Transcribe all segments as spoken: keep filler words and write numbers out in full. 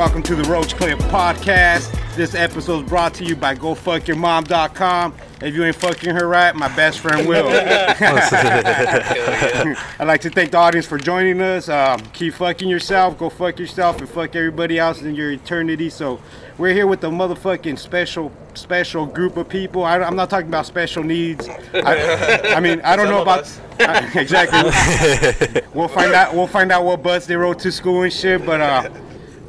Welcome to the Roach Clip Podcast. This episode is brought to you by go fuck your mom dot com. If you ain't fucking her right, my best friend will. I'd like to thank the audience for joining us. Um, keep fucking yourself, go fuck yourself, and fuck everybody else in your eternity. So we're here with a motherfucking special, special group of people. I, I'm not talking about special needs. I, I mean, I don't Some know about... I, exactly. We'll find out We'll find out what bus they rode to school and shit, but... Uh,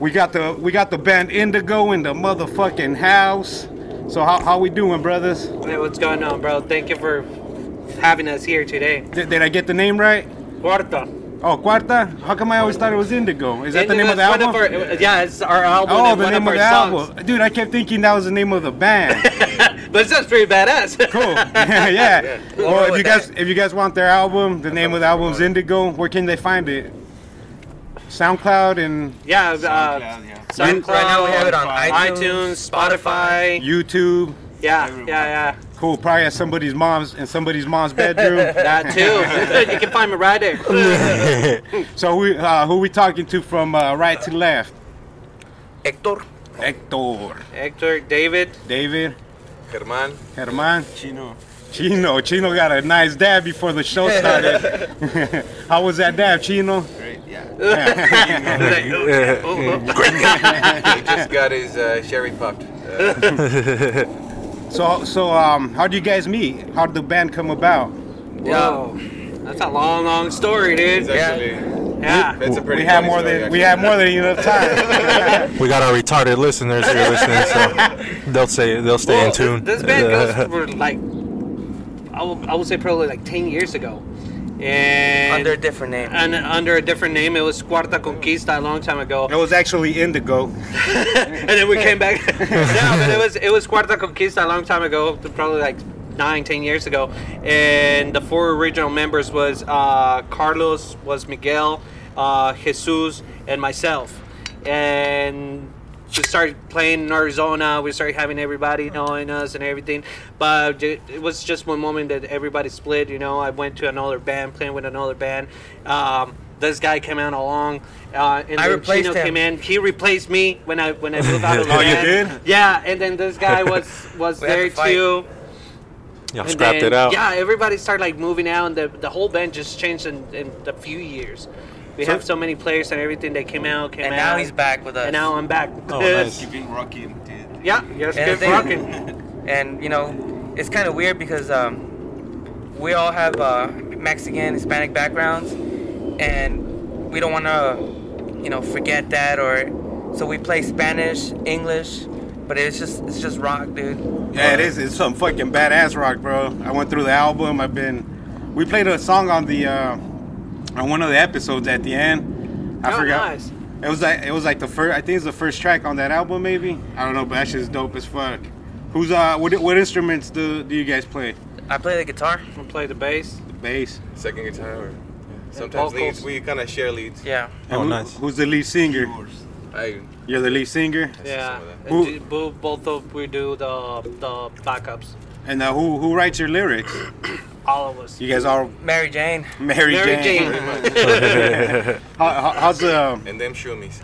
We got the we got the band Indigo in the motherfucking house. So how how we doing, brothers? Hey, what's going on, bro? Thank you for having us here today. Did, did I get the name right? Cuarta. Oh, Cuarta? How come I always thought it was Indigo? Is that Indigo, the name of the album? Of our, yeah, it's our album. Oh, the name of, of the songs. album. Dude, I kept thinking that was the name of the band. But it sounds pretty badass. Cool. yeah. yeah. We'll well, if you guys that. if you guys want their album, the That's name of the album is Indigo. Where can they find it? SoundCloud and yeah, uh, SoundCloud, yeah. SoundCloud. Right now we have it on iTunes, Spotify, YouTube. Yeah, yeah, yeah. Cool. Probably at somebody's mom's in somebody's mom's bedroom. That too. You can find me right there. So we, uh, who we talking to from uh, right to left? Hector. Hector. Hector. David. David. German. German. Chino. Chino. Chino got a nice dab before the show started. How was that dab, Chino? Great, yeah. He just got his uh, sherry popped. Uh. So, so um, how did you guys meet? How did the band come about? Wow. Yo, that's a long, long story, dude. Exactly. Yeah. Yeah, that's a pretty we have more story, than actually. we have more than enough time. We got our retarded listeners here listening, so they'll say they'll stay well, in tune. This band goes for like. I would, I would say probably like ten years ago. And under a different name. And under a different name. It was Cuarta Conquista a long time ago. It was actually Indigo. And then we came back. No, but it was it was Cuarta Conquista a long time ago, probably like nine, ten years ago. And the four original members was uh, Carlos, was Miguel, uh, Jesus, and myself. And we started playing in Arizona. We started having everybody knowing us and everything. But it was just one moment that everybody split, you know. I went to another band, playing with another band. Um, this guy came out along. Uh, and I replaced Chino him. Came in. He replaced me when I when I moved out of the band. Oh, you did? Yeah, and then this guy was, was there too. Yeah, scrapped then, it out. Yeah, everybody started like moving out. And the, the whole band just changed in, in a few years. We so, have so many players and everything that came out, came and out. And now he's back with us. And now I'm back. Oh, nice. You've been rocking, dude. Yeah, you're good rocking. And, you know, it's kind of weird because um, we all have uh, Mexican, Hispanic backgrounds. And we don't want to, you know, forget that. or So we play Spanish, English. But it's just it's just rock, dude. Yeah, it is. It's some fucking badass rock, bro. I went through the album. I've been... We played a song on the... Uh, on one of the episodes at the end. I oh, forgot. Nice. It was like it was like the first. I think it's the first track on that album, maybe. I don't know, but that shit's dope as fuck. Who's uh? What what instruments do do you guys play? I play the guitar. I play the bass. The bass. Second guitar. Or sometimes leads. We kind of share leads. Yeah. And oh, who, nice. Who's the lead singer? I, You're the lead singer. Yeah. Who, do, both of we do the the backups. And uh, who who writes your lyrics? All of us. You guys are Mary Jane. Mary, Mary Jane. Jane. how, how, how's the um... and them shummies?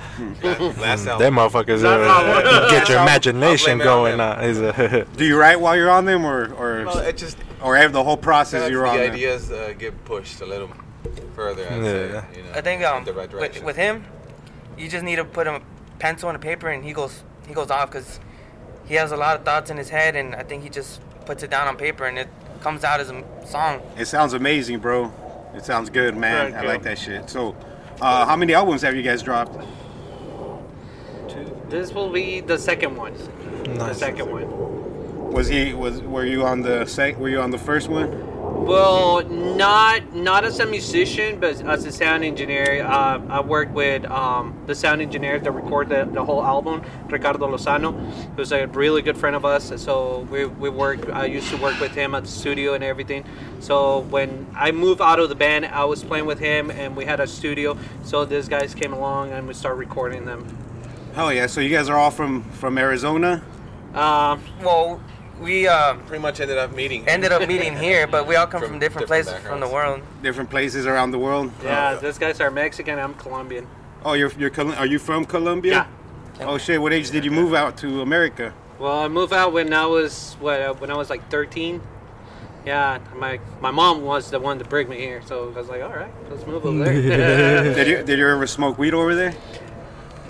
Last album. Them motherfuckers. Uh, get your imagination going. Uh, is a Do you write while you're on them, or or well, it just or have the whole process you're the on? The ideas uh, get pushed a little further. I'd yeah. say, you know, I think um, the right with, with him, you just need to put a pencil and a paper, and he goes he goes off because he has a lot of thoughts in his head, and I think he just puts it down on paper, and it comes out as a song. It sounds amazing, bro. It sounds good, man. Right, I like that shit. So, uh, how many albums have you guys dropped? Two. This will be the second one. Nice. The second one. Was he? Was were you on the sec? Were you on the first one? Well, not not as a musician, but as a sound engineer. Uh, I worked with um, the sound engineer that recorded the, the whole album, Ricardo Lozano, who's a really good friend of us. So we we worked. I used to work with him at the studio and everything. So when I moved out of the band, I was playing with him, and we had a studio. So these guys came along, and we started recording them. Hell yeah! So you guys are all from from Arizona? Um, well. We uh, pretty much ended up meeting. Ended up meeting here, but we all come from, from different, different places backgrounds. From the world. Different places around the world. Yeah, oh. Those guys are Mexican. I'm Colombian. Oh, you're you're Col- are you from Colombia? Yeah. Oh shit! What age did you move out to America? Well, I moved out when I was what? When I was like thirteen. Yeah, my my mom was the one to bring me here, so I was like, all right, let's move over there. Did you did you ever smoke weed over there?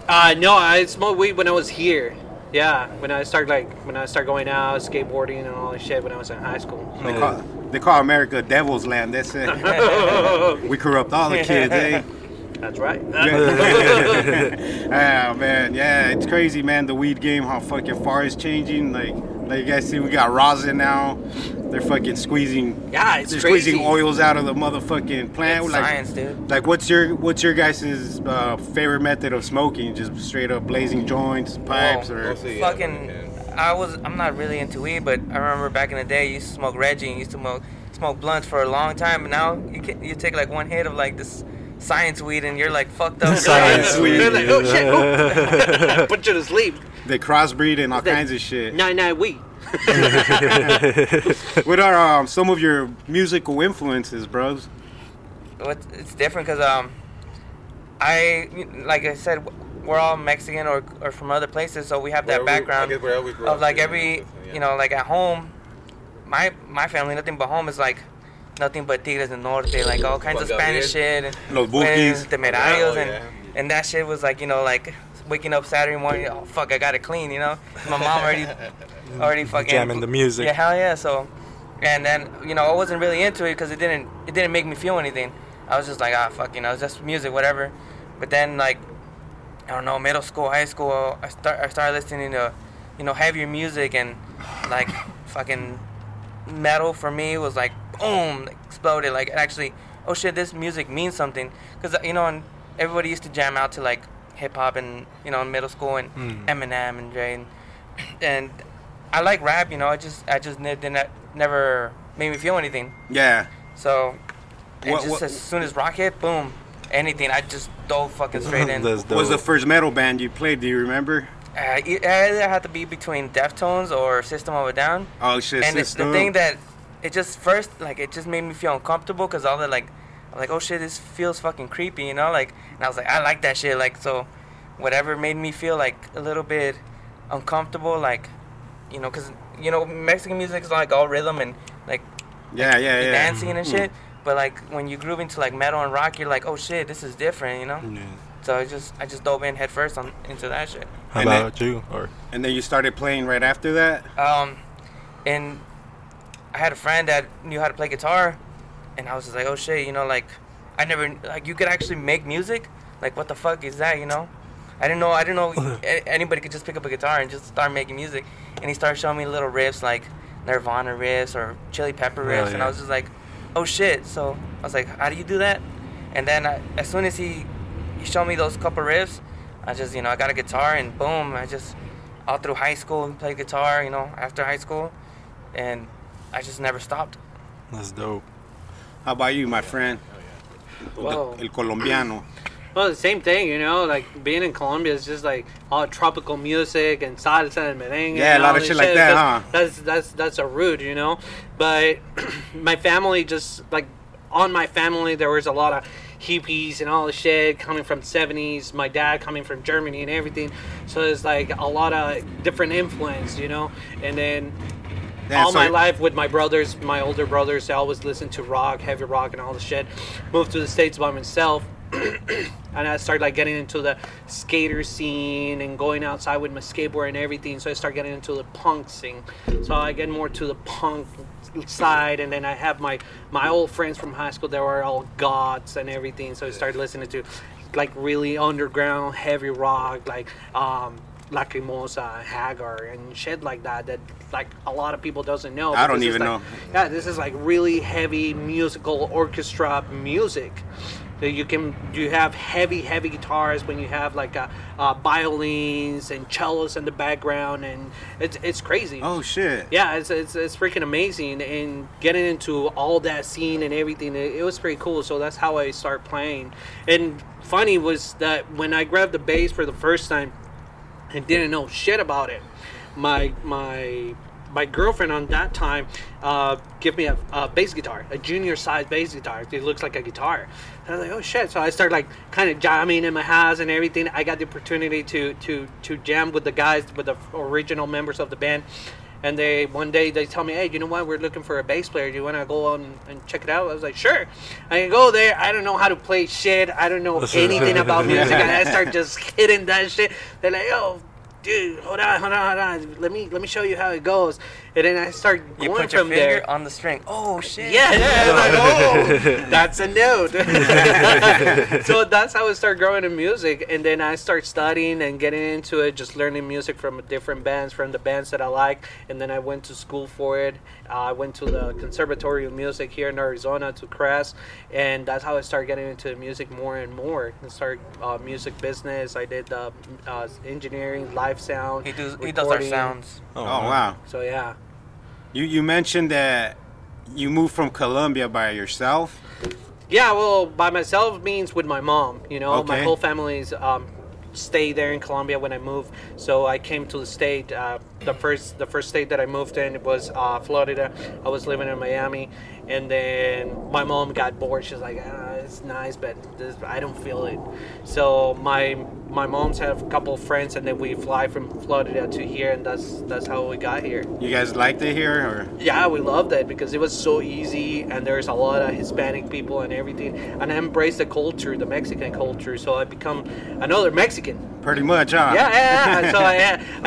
Uh, no, I smoked weed when I was here. Yeah, when I started like when I started going out skateboarding and all this shit when I was in high school. So. They call they call America Devil's Land. That's it. We corrupt all the kids, eh? That's right. Ah, oh, man, yeah, it's crazy, man. The weed game, how fucking far it's changing. Like, like you guys see, we got rosin now. They're fucking squeezing. Yeah, it's they're crazy. Squeezing oils out of the motherfucking plant. It's like, science, dude. Like, what's your what's your guys' uh, favorite method of smoking? Just straight up blazing joints, pipes, oh, or fucking. I was I'm not really into weed, but I remember back in the day, you used to smoke Reggie, and you used to smoke smoke blunts for a long time. And now you can, you take like one hit of like this. Science weed, and you're like fucked up. Science like, weed. They're like, oh shit, oh. Put you to sleep. They crossbreed and all they, kinds of shit. Nine nine weed. What are um, some of your musical influences, bros? What it's different because um, I like I said, we're all Mexican or or from other places, so we have that where background we, we of up, like yeah, every yeah. you know like at home. My my family, nothing but home is like. Nothing but Tigres del Norte, like all kinds of Spanish shit. And Los Buquis. Temerarios. Yeah, oh, yeah. And, and that shit was like, you know, like waking up Saturday morning, oh, fuck, I got to clean, you know? My mom already already fucking... jamming the music. Yeah, hell yeah. So, and then, you know, I wasn't really into it because it didn't it didn't make me feel anything. I was just like, ah, fuck, you know, it's just music, whatever. But then, like, I don't know, middle school, high school, I, start, I started listening to, you know, heavier music and, like, fucking metal for me was like, boom, exploded, like, actually, oh shit, this music means something, because, you know, and everybody used to jam out to, like, hip-hop and, you know, in middle school, and mm. Eminem, and Dre, and, and I like rap, you know, I just, I just didn't, never made me feel anything. Yeah. So, and what, just what, as soon as rock hit, boom, anything, I just dove fucking straight in. What was the first metal band you played, do you remember? Uh, it either had to be between Deftones or System of a Down. Oh shit, and System. And the thing that, it just first, like, it just made me feel uncomfortable because all the, like, I'm like, oh shit, this feels fucking creepy, you know? Like, and I was like, I like that shit. Like, so whatever made me feel, like, a little bit uncomfortable, like, you know, because, you know, Mexican music is, like, all rhythm and, like, yeah, like, yeah, yeah. dancing and shit. Mm. But, like, when you groove into, like, metal and rock, you're like, oh shit, this is different, you know? Yeah. So I just I just dove in head first on, into that shit. How and about then, you? Or and then you started playing right after that? Um, and... I had a friend that knew how to play guitar, and I was just like, oh shit, you know, like, I never, like, you could actually make music? Like, what the fuck is that, you know? I didn't know, I didn't know anybody could just pick up a guitar and just start making music. And he started showing me little riffs, like Nirvana riffs or Chili Pepper riffs, oh, yeah. and I was just like, oh shit. So I was like, how do you do that? And then I, as soon as he, he showed me those couple riffs, I just, you know, I got a guitar, and boom, I just, all through high school, played guitar, you know, after high school, and... I just never stopped. That's dope. How about you, my friend? Whoa. El Colombiano. Well, the same thing, you know, like being in Colombia is just like all tropical music and salsa and merengue. Yeah, and a lot of shit, shit like that, that's, huh? That's that's that's a root, you know. But my family just like on my family there was a lot of hippies and all the shit coming from seventies, my dad coming from Germany and everything. So there's like a lot of different influence, you know. And then Yeah, all so my life with my brothers, my older brothers, I always listened to rock, heavy rock and all the shit. Moved to the States by myself and I started like getting into the skater scene and going outside with my skateboard and everything. So I started getting into the punk scene. So I get more to the punk side, and then I have my, my old friends from high school that were all goths and everything. So I started listening to like really underground, heavy rock, like um, Lacrimosa, Hagar, and shit like that that like a lot of people doesn't know. I don't even like, know. Yeah, this is like really heavy musical orchestra music. So you can you have heavy heavy guitars when you have like a, a violins and cellos in the background, and it's it's crazy. Oh shit! Yeah, it's it's it's freaking amazing, and getting into all that scene and everything, it, it was pretty cool. So that's how I started playing. And funny was that when I grabbed the bass for the first time. And didn't know shit about it. My my my girlfriend on that time uh, give me a, a bass guitar, a junior sized bass guitar. It looks like a guitar. And I was like, oh shit. So I started like kind of jamming in my house and everything. I got the opportunity to, to, to jam with the guys, with the original members of the band. And they, one day they tell me, hey, you know what? We're looking for a bass player. Do you want to go on and check it out? I was like, sure. I go there. I don't know how to play shit. I don't know anything about music. And I start just hitting that shit. They're like, oh, dude, hold on, hold on, hold on. Let me, let me show you how it goes. And then I start going from there. You put your finger there. On the string. Oh, shit. Yeah. yeah. Like, oh, that's a note. So that's how I started growing in music. And then I start studying and getting into it, just learning music from different bands, from the bands that I like. And then I went to school for it. Uh, I went to the Conservatory of Music here in Arizona to Crest. And that's how I started getting into music more and more. I started uh, music business. I did uh, uh, engineering, live sound. He does, he does our sounds. Oh, oh wow. So, yeah. You you mentioned that you moved from Colombia by yourself. Yeah, well, by myself means with my mom. You know, okay. My whole family's um, stayed there in Colombia when I moved. So I came to the state. Uh, the first the first state that I moved in was uh, Florida. I was living in Miami, and then my mom got bored. She's like, ah, it's nice, but this, I don't feel it. So my my mom's have a couple of friends, and then we fly from Florida to here, and that's that's how we got here. You guys liked it here, or? Yeah, we loved it because it was so easy, and there's a lot of Hispanic people and everything, and I embraced the culture, the Mexican culture. So I become another Mexican. Pretty much, huh? Yeah, yeah. yeah. So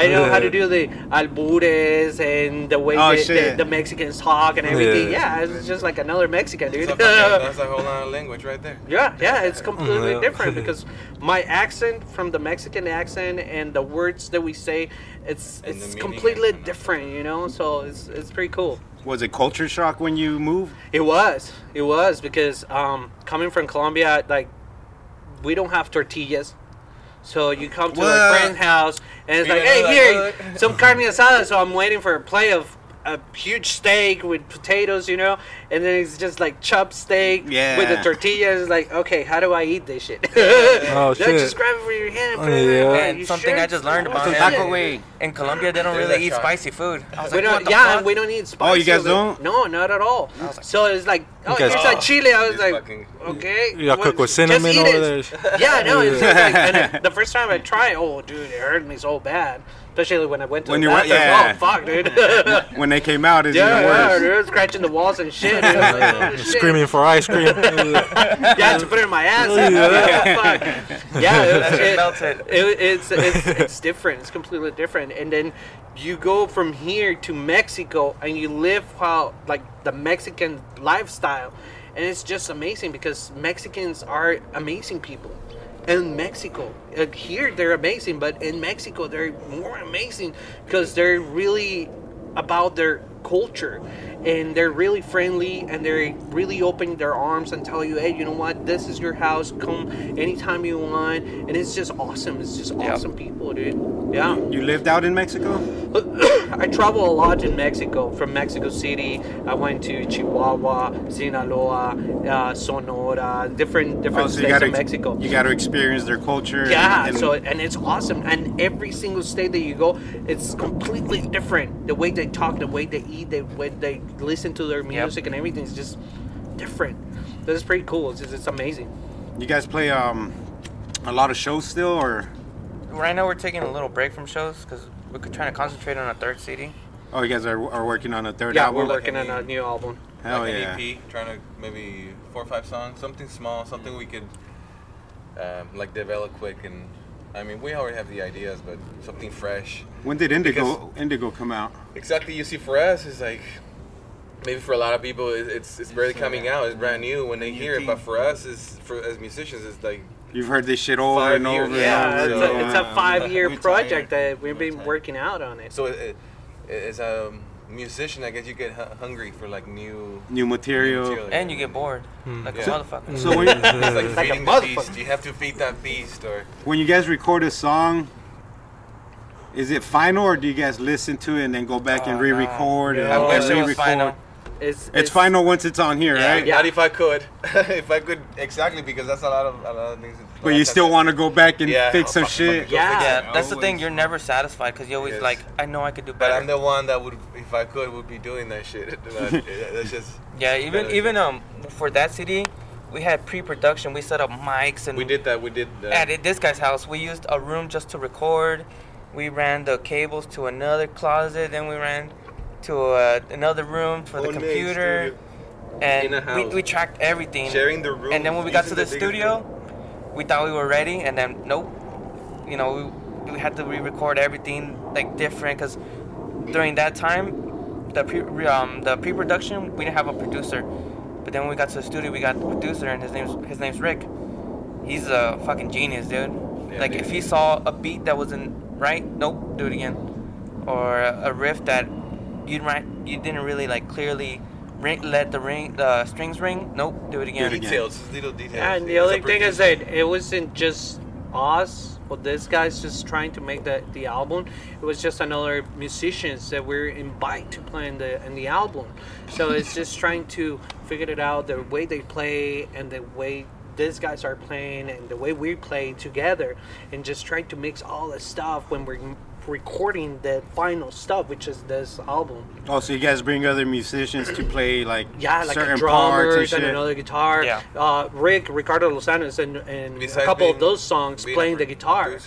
I I know how to do the albures and the way oh, the, the, the Mexicans talk and everything. Yeah, yeah, it's just like another Mexican, dude. That's a, that's a whole other language, right? Right there. Yeah, yeah, it's completely different because my accent from the Mexican accent and the words that we say, it's and it's completely different, you know. So it's it's pretty cool. Was it culture shock when you moved? It was, it was because um, coming from Colombia, like we don't have tortillas. So you come to a friend's house and it's you like, hey, here, look. Some carne asada. So I'm waiting for a plate of. A huge steak with potatoes, you know, and then it's just like chopped steak yeah. with the tortillas. Like, okay, how do I eat this shit? Oh, shit. Just grab it with your hand. And put oh, it yeah. and you something sure? I just learned about it. In Colombia, they don't There's really eat shot. Spicy food. I was we like, don't, what the yeah, fuck? We don't eat spicy. Oh, you guys don't? No, not at all. Like, so it's like, oh, here's oh, a chili. I was like, fucking, okay. You got cooked with cinnamon over there. Yeah, no. It's like, and it, the first time I tried, oh, dude, it hurt me so bad. Especially when I went to when the bathroom. Yeah. Oh, fuck, dude. When they came out, it's yeah, even worse. Yeah, dude, scratching the walls and shit. Dude. Like, oh, shit. Screaming for ice cream. Yeah, to put it in my ass. Yeah, fuck. Yeah it, it, it, it's, it's, it's different. It's completely different. And then you go from here to Mexico, and you live how like the Mexican lifestyle. And it's just amazing because Mexicans are amazing people. In Mexico, uh, here they're amazing, but in Mexico they're more amazing because they're really about their culture, and they're really friendly, and they're really open their arms and tell you, hey, you know what, this is your house, come anytime you want. And it's just awesome. It's just awesome yeah. people, dude. Yeah. You lived out in Mexico? I travel a lot in Mexico. From Mexico City, I went to Chihuahua, Sinaloa, uh, Sonora, different different oh, so states in Mexico. You got to experience their culture. Yeah, and, and so and it's awesome. And every single state that you go, it's completely different. The way they talk, the way they eat, the way they listen to their music yep. and everything is just different. This is pretty cool. It's, just, it's amazing. You guys play um, a lot of shows still, or? Right now we're taking a little break from shows because we're trying to concentrate on a third C D. Oh, you guys are, are working on a third yeah, album? Yeah, we're working like on a new album. Hell like yeah. An E P, trying to maybe four or five songs, something small, something we could um, like develop quick. And I mean, we already have the ideas, but something fresh. When did Indigo because Indigo come out? Exactly, you see, for us, it's like, maybe for a lot of people, it's it's barely coming out. It's brand new when they hear it. But for us, it's, for as musicians, it's like you've heard this shit over and over. Yeah, it's a, it's a five-year project that we've been working out on it. So it, it, as a musician, I guess you get hungry for like new new material, new material. And you get bored mm. like yeah. a motherfucker. So when it's like, like feeding a the beast. You have to feed that beast. Or when you guys record a song. Is it final, or do you guys listen to it and then go back oh, and re-record? No. And I wish it was final. It's, it's, it's final once it's on here, yeah, right? Yeah. Not if I could. If I could, exactly, because that's a lot of a lot of things But you still want to go back and yeah, fix some shit. Yeah, yeah, that's the thing. You're never satisfied because you're always yes. like, I know I could do better. But I'm the one that would, if I could, would be doing that shit. That's just yeah. Even even um for that city, we had pre-production. We set up mics and we did that. We did that. At this guy's house. We used a room just to record. We ran the cables to another closet. Then we ran to uh, another room for the oh, computer. Nice, and we, we tracked everything. Sharing the room. And then when we got to the, the studio. Room. We thought we were ready, and then nope. You know, we, we had to re-record everything like different because during that time, the pre um, the pre-production we didn't have a producer, but then when we got to the studio, we got the producer, and his name's his name's Rick. He's a fucking genius, dude. Yeah, like dude. If he saw a beat that wasn't right, nope, do it again, or a riff that you you didn't really like clearly. Ring, let the ring, the strings ring. Nope, do it again. Details, little details. Yeah, and the only thing I said, it wasn't just us. Well, this guy's just trying to make the the album. It was just another musicians that we're invited to play in the in the album. So it's just trying to figure it out the way they play and the way these guys are playing and the way we play together, and just trying to mix all the stuff when we're recording the final stuff, which is this album. Oh, so you guys bring other musicians to play like yeah, like certain a drummer and, and another guitar. Yeah. Uh, Rick, Ricardo Lozano is in, in a couple of those songs playing the guitar.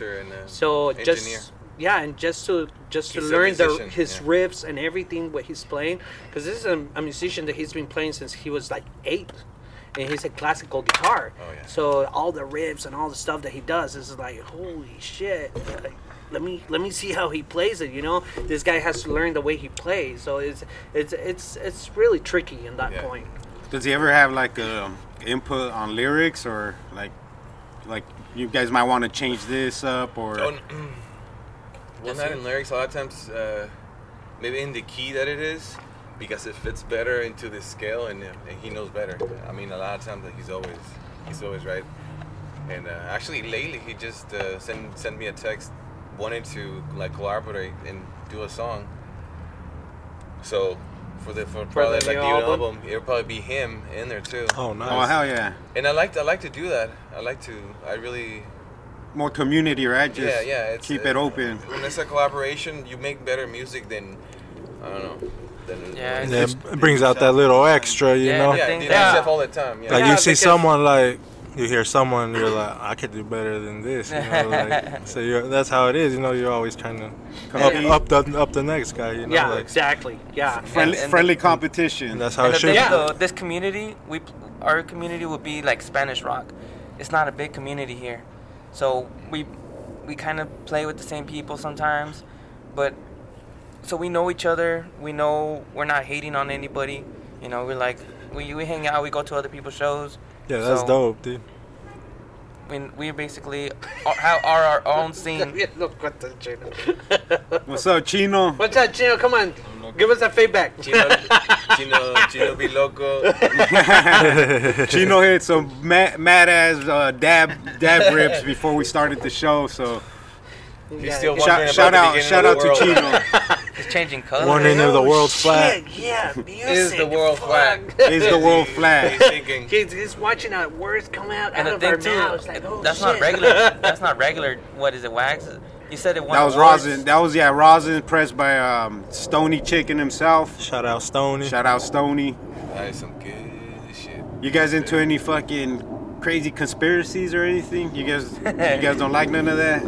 So engineer. just yeah, and just to just he's to learn the, his yeah. riffs and everything what he's playing, because this is a, a musician that he's been playing since he was like eight. And he's a classical guitar. Oh, yeah. So all the riffs and all the stuff that he does is like, holy shit. Like, let me let me see how he plays it, you know? This guy has to learn the way he plays. So it's it's it's it's really tricky in that yeah. point. Does he ever have like a input on lyrics or like like you guys might want to change this up or oh, no. Well, not in lyrics a lot of times uh, maybe in the key that it is. Because it fits better into the scale, and, and he knows better. I mean, a lot of times he's always he's always right. And uh, actually, lately he just uh, sent sent me a text, wanted to like collaborate and do a song. So for the for probably like the album, album it'll probably be him in there too. Oh nice! Oh hell yeah! And I like I like to do that. I like to I really. More community, right? Just yeah, yeah. It's, keep it, it open. When it's a collaboration, you make better music than I don't know. Yeah, and it brings out that little extra, you yeah, know. Yeah, yeah. Stuff all the time. Yeah. Like yeah, you see someone, like you hear someone, you're like, I could do better than this. You know, like, so you're, that's how it is. You know, you're always trying to come up, up the up the next guy. You know, yeah, like, exactly. Yeah, friendly, and, and friendly the, competition. And that's how and it should. Be. Yeah. So this community, we our community would be like Spanish rock. It's not a big community here, so we we kind of play with the same people sometimes, but. So we know each other. We know we're not hating on anybody. You know, we're like, we we hang out. We go to other people's shows. Yeah, that's so, dope, dude. I mean, we basically are, are our own scene. What's up, Chino? What's up, Chino? Come on, give us a feedback. Chino, Chino, Chino be loco. Chino hit some mad, mad ass uh, dab dab rips before we started the show, so. He's still shout, shout out, shout out to Chino. He's changing colors. Warning of the world's flag. Yeah, music. Is the world flag. Is the world flag. He's, he's, he's watching our words come out, and out of our too, mouths. Like, oh, that's shit. Not regular. That's not regular. What is it, wax? You said it. That was awards. Rosin. That was yeah, Rosin pressed by um, Stony Chicken himself. Shout out Stony. Shout out Stony. That's some good shit. You guys into any fucking crazy conspiracies or anything? You guys, you guys don't like none of that.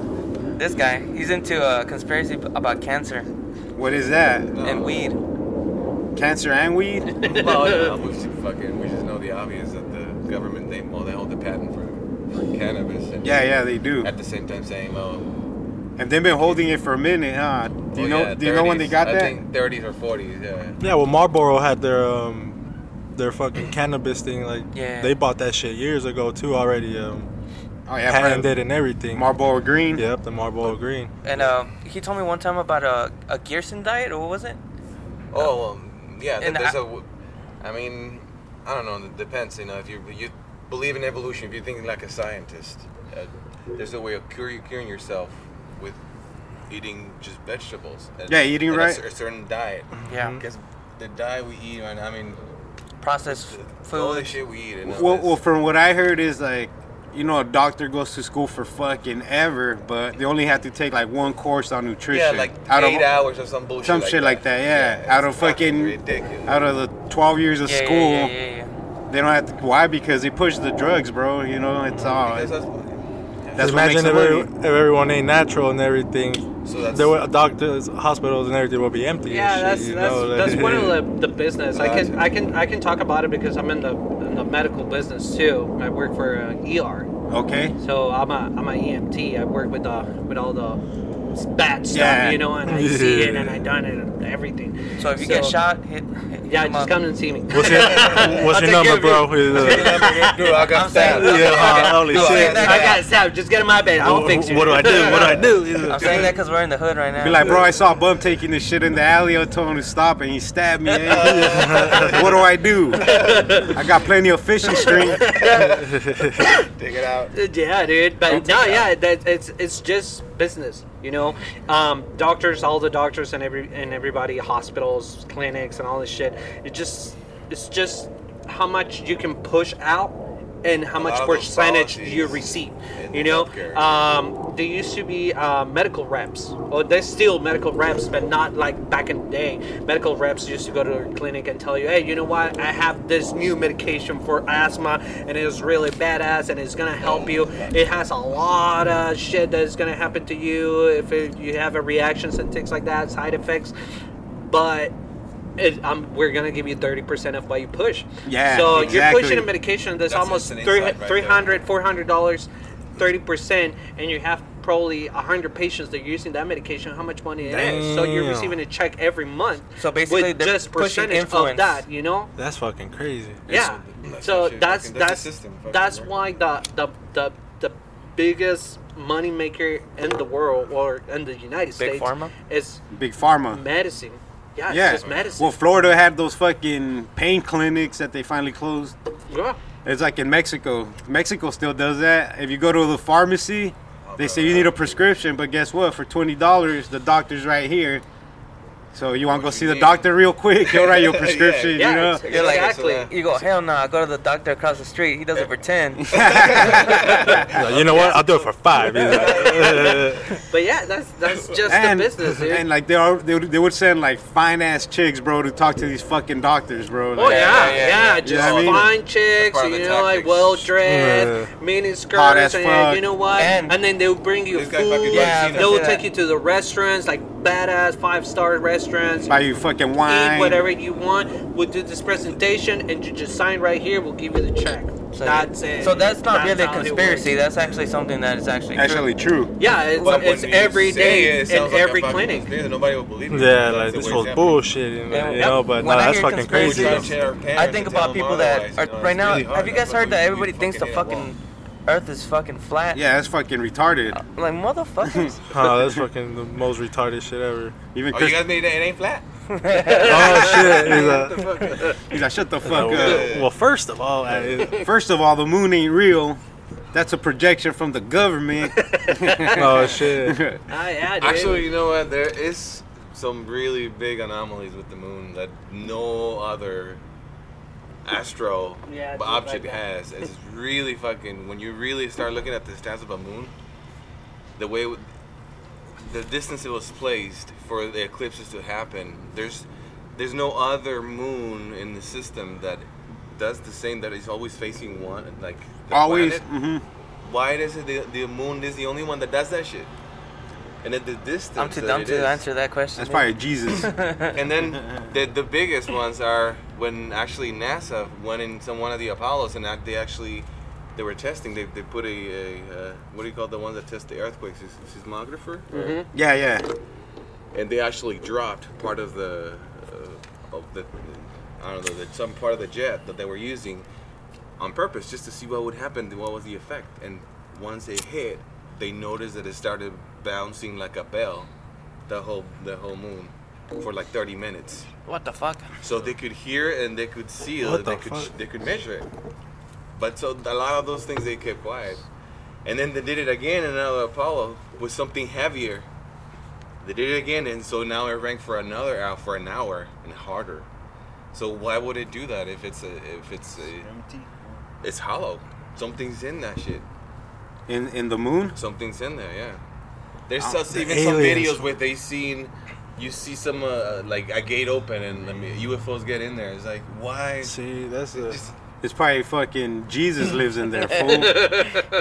This guy, he's into a conspiracy about cancer. What is that? And oh. weed. Cancer and weed? Well, no, we just fucking, we just know the obvious that the government, they, well, they hold the patent for, for cannabis. And yeah, yeah, they do. At the same time saying, well... And they've been holding it for a minute, huh? Do well, you know yeah, do you thirties, know when they got I that? I think thirties or forties, yeah. Yeah, well, Marlboro had their, um, their fucking cannabis thing, like, yeah. They bought that shit years ago, too, already, um... Oh, yeah, patented and everything. Marlboro Green. Yep, the Marlboro Green. And uh, he told me one time about a a Gerson diet, or what was it? Oh, um, yeah. And there's I, a, I mean, I don't know. It depends, you know. If you you believe in evolution, if you're thinking like a scientist, uh, there's a way of curing, curing yourself with eating just vegetables. And, yeah, eating and right. A, a certain diet. Yeah. Because the diet we eat, I mean, processed food. All the shit we eat. And well, well, from what I heard is like. you know, a doctor goes to school for fucking ever, but they only have to take like one course on nutrition. Yeah, like out eight of, hours or some bullshit. Some like shit that. like that. Yeah, yeah, out of fucking ridiculous. Out of the twelve years of yeah, school, yeah, yeah, yeah, yeah. they don't have to. Why? Because they push the drugs, bro. You know, it's all. That's, yeah. that's what makes the money. Imagine if everyone ain't natural and everything. So that's, there were doctors, hospitals, and everything will be empty. Yeah, that's shit, that's, know, that's like, one of the, the business. I can I can I can talk about it because I'm in the in the medical business too. I work for an E R. Okay. So I'm a I'm an E M T. I work with the with all the bad stuff, yeah. you know, and I yeah. see it and I done it and everything. So if you so, get shot, hit. hit yeah, just up. come and see me. What's your, what's your number, bro? What's your number, dude? I got stabbed. Yeah, holy shit. I got stabbed. Just get in my bed. I'll well, fix you. What do I do? What do I do? I'm saying that because we're in the hood right now. Be like, bro, I saw a bum taking this shit in the alley. I told him to stop and he stabbed me. What do I do? I got plenty of fishing string. Dig it out. Yeah, dude. But no, yeah, it's it's just business. You know, um, doctors, all the doctors and every and everybody, hospitals, clinics, and all this shit. It just, it's just how much you can push out and how much percentage you receive. You know, um, there used to be uh, medical reps. Well, there's still medical reps, but not like back in the day. Medical reps used to go to a clinic and tell you, hey, you know what? I have this new medication for asthma, and it's really badass, and it's gonna help you. It has a lot of shit that's gonna happen to you if it, you have a reactions and things like that, side effects. But It, um, we're gonna give you thirty percent of what you push. Yeah. So exactly. you're pushing a medication that's, that's almost three right hundred, four hundred dollars, thirty percent, and you have probably a hundred patients that are using that medication. How much money Damn. it is? So you're receiving a check every month. So basically, with just percentage influence. of that, you know. That's fucking crazy. Yeah. That's so that's that's that's, that's why the, the the the biggest money maker in the world or in the United Big States pharma? is big pharma medicine. Yeah, it's yeah. just medicine. Well, Florida had those fucking pain clinics that they finally closed. Yeah. It's like in Mexico. Mexico still does that. If you go to the pharmacy, they say you need a prescription, but guess what? For twenty dollars, the doctor's right here. So you want to go see the doctor real quick? He'll write your prescription, yeah, you know? Exactly. You're like, exactly. You go, hell no, nah, I go to the doctor across the street. He does it for ten. You know what? I'll do it for five. You know? But yeah, that's that's just and, the business, dude. And like they are, they, they would send like fine-ass chicks, bro, to talk to these fucking doctors, bro. Like, oh, yeah, yeah, yeah, yeah. yeah. Just you know I mean? fine chicks, you know, tactics. like well-dressed, uh, miniskirts, and you know what? And, and then they'll bring you food. Yeah, they'll take you to the restaurants, like badass five-star restaurants. Buy you fucking wine. Eat whatever you want. We'll do this presentation, and you just sign right here. We'll give you the check. So that's it. So that's not that's really a conspiracy. That's actually something that is actually actually true. true. Yeah, it's, well, it's every day it in like every clinic. Nobody will believe it. Yeah, like this whole bullshit. You know, yeah. you know but no, that's fucking crazy. I think about people that are right now. Have you guys heard that everybody thinks the fucking Earth is fucking flat? Yeah, that's fucking retarded. Uh, like motherfuckers. Oh, that's fucking the most retarded shit ever. Even oh, Chris- you guys made it. It ain't flat. Oh shit! He's like, he's like, shut the fuck no, up. Well, first of all, first of all, the moon ain't real. That's a projection from the government. Oh shit! I, I Actually, you know what? There is some really big anomalies with the moon that no other astro yeah, object like has. It's really fucking, when you really start looking at the stats of a moon, the way w- the distance it was placed for the eclipses to happen, there's there's no other moon in the system that does the same, that is always facing one, like the always mm-hmm. Why is it the, the moon is the only one that does that shit? And at the distance, I'm too dumb to answer that question. That's probably Jesus. And then the the biggest ones are when actually NASA went in some one of the Apollos, and they actually they were testing. They they put a, a uh, what do you call the ones that test the earthquakes? Seismographer. Mm-hmm. Yeah, yeah. And they actually dropped part of the uh, of the I don't know the, some part of the jet that they were using on purpose, just to see what would happen, what was the effect. And once it hit, they noticed that it started bouncing like a bell, the whole the whole moon, for like thirty minutes. What the fuck? So they could hear it and they could see it, what the they fuck? could they could measure it. But so a lot of those things they kept quiet, and then they did it again in another Apollo with something heavier. They did it again, and so now it rang for another hour, for an hour and harder. So why would it do that if it's a, if it's a, it's hollow? Something's in that shit. In in the moon? Something's in there, yeah. There's oh, some, even aliens. Some videos where they seen, you see some, uh, like, a gate open and I mean, U F Os get in there. It's like, why? See, that's a... Just, it's probably fucking Jesus lives in there, fool.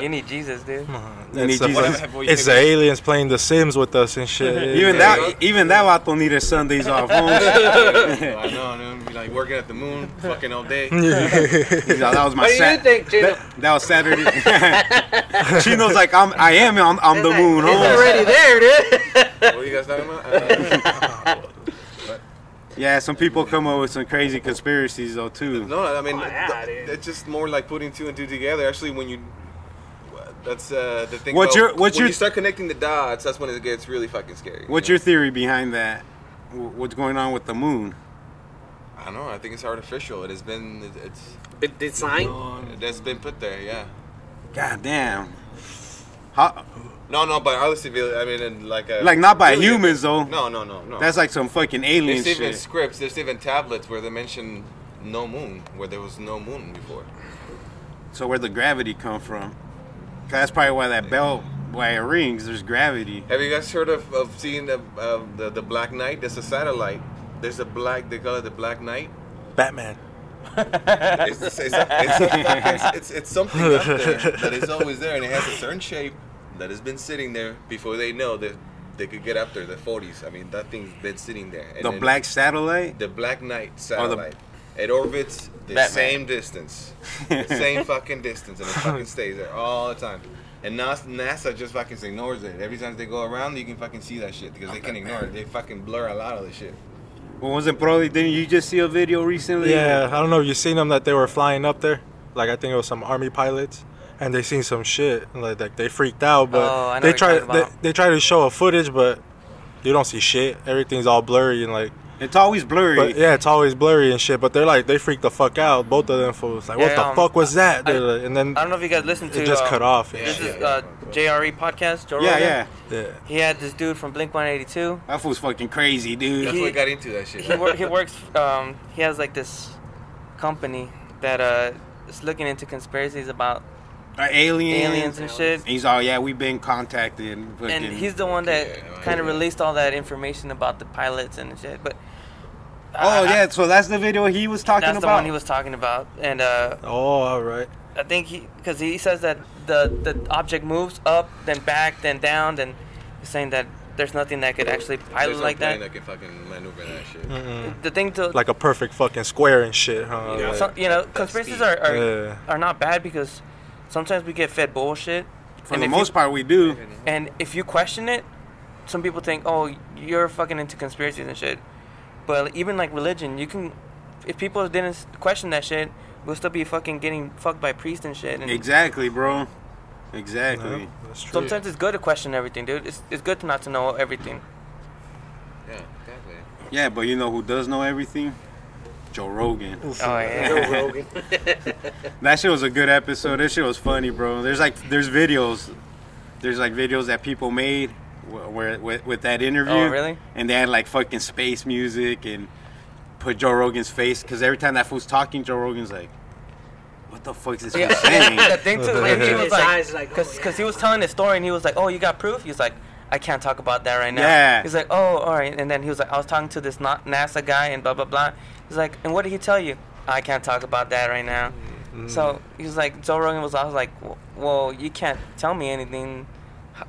You need Jesus, dude. You need Jesus. It's the aliens playing The Sims with us and shit. Even yeah, that even that vato needed Sundays off home. I know, dude. Be like working at the moon fucking all day. That was my Sat- What do you think, Chino? That, that was Saturday. Chino's like, I'm, I am on, on the like, moon. He's already there, dude. What are you guys talking about? Uh, Yeah, some people come up with some crazy conspiracies, though, too. No, I mean, oh, yeah, th- it's just more like putting two and two together. Actually, when you... That's uh, the thing what's about... Your, what's when your, you start connecting the dots, that's when it gets really fucking scary. What's you know? your theory behind that? What's going on with the moon? I don't know. I think it's artificial. It has been... It's been designed? That's been put there, yeah. God damn. How... No, no, by other civilians. I mean, and like a like not by really, humans though. No, no, no, no. That's like some fucking alien shit. There's even shit. scripts. There's even tablets where they mention no moon, where there was no moon before. So where the gravity come from? That's probably why that bell, why it rings. There's gravity. Have you guys heard of, of seeing the, of the the Black Knight? That's a satellite. There's a black. They call it the Black Knight. Batman. it's, it's, it's, it's, it's, it's something up there that is always there, and it has a certain shape. That has been sitting there before they know that they could get up there, the forties. I mean, that thing's been sitting there. And the black satellite? The Black Knight satellite. Oh, the... It orbits the Batman. same distance. The same fucking distance. And it fucking stays there all the time. And NASA just fucking ignores it. Every time they go around, you can fucking see that shit. Because oh, they can ignore man. it. They fucking blur a lot of the shit. Well, wasn't probably... Didn't you just see a video recently? Yeah, I don't know if you seen them that they were flying up there. Like, I think it was some army pilots. And they seen some shit, like, like they freaked out, but oh, they try they, they try to show a footage, but you don't see shit. Everything's all blurry and like it's always blurry. But, yeah, it's always blurry and shit. But they're like they freaked the fuck out. Both of them fools like, yeah, what the um, fuck was that? I, like, and then I don't know if you guys listened to it. Just uh, cut off. And this shit. is uh, J R E podcast. Joe Rogan. Yeah, yeah, yeah. He had this dude from Blink one eighty-two. That fool's fucking crazy, dude. That's he, what got into that shit. He, wor- he works. Um, he has like this company that uh, is looking into conspiracies about. Uh, aliens. aliens and shit. He's all, yeah, we've been contacted. And he's the one that yeah, kind of yeah. released all that information about the pilots and shit. But uh, oh yeah, so that's the video he was talking that's about. That's the one he was talking about. And uh, oh, all right. I think he, because he says that the the object moves up, then back, then down, then he's saying that there's nothing that could actually pilot no like that. There's nothing that can fucking maneuver that shit. Mm-hmm. The thing to like a perfect fucking square and shit, huh? Yeah. Like, so, you know, conspiracies are are, yeah. are not bad because. Sometimes we get fed bullshit. For the most part, we do. And if you question it, some people think, oh, you're fucking into conspiracies and shit. But even, like, religion, you can... If people didn't question that shit, we'll still be fucking getting fucked by priests and shit. And exactly, bro. Exactly. That's true. Sometimes it's good to question everything, dude. It's it's good to not to know everything. Yeah, exactly. Yeah, but you know who does know everything? Joe Rogan. Oh yeah, Joe Rogan. That shit was a good episode. This shit was funny, bro. There's like there's videos, there's like videos that people made where with, with that interview. Oh really? And they had like fucking space music and put Joe Rogan's face because every time that fool's talking, Joe Rogan's like, "What the fuck is this yeah. saying?" The thing too, like, he was like, because because he was telling his story and he was like, "Oh, you got proof?" He was like. I can't talk about that right now. Yeah. He's like, oh, all right. And then he was like, I was talking to this NASA guy and blah, blah, blah. He's like, and what did he tell you? I can't talk about that right now. Mm. So he was like, Joe Rogan was, I was like, well, you can't tell me anything.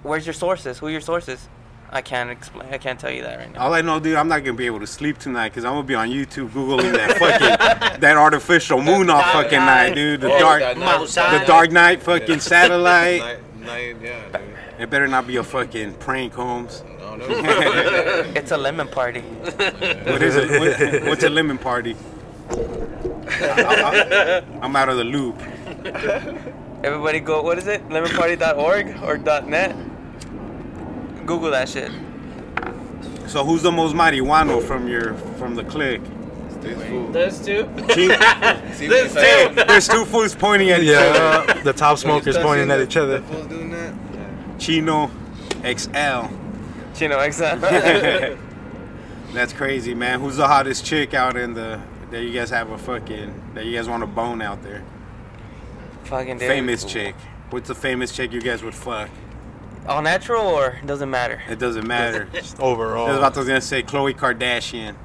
Where's your sources? Who are your sources? I can't explain. I can't tell you that right now. All I know, dude, I'm not gonna be able to sleep tonight because I'm gonna be on YouTube googling that fucking that artificial moon off fucking night, dude. The oh, dark, the dark night fucking yeah. satellite. night, night, yeah, dude. It better not be a fucking prank, Holmes. No, no. It's a lemon party. What is it? What, what's a lemon party? I, I, I'm out of the loop. Everybody go. What is it? lemon party dot org or .net? Google that shit. So who's the most marihuano from your from the clique? Those two. Those two. There's two fools pointing at each yeah, other. Uh, the top smokers pointing at each other. Fools doing that? Yeah. Chino X L. Chino X L. That's crazy, man. Who's the hottest chick out in the that you guys have a fucking that you guys want to bone out there? Fucking famous dude. Chick. What's the famous chick you guys would fuck? All natural or doesn't matter? It doesn't matter. Just overall. That's what I was going to say. Khloe Kardashian.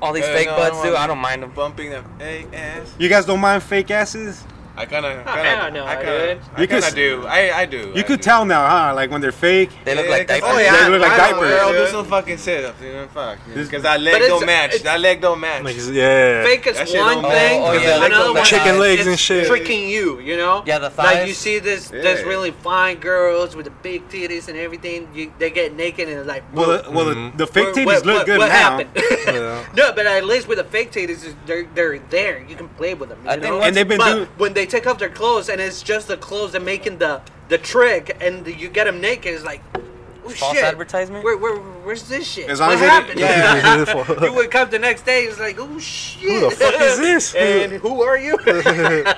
All these hey, fake no, butts, dude. I don't mind them. Bumping them fake ass. You guys don't mind fake asses? I kind of. Oh, I don't know. I kind of. I kind of do. I I do. You I could do. Tell now, huh? Like when they're fake. They look yeah, like diapers. Oh yeah, they look like diapers. Girl, do some fucking sit-ups, you know? Fuck. Because that leg don't match. That leg don't match. Yeah. Fake is one thing. Oh, oh, yeah. Another one. Chicken legs and shit. Tricking you, you know. Yeah, the thighs. Like you see this, yeah. There's really fine girls with the big titties and everything. You, they get naked and like. Well, well, mm-hmm. the, the fake titties what, look what, good what now. What happened? No, but at least with the fake titties, they're they're there. You can play with them. And they've been doing when they. Take off their clothes and it's just the clothes that making the the trick and the, you get them naked. It's like oh, false shit. Advertisement. Where, where where's this shit? As long what as happened? Yeah. You wake up the next day. It's like oh shit. Who the fuck is this? And who are you?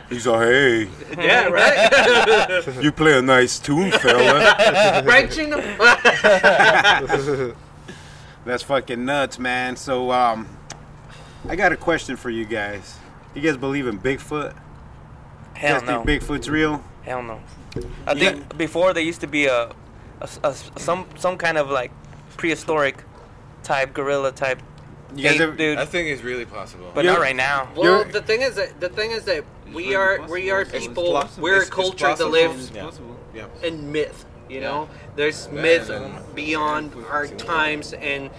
He's like hey. Yeah right. You play a nice tune, fella. Right, Gino? That's fucking nuts, man. So um, I got a question for you guys. You guys believe in Bigfoot? Hell you guys no. Think Bigfoot's real? Hell no. I you think got, before there used to be a, a, a some some kind of like prehistoric type gorilla type. You guys ape, ever, dude. I think it's really possible, but you're, not right now. Well, the thing is that the thing is that it's we really are possible. We are people. It's we're it's, a culture that lives yeah. Yeah. in myth. You yeah. know, there's yeah. myth yeah. beyond yeah. our times and.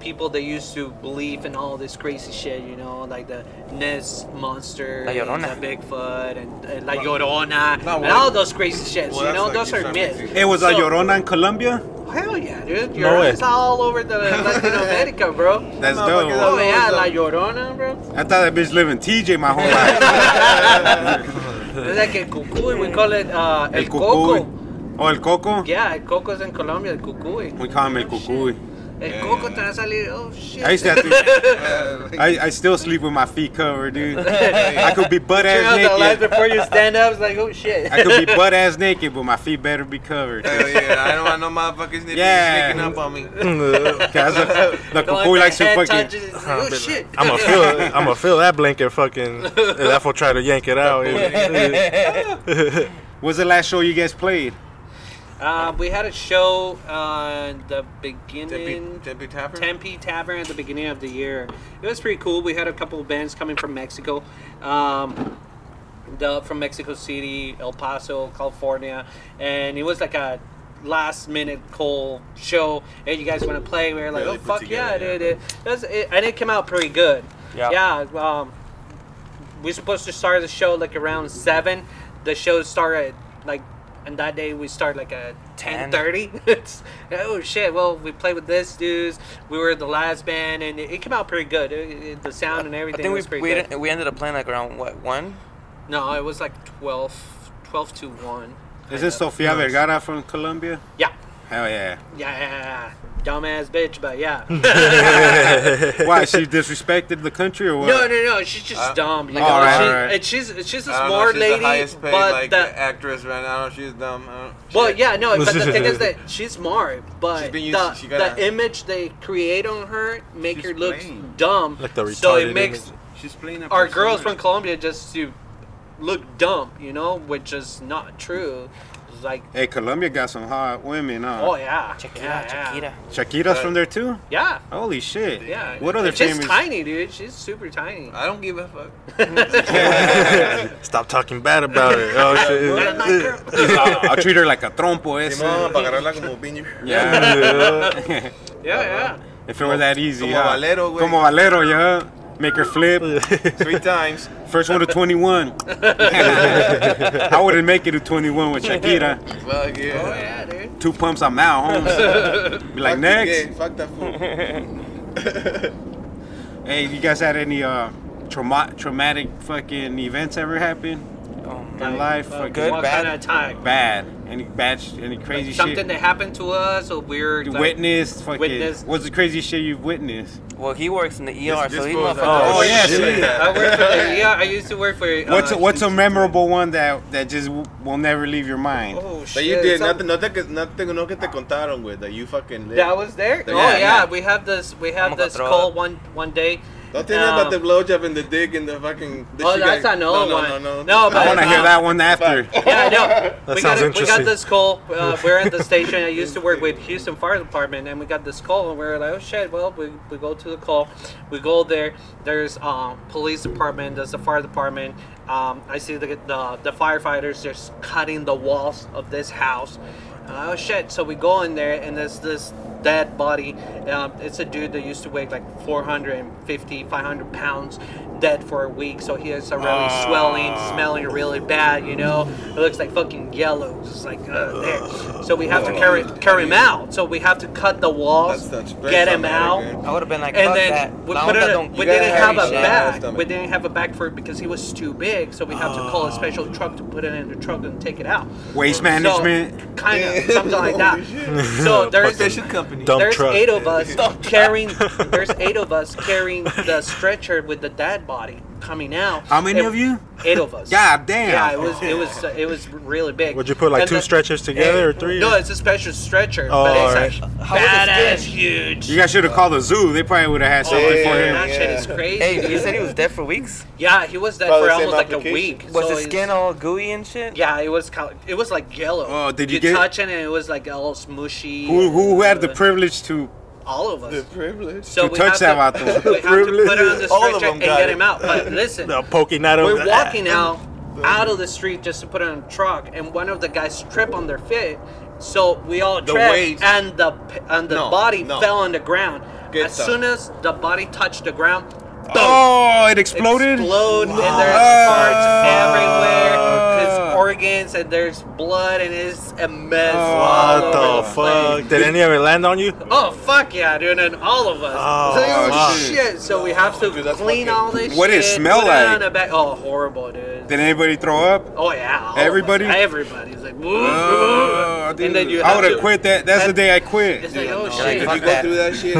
People that used to believe in all this crazy shit, you know, like the Ness monster, La Llorona, Bigfoot, and uh, La Llorona, no, and all those crazy shits, well, you know, like those are myths. It was so, La Llorona in Colombia? Hell yeah, dude. No it's all over the Latin America, bro. That's dope. Oh, yeah, La Llorona, bro. I thought that bitch lived in T J my whole life. It's like a cucuy, we call it uh, El, el Coco. Oh, El Coco? Yeah, El Coco is in Colombia, El Cucuy. We call him El Cucuy. El yeah. Coco te va a salir, oh shit. I used to have to, I, I still sleep with my feet covered, dude. I could be butt ass naked. The lights before you stand up, it's like, oh shit. I could be butt ass naked, but my feet better be covered. Hell yeah, I don't want no motherfuckers sneaking yeah. up on me. Cause the the cuckoo likes to fucking. Touches, like, oh shit. I'm gonna feel, I'm gonna feel that blanket fucking. That fool try to yank it out. What's the last show you guys played? Uh, we had a show uh, the beginning... Tempe, Tempe Tavern? Tempe Tavern at the beginning of the year. It was pretty cool. We had a couple of bands coming from Mexico. Um, the, from Mexico City, El Paso, California. And it was like a last-minute call show. Hey, you guys want to play? We were like, yeah, oh, fuck together, yeah. yeah. It, it, it was, it, and it came out pretty good. Yeah. Yeah. Um, we were supposed to start the show like around seven. The show started like... And that day we started like at ten thirty. Oh shit, well we played with this dudes. We were the last band and it, it came out pretty good. It, it, the sound and everything I think was we, pretty we good. Did, we ended up playing like around what, one? No, it was like twelve, twelve to one. Is this Sofia Vergara from Colombia? Yeah. Hell yeah. Yeah, yeah, yeah. Dumbass bitch, but yeah. Why, she disrespected the country or what? No, no, no. She's just uh, dumb. You all know? Right, she, all right. She's, she's a smart know, she's lady, the highest paid, but like, the actress right now, she's dumb. Well, shit. Yeah, no, but the thing is that she's smart, but she's been used, the, she gotta, the image they create on her make her look plain. Dumb. Like the retarded so it makes she's our girls from Colombia just to look dumb, you know, which is not true. Like, hey, Colombia got some hot women, huh? Oh yeah, Chiquita, yeah, yeah. Chiquita. Chiquita's from there too. Yeah. Holy shit. Yeah. What other famous? She's tiny, dude. She's super tiny. I don't give a fuck. Stop talking bad about it. Oh shit. I'll treat her like a trompo. Ese. Yeah. Yeah, yeah. If it were that easy, como valero, como valero, yeah. Make her flip. Three times. First one to twenty-one. I wouldn't make it to twenty-one with Shakira. Fuck yeah. Oh, yeah, dude. Two pumps, I'm out, homies. Be like, fuck next. Fuck that fool. Hey, you guys had any uh, trauma- traumatic fucking events ever happen? Oh, in life? Uh, good, what bad? Kind of time? Bad. Any bad, sh- any crazy like something shit? Something that happened to us or weird. You like, witnessed? Fucking. Witnessed. What's the craziest shit you've witnessed? Well, he works in the E R, this, so he motherfucker. Oh, oh yeah, shit. I work for the E R. I used to work for. Uh, what's a, what's a memorable one that that just w- will never leave your mind? Oh shit! That you did nothing, nothing, nothing, no que te contaron with that you fucking. Lived. That was there. That oh yeah, yeah, we have this. We have I'm this call one one day. Don't think no. about the blowjob and the dick and the fucking. The oh, that's guy. Another no, one. No, no, no. no but, I want to uh, hear that one after. Yeah, I know. That we sounds got a, interesting. We got this call. Uh, we're at the station. I used to work with Houston Fire Department, and we got this call, and we're like, oh shit. Well, we, we go to the call. We go there. There's um police department. There's the fire department. Um, I see the, the the firefighters just cutting the walls of this house. Oh shit, so we go in there and there's this dead body. Um, it's a dude that used to weigh like four hundred fifty, five hundred pounds, dead for a week. So he has a really uh, swelling, smelling really bad, you know. It looks like fucking yellow, just like uh, there. So we have to carry carry him out. So we have to cut the walls, get him out. I would have been like, and then we, put it, we didn't have a bag. We didn't have a bag for it because he was too big. So we have to call a special truck to put it in the truck and take it out. Waste management, kind of. Something like that. So there's there's truck. eight of us carrying. There's eight of us carrying the stretcher with the dead body coming out. How many it, of you? Eight of us. God damn. Yeah, it was it was uh, it was really big. Would you put like and two the, stretchers together it, or three? No, it's a special stretcher. Oh, but it's right. like badass huge. You guys should have called the zoo. They probably would have had something oh, yeah, for him. That yeah. shit is crazy. Hey, you said he was dead for weeks? Yeah, he was dead probably for almost like a week. Was so his skin all gooey and shit? Yeah, it was it was like yellow. Oh, did you, you get touch it? And it was like all smushy. Who who had the privilege to? All of us. The privilege. So to we touch have that to, out the we have privilege. To put on the stretcher and get it. Him out. But listen, no, poking out we're walking out out of the street just to put it on a truck, and one of the guys tripped on their feet. So we all the tripped, weight. and the and the no, body no. fell on the ground. Get as up. soon as the body touched the ground, boom, oh, it exploded! Exploded, wow. And there's parts everywhere. There's organs, and there's blood, and it's a mess. Oh, what the fuck? Did any of it land on you? Oh, fuck yeah, dude, and all of us. Oh, so, shit. shit. So we have to dude, clean fucking... all this what shit. What did it smell like? It back. Oh, horrible, dude. Did anybody throw up? Oh, yeah. Everybody? Everybody's like, woo, oh, and then you I would have to... quit that. That's that... the day I quit. It's like, yeah, oh, no, shit. Did you go through that shit?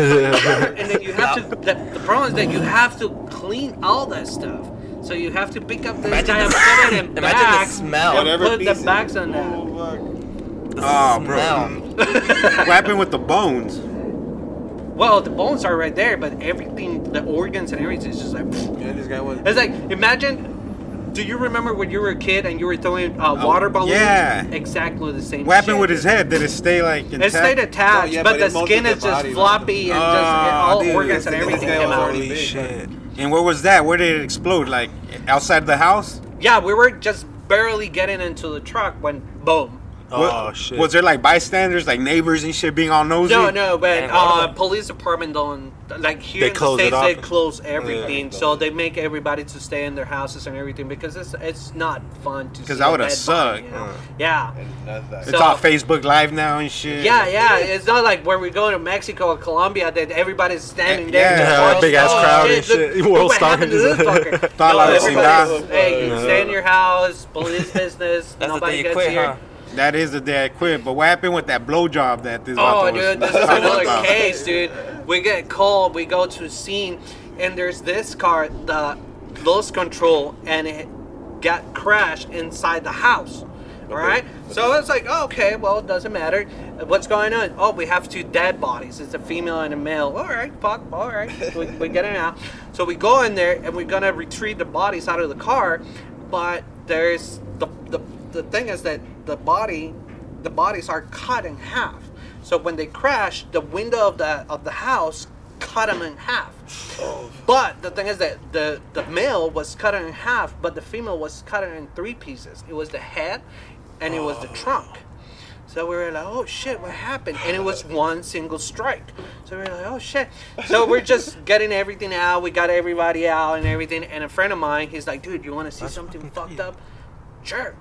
And then you have to, the, the problem is that you have to clean all that stuff. So you have to pick up this imagine guy the, and put it in bags. The smell. And put the bags on that. Oh, oh bro. What happened with the bones? Well, the bones are right there, but everything, the organs and everything, is just like. Yeah, this guy was. It's like imagine. Do you remember when you were a kid and you were throwing uh, oh, water balloons? Yeah. Exactly the same. What happened shit. with his head? Did it stay like intact? It stayed attached, no, yeah, but, but the skin is just floppy and oh, just all dude, organs and everything came out. Holy shit. And what was that? Where did it explode? Like outside the house? Yeah, we were just barely getting into the truck when boom. Oh what, shit! Was there like bystanders, like neighbors and shit, being all nosy? No, no, but Man, uh, police department don't like here in the states they close everything, yeah, so they make everybody to stay in their houses and everything because it's it's not fun to. Because that would have sucked. You know? uh, yeah. It's, so, it's on Facebook Live now and shit. Yeah, yeah. It's not like when we go to Mexico or Colombia that everybody's standing there. Yeah, yeah big ass oh, crowd and shit. Look, world star is this fucker. No, hey, you stay in your house. Police business. Nobody gets here. That is the day I quit. But what happened with that blowjob that this? Oh, dude, this is another case, dude. We get called. We go to the scene, and there's this car, the lost control, and it got crashed inside the house. All right. Okay. So it's like, oh, okay, well, it doesn't matter. What's going on? Oh, we have two dead bodies. It's a female and a male. All right, fuck. All right, we, we get it out. So we go in there, and we're gonna retrieve the bodies out of the car, but there's the the. The thing is that the body, the bodies are cut in half. So when they crash, the window of the of the house cut them in half. Oh. But the thing is that the the male was cut in half, but the female was cut in three pieces. It was the head, and it was the trunk. So we were like, oh shit, what happened? And it was one single strike. So we were like, oh shit. So we're just getting everything out. We got everybody out and everything. And a friend of mine, he's like, dude, you want to see something fucked up? Sure.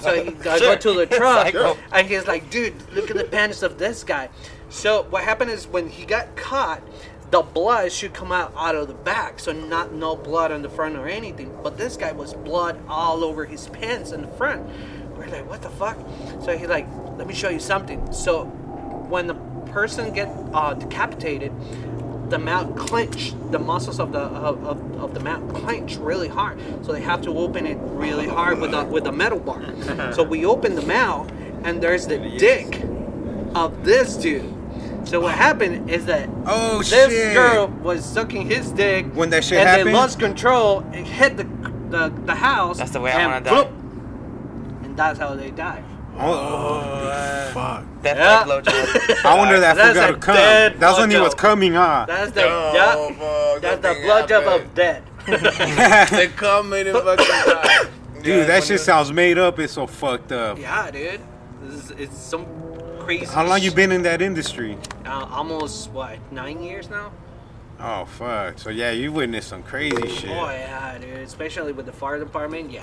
So he sure. I go to the truck, sure. and he's like, dude, look at the pants of this guy. So what happened is when he got caught, the blood should come out out of the back. So not no blood on the front or anything. But this guy was blood all over his pants in the front. We're like, what the fuck? So he's like, let me show you something. So when the person get uh, decapitated, the mouth clench, the muscles of the of, of, of the mouth clench really hard, so they have to open it really hard with a with a metal bar. So we open the mouth, and there's the dick of this dude. So what happened is that oh, this shit. girl was sucking his dick. When that shit and happened? And they lost control and hit the the, the house. That's the way I want to die. And that's how they died. Oh, uh, fuck. That's yeah. like blowjob. I wonder that that's forgot to come. That's blowjob. When he was coming on. That's the, oh, duck, fuck, that's that the blowjob of dead. They come in and fucking die. Dude, yeah, that shit sounds made up. It's so fucked up. Yeah, dude. It's, it's some crazy. How long shit. you been in that industry? Uh, almost, what, nine years now? Oh, fuck. So, yeah, you witnessed some crazy shit. Oh, yeah, dude. Especially with the fire department, yeah.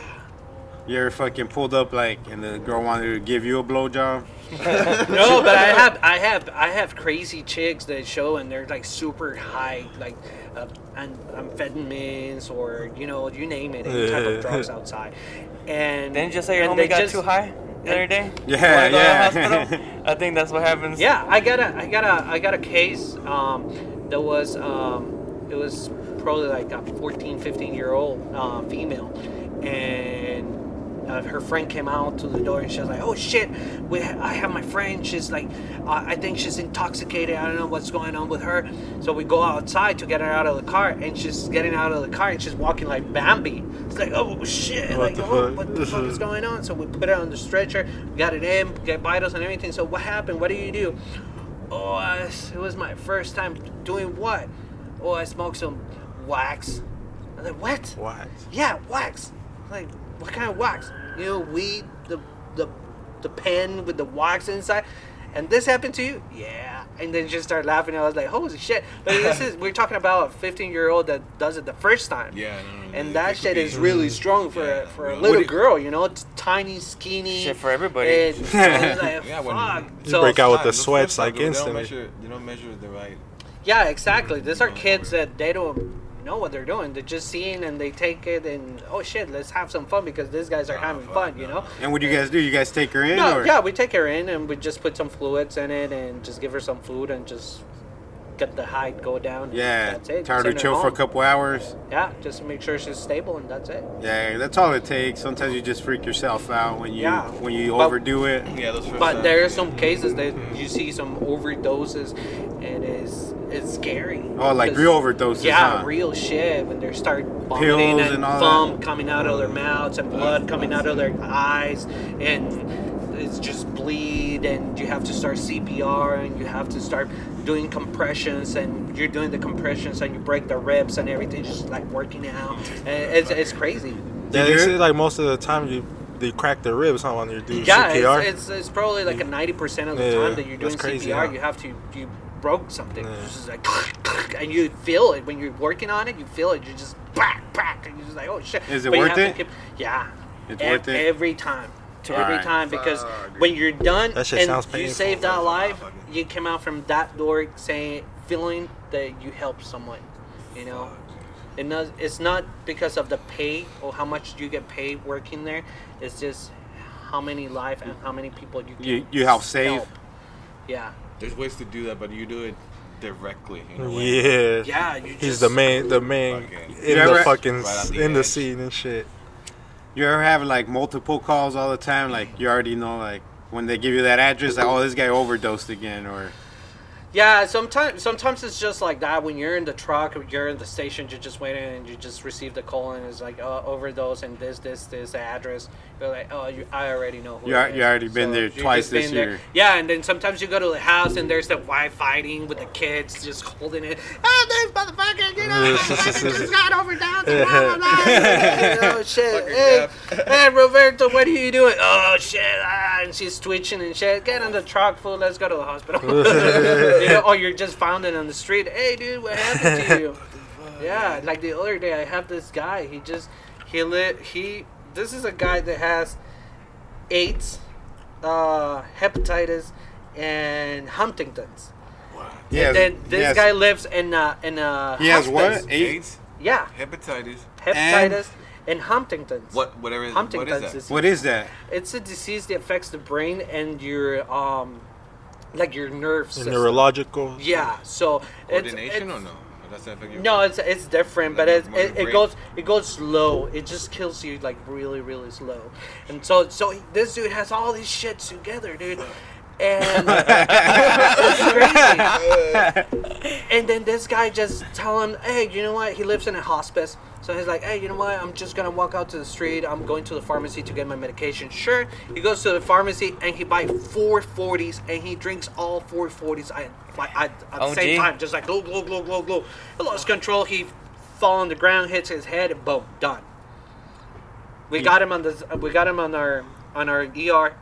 You ever fucking pulled up like, and the girl wanted to give you a blowjob? No, but I have, I have, I have crazy chicks that show, and they're like super high, like, uh, and amphetamines or you know, you name it, any type of drugs outside. And then just say your homie got just, too high the other day. Yeah, yeah. I think that's what happens. Yeah, I got a, I got a, I got a case. Um, that was, um, it was probably like a fourteen, fifteen year old uh, female, and. Uh, her friend came out to the door and she was like, oh shit, we ha- I have my friend, she's like, uh, I think she's intoxicated, I don't know what's going on with her. So we go outside to get her out of the car, and she's getting out of the car and she's walking like Bambi. It's like, oh shit, what like the oh, fuck? what the fuck is going on? So we put her on the stretcher, got it in, got vitals and everything. So what happened? What do you do? Oh, I, it was my first time doing what? Oh, I smoked some wax. I'm like, what? Wax? Yeah, wax. I'm like, what kind of wax? You know, weed, the the the pen with the wax inside, and this happened to you? Yeah. And then just start laughing. I was like, holy shit! But this is we're talking about a fifteen-year-old that does it the first time. Yeah. No, and that shit is really strong for yeah, for a little you, girl, you know, it's tiny, skinny. Shit for everybody. It's, it's like, yeah, fuck. When you so, break out with the sweats like instantly. You don't measure the right. Yeah, exactly. These are kids that they don't. know what they're doing. They're just seeing and they take it and oh shit, let's have some fun because these guys are having fun, you know. And what do you guys do? You guys take her in? No, or? Yeah, we take her in and we just put some fluids in it and just give her some food and just get the height go down. Yeah, that's it. Tired to chill for a couple hours. Yeah, just to make sure she's stable and that's it. Yeah, that's all it takes. Sometimes you just freak yourself out when you yeah. when you but, overdo it. Yeah, those. But times. There are some cases that you see some overdoses and it's. It's scary. Oh, like real overdoses. Yeah, huh? Real shit. When they start vomiting and, and foam that. coming out of their mouths and blood coming out of their eyes, and it's just bleed, and you have to start C P R, and you have to start doing compressions, and you're doing the compressions, and you break the ribs and everything, just like working out. And it's it's crazy. Yeah, they say like most of the time you. They crack their ribs, huh? When you're doing yeah, C P R. Yeah, it's, it's it's probably like a ninety percent of the yeah, time that you're doing crazy, C P R, huh? You have to you. broke something yeah. It's just like, and you feel it when you're working on it, you feel it, you're just back back and you're just like, oh shit, is it but worth it keep, yeah it's e- worth it every time All every right. time because uh, when you're done and painful, you saved that life, you came out from that door saying feeling that you helped someone, you know. It does, it's not because of the pay or how much you get paid working there, it's just how many life and how many people you can you, you help save. Yeah, there's ways to do that, but you do it directly. In a way. Yeah. Yeah. You just He's the man, the man fucking, in the ever, fucking right the in edge. the scene and shit. You ever have like multiple calls all the time? Like you already know, like when they give you that address, like oh this guy overdosed again, or. Yeah, sometimes sometimes it's just like that. When you're in the truck, or you're in the station, you're just waiting, and you just receive the call, and it's like, oh, overdose, and this, this, this address. You're like, oh, you, I already know who. You are, you already been so there twice this year. There. Yeah, and then sometimes you go to the house, and there's the wife fighting with the kids, just holding it. Oh, this motherfucker, you know, motherfucker just got overdosed. Blah, blah, blah. Oh shit! Hey, hey, Roberto, what are you doing? Oh shit! Ah, and she's twitching and shit. Get in the truck, fool. Let's go to the hospital. You know, or you're just found it on the street. Hey, dude, what happened to you? Yeah, like the other day, I have this guy. He just, he lit, he, this is a guy that has AIDS, uh, hepatitis, and Huntington's. Wow. Yeah. And then this yes. guy lives in a, in a He hospice. has what? AIDS? Yeah. Hepatitis. Hepatitis. And- And Huntington's. What? Whatever. Is, Huntington's what is that? Disease. What is that? It's a disease that affects the brain and your, um... like your nerve system. Neurological. Yeah. So coordination it's, it's, or no? That's no, it's it's different, but it it, it goes it goes slow. It just kills you like really really slow, and so so this dude has all these shits together, dude, And crazy. And then this guy just tell him, hey, you know what? He lives in a hospice. So he's like, hey, you know what? I'm just going to walk out to the street. I'm going to the pharmacy to get my medication. Sure. He goes to the pharmacy and he buys four forties and he drinks all four forties at, at, at the same time. Just like, glow, glow, glow, glow, glow. He lost control. He falls on the ground, hits his head, and boom, done. We yeah. got him on the, we got him on our, on our E R.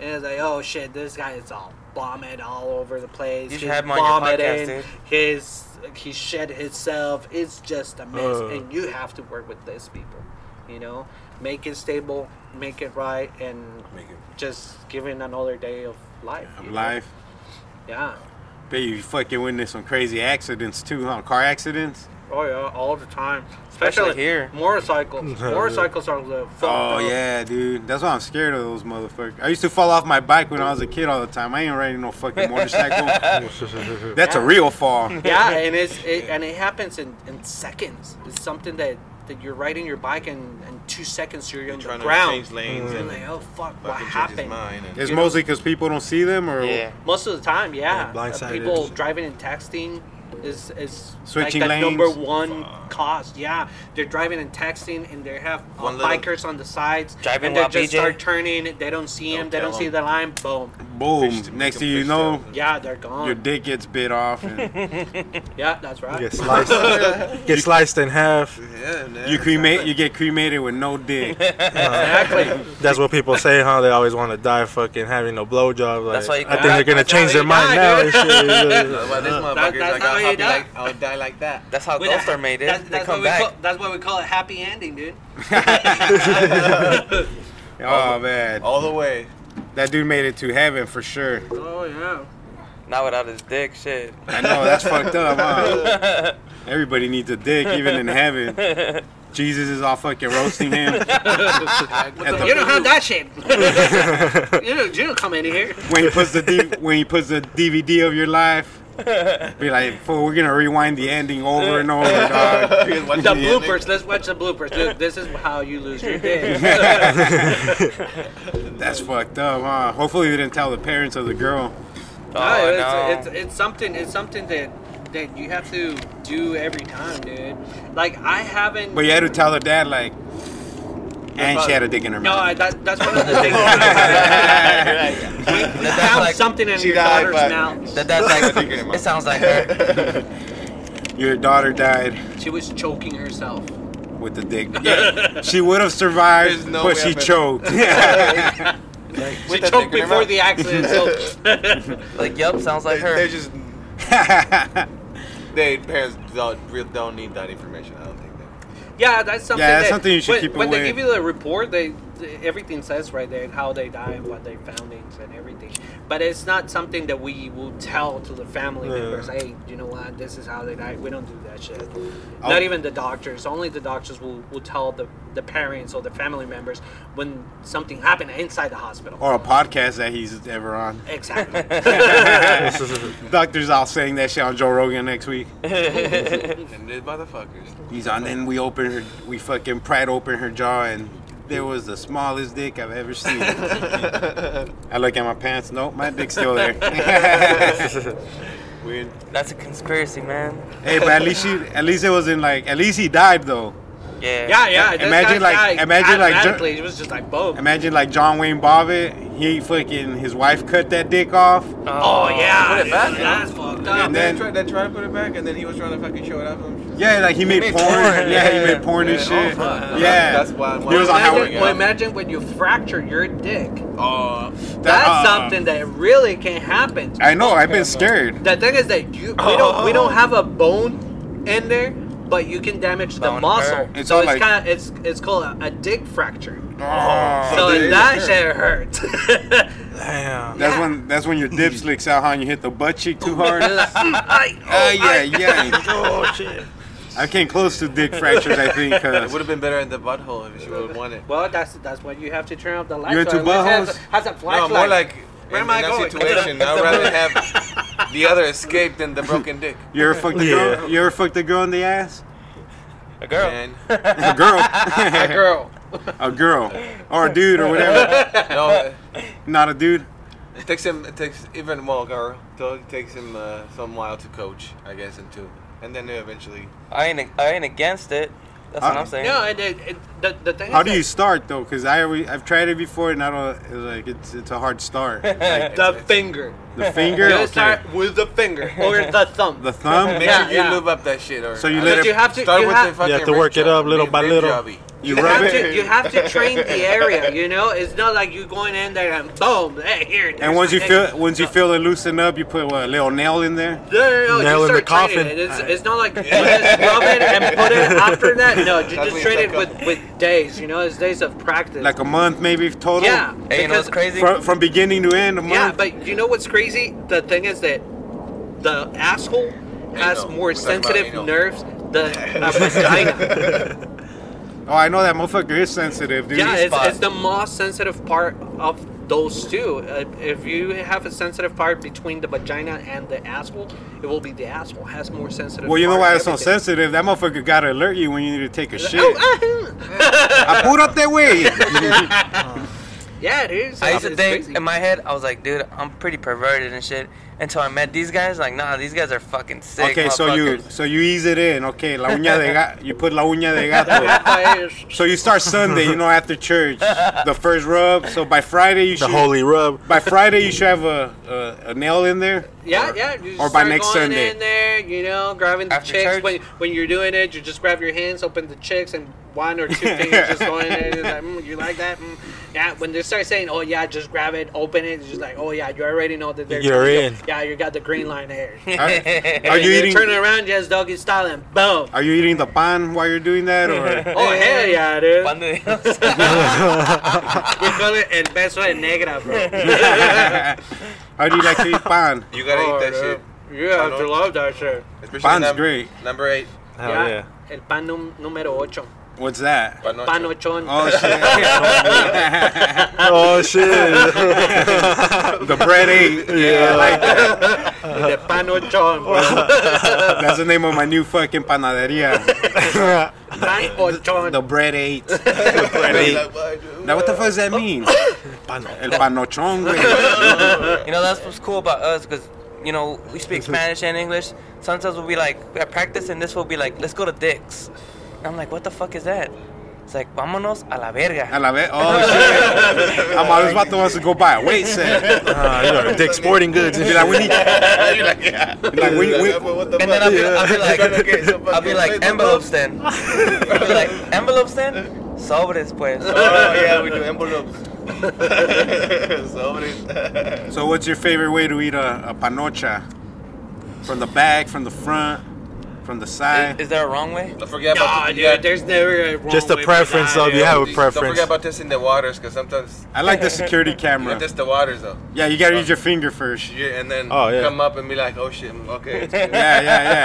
And it's like, oh shit, this guy is all vomit all over the place. You should have him on your podcast, dude. His, he shed himself. It's just a mess. Uh. And you have to work with these people, you know? Make it stable, make it right, and make it. Just give it another day of life. Of life. Yeah. But you fucking witness some crazy accidents too, huh? Car accidents? Oh yeah, all the time. Especially, Especially here. Motorcycles. Motorcycles are the fuck. Oh, up. Yeah, dude. That's why I'm scared of those motherfuckers. I used to fall off my bike when I was a kid all the time. I ain't riding no fucking motorcycle. That's yeah. a real fall. Yeah, and it's it, and it happens in, in seconds. It's something that, that you're riding your bike and in two seconds you're, you're on the ground. To lanes mm-hmm. and like, oh fuck, what happened? It's you mostly because people don't see them, or yeah. most of the time, yeah. yeah uh, people driving and texting. Is is switching like the number one uh, cause? Yeah, they're driving and texting, and they have uh, bikers on the sides. Driving and they just B J. Start turning. They don't see him. Don't they don't them. See the line. Boom. Boom. Fish, next thing you know, them. Yeah, they're gone. Your dick gets bit off. And yeah, that's right. You get sliced. Get sliced in half. Yeah, man, you cremate. Exactly. You get cremated with no dick. Uh, exactly. That's what people say, huh? They always want to die fucking having no blowjob. Like, that's why you I think they're gonna that's change their mind now. And shit. That's I'll, like, I'll die like that. That's how ghosts are made. That's, that's, come back. Call, that's what we call it, happy ending, dude. Oh, all man. All the way. That dude made it to heaven for sure. Oh, yeah. Not without his dick, shit. I know, that's fucked up, huh? Everybody needs a dick, even in heaven. Jesus is all fucking roasting him. You don't have that shit. you, don't, you don't come in here. When he puts the, D- when he puts the D V D of your life. Be like, fool, we're gonna rewind the ending over and over, dog. The bloopers, let's watch the bloopers. Dude, this is how you lose your dick. That's fucked up, huh? Hopefully they didn't tell the parents of the girl. Oh, no, it's, no. It's, it's something it's something that that you have to do every time, dude. Like I haven't. But you had to tell her dad, like. And she had a dick in her mouth. No, I, that, that's one of the things. Right, right, right. We, we found like, something in your died, daughter's mouth. That, that's like, it sounds like her. Your daughter died. She was choking herself. With the dick. Yeah. She would have survived, no but she ever. Choked. Yeah. Like, she choked before the accident. So. Like, yup, sounds like they, her. They just. They parents don't, don't need that information. I don't think. Yeah, that's something. Yeah, that's that, something you should when, keep away. When they give you the report, they, they everything says right there how they died, what they foundings, and everything. But it's not something that we will tell to the family yeah. members. Hey, you know what? This is how they died. We don't do that shit. I'll, not even the doctors. Only the doctors will, will tell the, the parents or the family members when something happened inside the hospital. Or a podcast that he's ever on. Exactly. Doctors all saying that shit on Joe Rogan next week. And these motherfuckers. He's on. Then we open her. We fucking pried open her jaw and. There was the smallest dick I've ever seen. I look at my pants. Nope, my dick's still there. Weird. That's a conspiracy, man. Hey, but at least she, at least it wasn't like, at least he died though. Yeah. Yeah, yeah. This imagine like, imagine like, it was just like boom. Imagine like John Wayne Bobbitt. He fucking, his wife cut that dick off. Oh, oh yeah. Put it back. That's fucked up. And then they tried, they tried to put it back, and then he was trying to fucking show it up. Yeah, like he, he made, made porn. porn. Yeah, yeah, he made porn yeah. and shit. Oh, yeah, that's why. why he was imagine, on Howard. Well, imagine when you fracture your dick. Oh, that, that's uh, something that really can happen. I know. I've been scared. The thing is that you oh. we don't we don't have a bone in there, but you can damage bone the muscle. It's so it's like, kind of it's it's called a, a dick fracture. Oh, so, so dude, that shit hurts. Damn. That's yeah. when that's when your dip slicks out, huh? And you hit the butt cheek too hard. I, oh uh, yeah, yeah. Oh shit. I came close to dick fractures, I think. It would have been better in the butthole if you would have wanted. Well, that's that's why you have to turn off the lights. You're into buttholes? Has a flashlight. No, more like where in, am I in going? That situation, I'd rather have the other escape than the broken dick. You ever fucked a yeah. girl? You ever fucked a girl in the ass? A girl. Man. A girl. A girl. A girl. Or a dude or whatever. No. Not a dude. It takes him. It takes even longer. It takes him uh, some while to coach, I guess, and to, and then eventually. I ain't. I ain't against it. That's I, what I'm saying. No, it, it, it, the, the thing. How is do that, you start though? Because I always, I've tried it before, and I don't it's like it's it's a hard start. Like, the it's, finger. The finger. You okay. Start with the finger or the thumb. The thumb. Make yeah, sure you yeah. lube up that shit. Or so you let it. You have to. Start you with have, the fucking you have to work it up little by little. Jobby. You, you, have to, you have to train the area, you know. It's not like you going in there and boom, hey, here. And once you feel, once you feel it loosen up, you put what, a little nail in there. No, no, no. Nail you start in the coffin. It. It's, right. It's not like you just rub it and put it after that. No, you just train it with, with days. You know, it's days of practice. Like a month, maybe total. Yeah, hey, you know what's crazy? From, from beginning to end, a month. Yeah, but you know what's crazy? The thing is that the asshole has anal. more We're sensitive nerves than a vagina. Oh, I know that motherfucker is sensitive, dude. Yeah, it's, it's the most sensitive part of those two. Uh, if you have a sensitive part between the vagina and the asshole, it will be the asshole has more sensitive. Well, you know why it's so sensitive? That motherfucker gotta alert you when you need to take a shit. I pulled up that way. Yeah, it is. I used to think in my head, I was like, dude, I'm pretty perverted and shit. Until I met these guys, like, nah, these guys are fucking sick. Okay, so you so you ease it in, okay? La uña de gato, you put la uña de gato. So you start Sunday, you know, after church, the first rub. So by Friday, you the should the holy rub. By Friday, you should have a a, a nail in there. Yeah, or, yeah. You or by next going Sunday. In there, you know, grabbing the after chicks. When, when you're doing it, you just grab your hands, open the chicks, and one or two fingers just going in there. Like, mm, you like that? Mm. Yeah. When they start saying, "Oh yeah, just grab it, open it," it's just like, "Oh yeah, you already know that they're you're in." Yeah, you got the green line there. Are, are you eating? Turn around, just doggy style, and boom. Are you eating the pan while you're doing that, or? Oh hell yeah, dude. Pan de Dios. We call it el peso de negra, bro. How do you like to eat pan? You gotta oh, eat that yeah. shit. Yeah, I love that shit. Especially Pan's num- great. Number eight. Hell yeah. yeah. El pan num- número ocho. What's that? Panocho. Panochon. Oh shit. Oh shit. The bread eight. Yeah, yeah. I like that. The panochon, bro. That's the name of my new fucking panaderia. Panochon. The bread eight. The bread eight. Now what the fuck does that mean? El panochon, güey. You know, that's what's cool about us, because you know, we speak Spanish and English. Sometimes we'll be like at practice and this will be like, let's go to Dick's. I'm like, what the fuck is that? It's like, vámonos a la verga. A la verga. Oh, shit. I'm always about to want to go buy a weight set. Uh, you know, Dick's Sporting Goods. And be like, we need that. You're like, yeah. You're like, we, we. And then I'll be, I'll be like, I'll be like, envelopes then. I'll be like, envelopes then? Sobres, pues. Oh, yeah, we do envelopes. Sobres. So what's your favorite way to eat a, a panocha? From the back, from the front? From the side. Is, is there a wrong way? Don't forget no, about the, dude, yeah, there's never a wrong just a way preference of you yeah, have a preference. Don't forget about testing the waters, because sometimes I like the security camera. You gotta test the waters though. Yeah, you gotta oh. use your finger first. Yeah, and then oh, yeah. come up and be like, oh shit, okay. Yeah, yeah,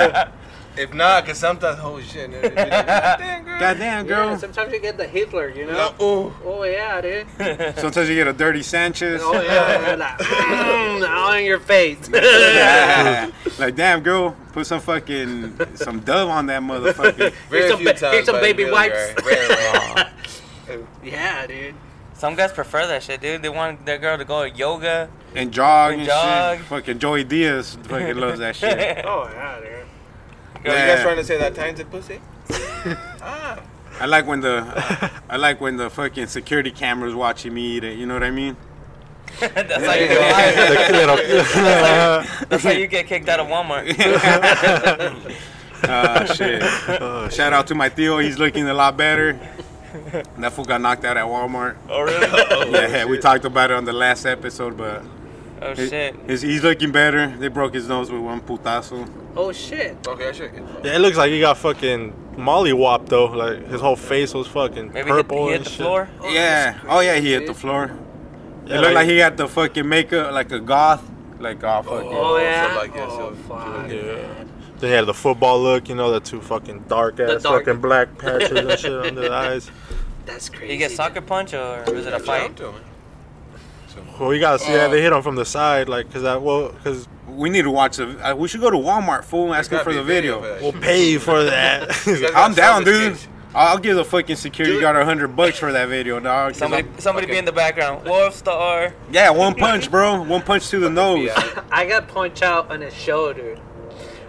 yeah. If not, because sometimes oh shit. Like, goddamn girl. Goddamn girl. Yeah, sometimes you get the Hitler, you know. Oh, oh yeah, dude. Sometimes you get a dirty Sanchez. Oh yeah, like, mm, all in your face. Yeah. Like damn girl. Put some fucking, some dove on that motherfucker. Very few ba- times. Here's some baby really wipes. Rare, rare. Yeah, dude. Some guys prefer that shit, dude. They want their girl to go to yoga. And jog and, and jog. Shit. Fucking Joey Diaz fucking loves that shit. Oh, yeah, dude. Yo, yeah. You guys trying to say that time's a pussy? Ah. I like when the, uh, I like when the fucking security camera's watching me eat it. You know what I mean? That's how you get that's, how, that's how you get kicked out of Walmart. uh, shit. Oh, shout out to my Theo. He's looking a lot better. That fool got knocked out at Walmart. Oh really? Oh, yeah, oh, we talked about it on the last episode, but oh his, shit. His, he's looking better. They broke his nose with one putazo. Oh shit. Okay, I should. Yeah, it looks like he got fucking mollywopped though. Like his whole face was fucking maybe purple he hit, he hit and the shit. Floor? Oh, yeah. Oh yeah, he hit the floor. It yeah, looked like, like he got the fucking makeup, like a goth, like oh fuck. Oh yeah. Like that, oh, so fuck. Yeah. They had the football look, you know, the two fucking dark ass, dark. fucking black patches and shit under the eyes. That's crazy. Did you get soccer punch or was it a fight? Well, we gotta see uh, that they hit him from the side, like, cause I well, cause we need to watch the. Uh, we should go to Walmart, fool, and ask him for the video. video. We'll pay for that. I'm down, dude. Kids. I'll give the fucking security Dude. guard a hundred bucks for that video, dog. Somebody, I'm, somebody okay. be in the background. Wolf star. Yeah, one punch, bro. One punch to the nose. I got punched out on his shoulder.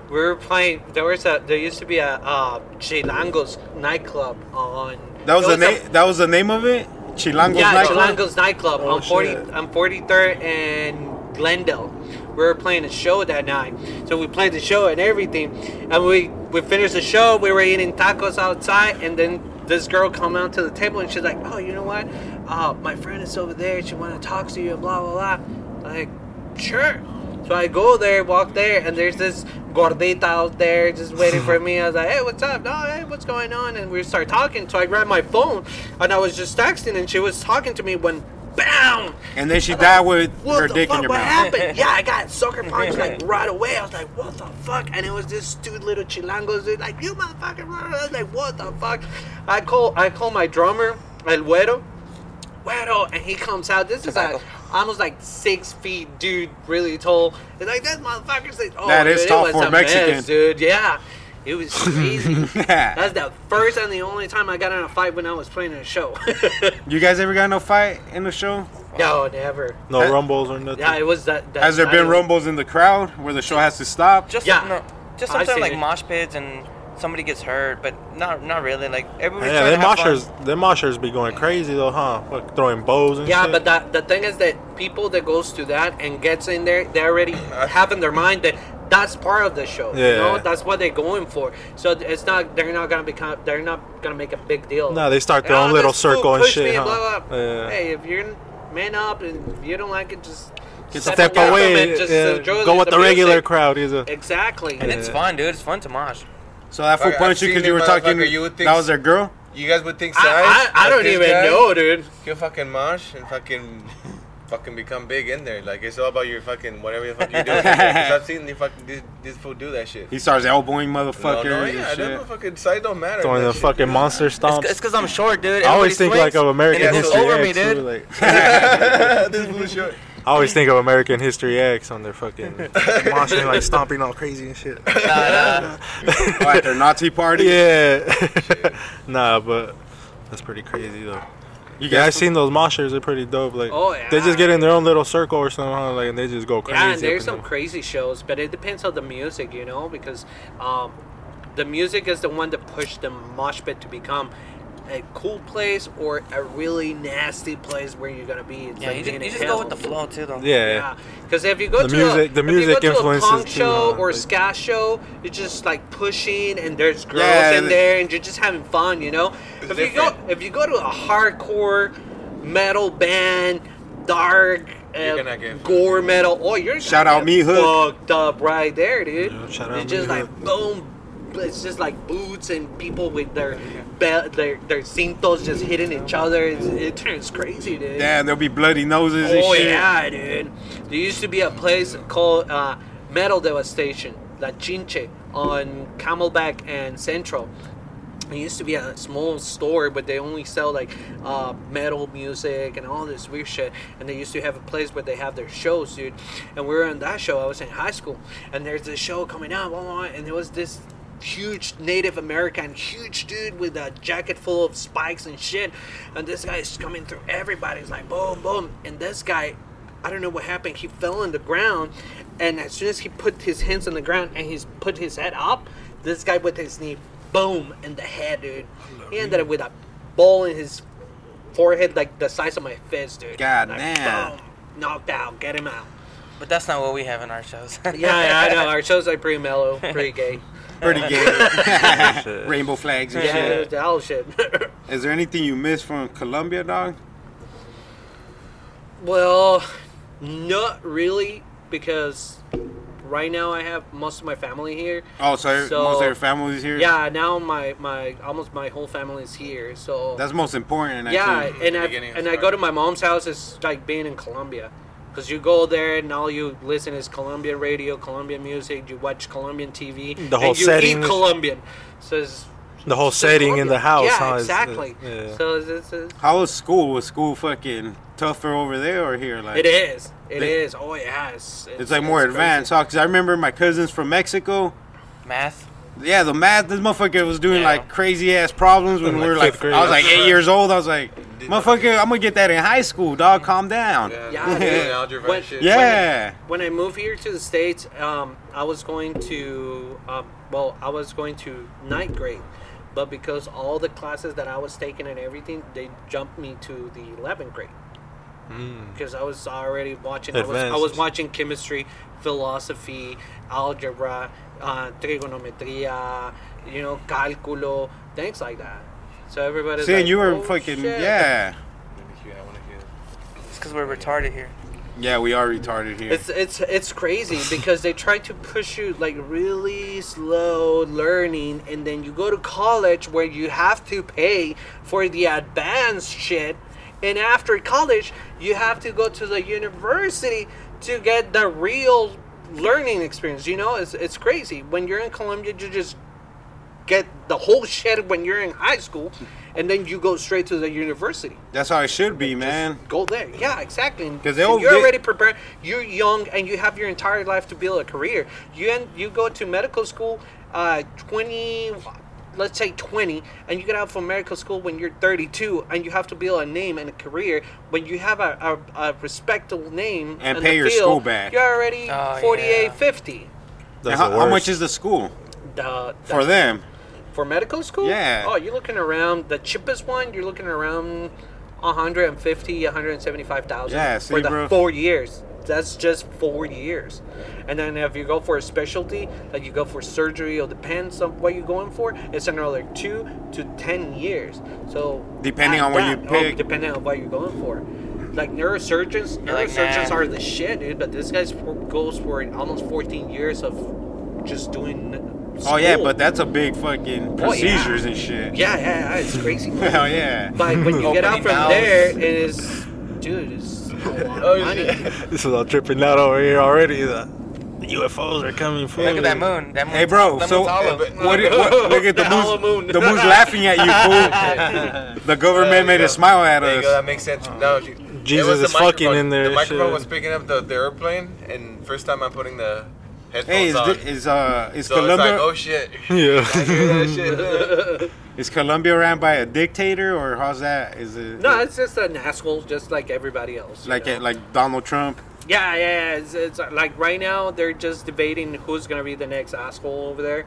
We were playing. There was a. There used to be a uh, Chilango's nightclub on. That was the name. That was the name of it. Chilango's yeah, nightclub. Chilango's nightclub oh, on forty on forty-third and Glendale. We were playing a show that night, so we played the show and everything, and we we finished the show. We were eating tacos outside, and then this girl come out to the table and she's like, "Oh, you know what? Uh, my friend is over there. She want to talk to you." Blah blah blah. Like, sure. So I go there, walk there, and there's this gordita out there just waiting for me. I was like, "Hey, what's up? No, hey, what's going on?" And we start talking. So I grabbed my phone, and I was just texting, and she was talking to me when, bam! And then she I'm died like, with her dick fuck? in your what mouth. What happened? Yeah, I got sucker punched like right away. I was like, "What the fuck?" And it was this dude, little Chilango, dude, like, "You motherfucker!" I was like, "What the fuck?" I call, I call my drummer, El Güero, Güero, and he comes out. This is like. Almost like six feet, dude, really tall. It's like that motherfucker's like, oh, that dude, is tall it was for a Mexican, mess, dude. Yeah, it was crazy. yeah. That's the first and the only time I got in a fight when I was playing a show. You guys ever got in a fight in the show? No, never. No that, rumbles or nothing. Yeah, it was that. that Has there been rumbles in the crowd where the show has to stop? Just yeah, no, just sometimes like it. mosh pits and somebody gets hurt, but not not really. Like everybody. Yeah, their moshers, their moshers be going crazy though, huh? Like throwing bows and yeah, shit. Yeah, but that, the thing is that people that goes to that and gets in there, they already have in their mind that that's part of the show. Yeah. You know, that's what they're going for. So it's not they're not gonna become they're not gonna make a big deal. No, they start their oh, own little circle and shit. Me, huh? Blah, blah. Yeah. Hey, if you're man up and if you don't like it, just. Just step away. Just yeah. enjoy Go the, with the, the regular crowd. Is a exactly. And yeah. it's fun, dude. It's fun to mosh. So that fool punched you because you were talking. You would think that was their girl. You guys would think so. I, I, I don't even guy, know, dude. He'll fucking mosh and fucking, fucking become big in there. Like it's all about your fucking whatever the fuck you do. I've seen the fucking this, this fool do that shit. He starts elbowing motherfuckers. No, no, yeah, that shit. Fucking size don't matter. Throwing the shit, fucking dude. monster stomps. It's because I'm short, dude. Everybody I always think swings. like of American and History over X. Me, dude. Too, like. This fool's short. I always think of American History X on their fucking moshing, like stomping all crazy and shit. Nah, nah. oh, at their Nazi party? Yeah. Nah, but that's pretty crazy, though. You guys yeah, I've seen those moshers. They're pretty dope. Like, oh, yeah. They just get in their own little circle or something, like, and they just go crazy. Yeah, and there's some them. crazy shows, but it depends on the music, you know, because um, the music is the one that pushed the mosh pit to become a cool place or a really nasty place where you're gonna be. It's yeah, like you, just, you just go with the flow too, though. Yeah, because yeah. if you go the to music, a, the music influences a punk show too, huh? or a ska show, you're just like pushing, and there's girls yeah, in there, and you're just having fun, you know. If different. you go, if you go to a hardcore metal band, dark. Get gore metal, oh, you're shout out me hook fucked up right there, dude. Yeah, shout it's out just me like hook. boom. It's just like boots and people with their be- their their cintos just hitting each other. It's, it turns crazy, dude. Damn, there'll be bloody noses oh, and shit. Oh, yeah, dude. There used to be a place called uh, Metal Devastation, La Chinche, on Camelback and Central. It used to be a small store, but they only sell like uh, metal music and all this weird shit. And they used to have a place where they have their shows, dude. And we were on that show. I was in high school. And there's this show coming out, blah, blah, and there was this huge Native American, huge dude with a jacket full of spikes and shit, and this guy is coming through everybody. It's like boom, boom, and this guy, I don't know what happened. He fell on the ground, and as soon as he put his hands on the ground and he's put his head up, this guy with his knee, boom, in the head, dude. He ended up with a ball in his forehead like the size of my fist, dude. God like, damn! Boom, knocked out. Get him out. But that's not what we have in our shows. yeah, yeah, I know. Our shows are pretty mellow, pretty gay. Pretty gay. Rainbow flags and yeah, shit. Yeah, all shit. Is there anything you miss from Colombia, dog? Well, not really, because right now I have most of my family here. Oh, so, so most of your family is here? Yeah, now my, my almost my whole family is here. So that's most important. I yeah, think, and I and I go to my mom's house. It's like being in Colombia. Because you go there and all you listen is Colombian radio, Colombian music. You watch Colombian T V. The whole and you setting. Eat Colombian. So it's, the whole it's setting Colombian. in the house. Yeah, huh? exactly. It's, it's, yeah. So it's, it's, it's, how is school? Was school fucking tougher over there or here? Like it is. It they, is. Oh yeah. It's, it's, it's like more it's advanced. Because I remember my cousins from Mexico. Math. Yeah, the math. This motherfucker was doing yeah. like crazy ass problems when like we were like. Grade. I was like eight years old. I was like, motherfucker, I'm gonna get that in high school, dog. Calm down. Yeah. yeah, yeah. Dude, when, shit. yeah. When, I, when I moved here to the States, um, I was going to, um, well, I was going to ninth grade, but because all the classes that I was taking and everything, they jumped me to the eleventh grade. Because I was already watching, I was, I was watching chemistry, philosophy, algebra, uh, trigonometria, you know, cálculo, things like that. So everybody's See, like, you were oh, fucking, shit. yeah. It's because we're retarded here. Yeah, we are retarded here. It's it's it's crazy because they try to push you like really slow learning, and then you go to college where you have to pay for the advanced shit. And after college, you have to go to the university to get the real learning experience. You know, it's it's crazy. When you're in Colombia, you just get the whole shit when you're in high school, and then you go straight to the university. That's how it should be, man. Just go there. Yeah, exactly. Because you're get... already prepared. You're young, and you have your entire life to build a career. You end, you go to medical school, uh, twenty. Let's say twenty, and you get out from medical school when you're thirty-two, and you have to build a name and a career. When you have a, a, a respectable name and in pay the your field, school back, you're already oh, forty-eight, yeah. fifty. How, how much is the school the, the, for them? For medical school, yeah. Oh, you're looking around the cheapest one. You're looking around one hundred and fifty, one hundred and seventy-five thousand yeah, see, for the bro. four years. That's just four years. And then if you go for a specialty, like you go for surgery or depends on what you're going for, it's another two to ten years. So depending on what you pick. Depending on what you're going for. Like neurosurgeons, neurosurgeons are the shit, dude. But this guy goes for almost fourteen years of just doing... School. Oh yeah, but that's a big fucking procedures oh, yeah. and shit. Yeah, yeah, yeah. It's crazy. Hell yeah. But when you get out from there, it is... Dude, it's... Oh, this is all tripping out over here already. The U F Os are coming for Look at that moon. That moon. Hey, bro. That so what, what, look at the, the moon. The moon's laughing at you, fool. The government made go. a smile at there us. You go. That makes sense. Oh. No, Jesus is fucking in there. The microphone shit. was picking up the, the airplane, and first time I'm putting the headphones hey, is on. Hey, is uh, is so Colombia? It's like, oh shit. Yeah. I hear that shit. Is Colombia ran by a dictator, or how's that? Is it? No, it's just an asshole, just like everybody else. Like a, like Donald Trump. Yeah, yeah, yeah. It's, it's like right now they're just debating who's gonna be the next asshole over there.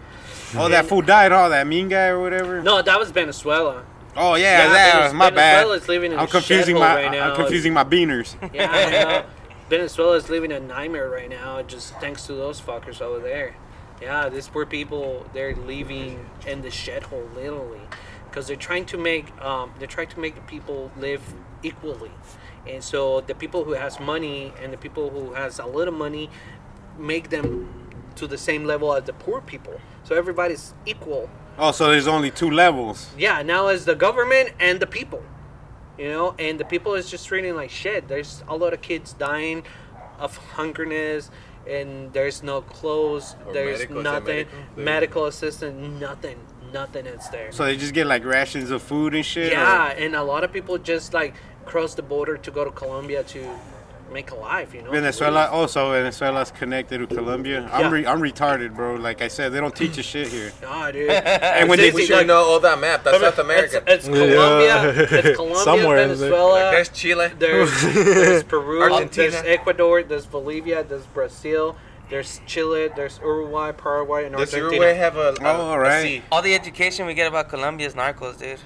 Oh, and that fool died. Oh, that mean guy or whatever. No, that was Venezuela. Oh yeah, yeah that Venezuela, was my Venezuela's bad. Living in I'm confusing my right now. I'm confusing my beaners. Yeah, I know. Venezuela's living a nightmare right now, just thanks to those fuckers over there. Yeah, these poor people, they're living in the shithole, literally. Because they're trying to make um, they're trying to make the people live equally. And so the people who has money and the people who has a little money make them to the same level as the poor people. So everybody's equal. Oh, so there's only two levels. Yeah, now it's the government and the people. You know, and the people is just treating like shit. There's a lot of kids dying of hungerness. And there's no clothes, or there's medical, nothing, medical, medical assistant, nothing, nothing is there. So they just get like rations of food and shit? Yeah, or? And a lot of people just like cross the border to go to Colombia to make a life, you know? Venezuela, also oh, Venezuela's connected with Colombia. I'm yeah. re- I'm retarded, bro. Like I said, they don't teach us shit here. Nah, dude. And when it's they should like, know all that map. That's South America. It's, it's Colombia. Yeah. It's Colombia, Somewhere Venezuela. Like, there's Chile. There's, there's Peru. Argentina. There's Ecuador. There's Bolivia. There's Brazil. There's Chile. There's Uruguay, Paraguay, and Argentina. Does Uruguay have a? a oh, all right. All the education we get about Colombia is narcos, dude.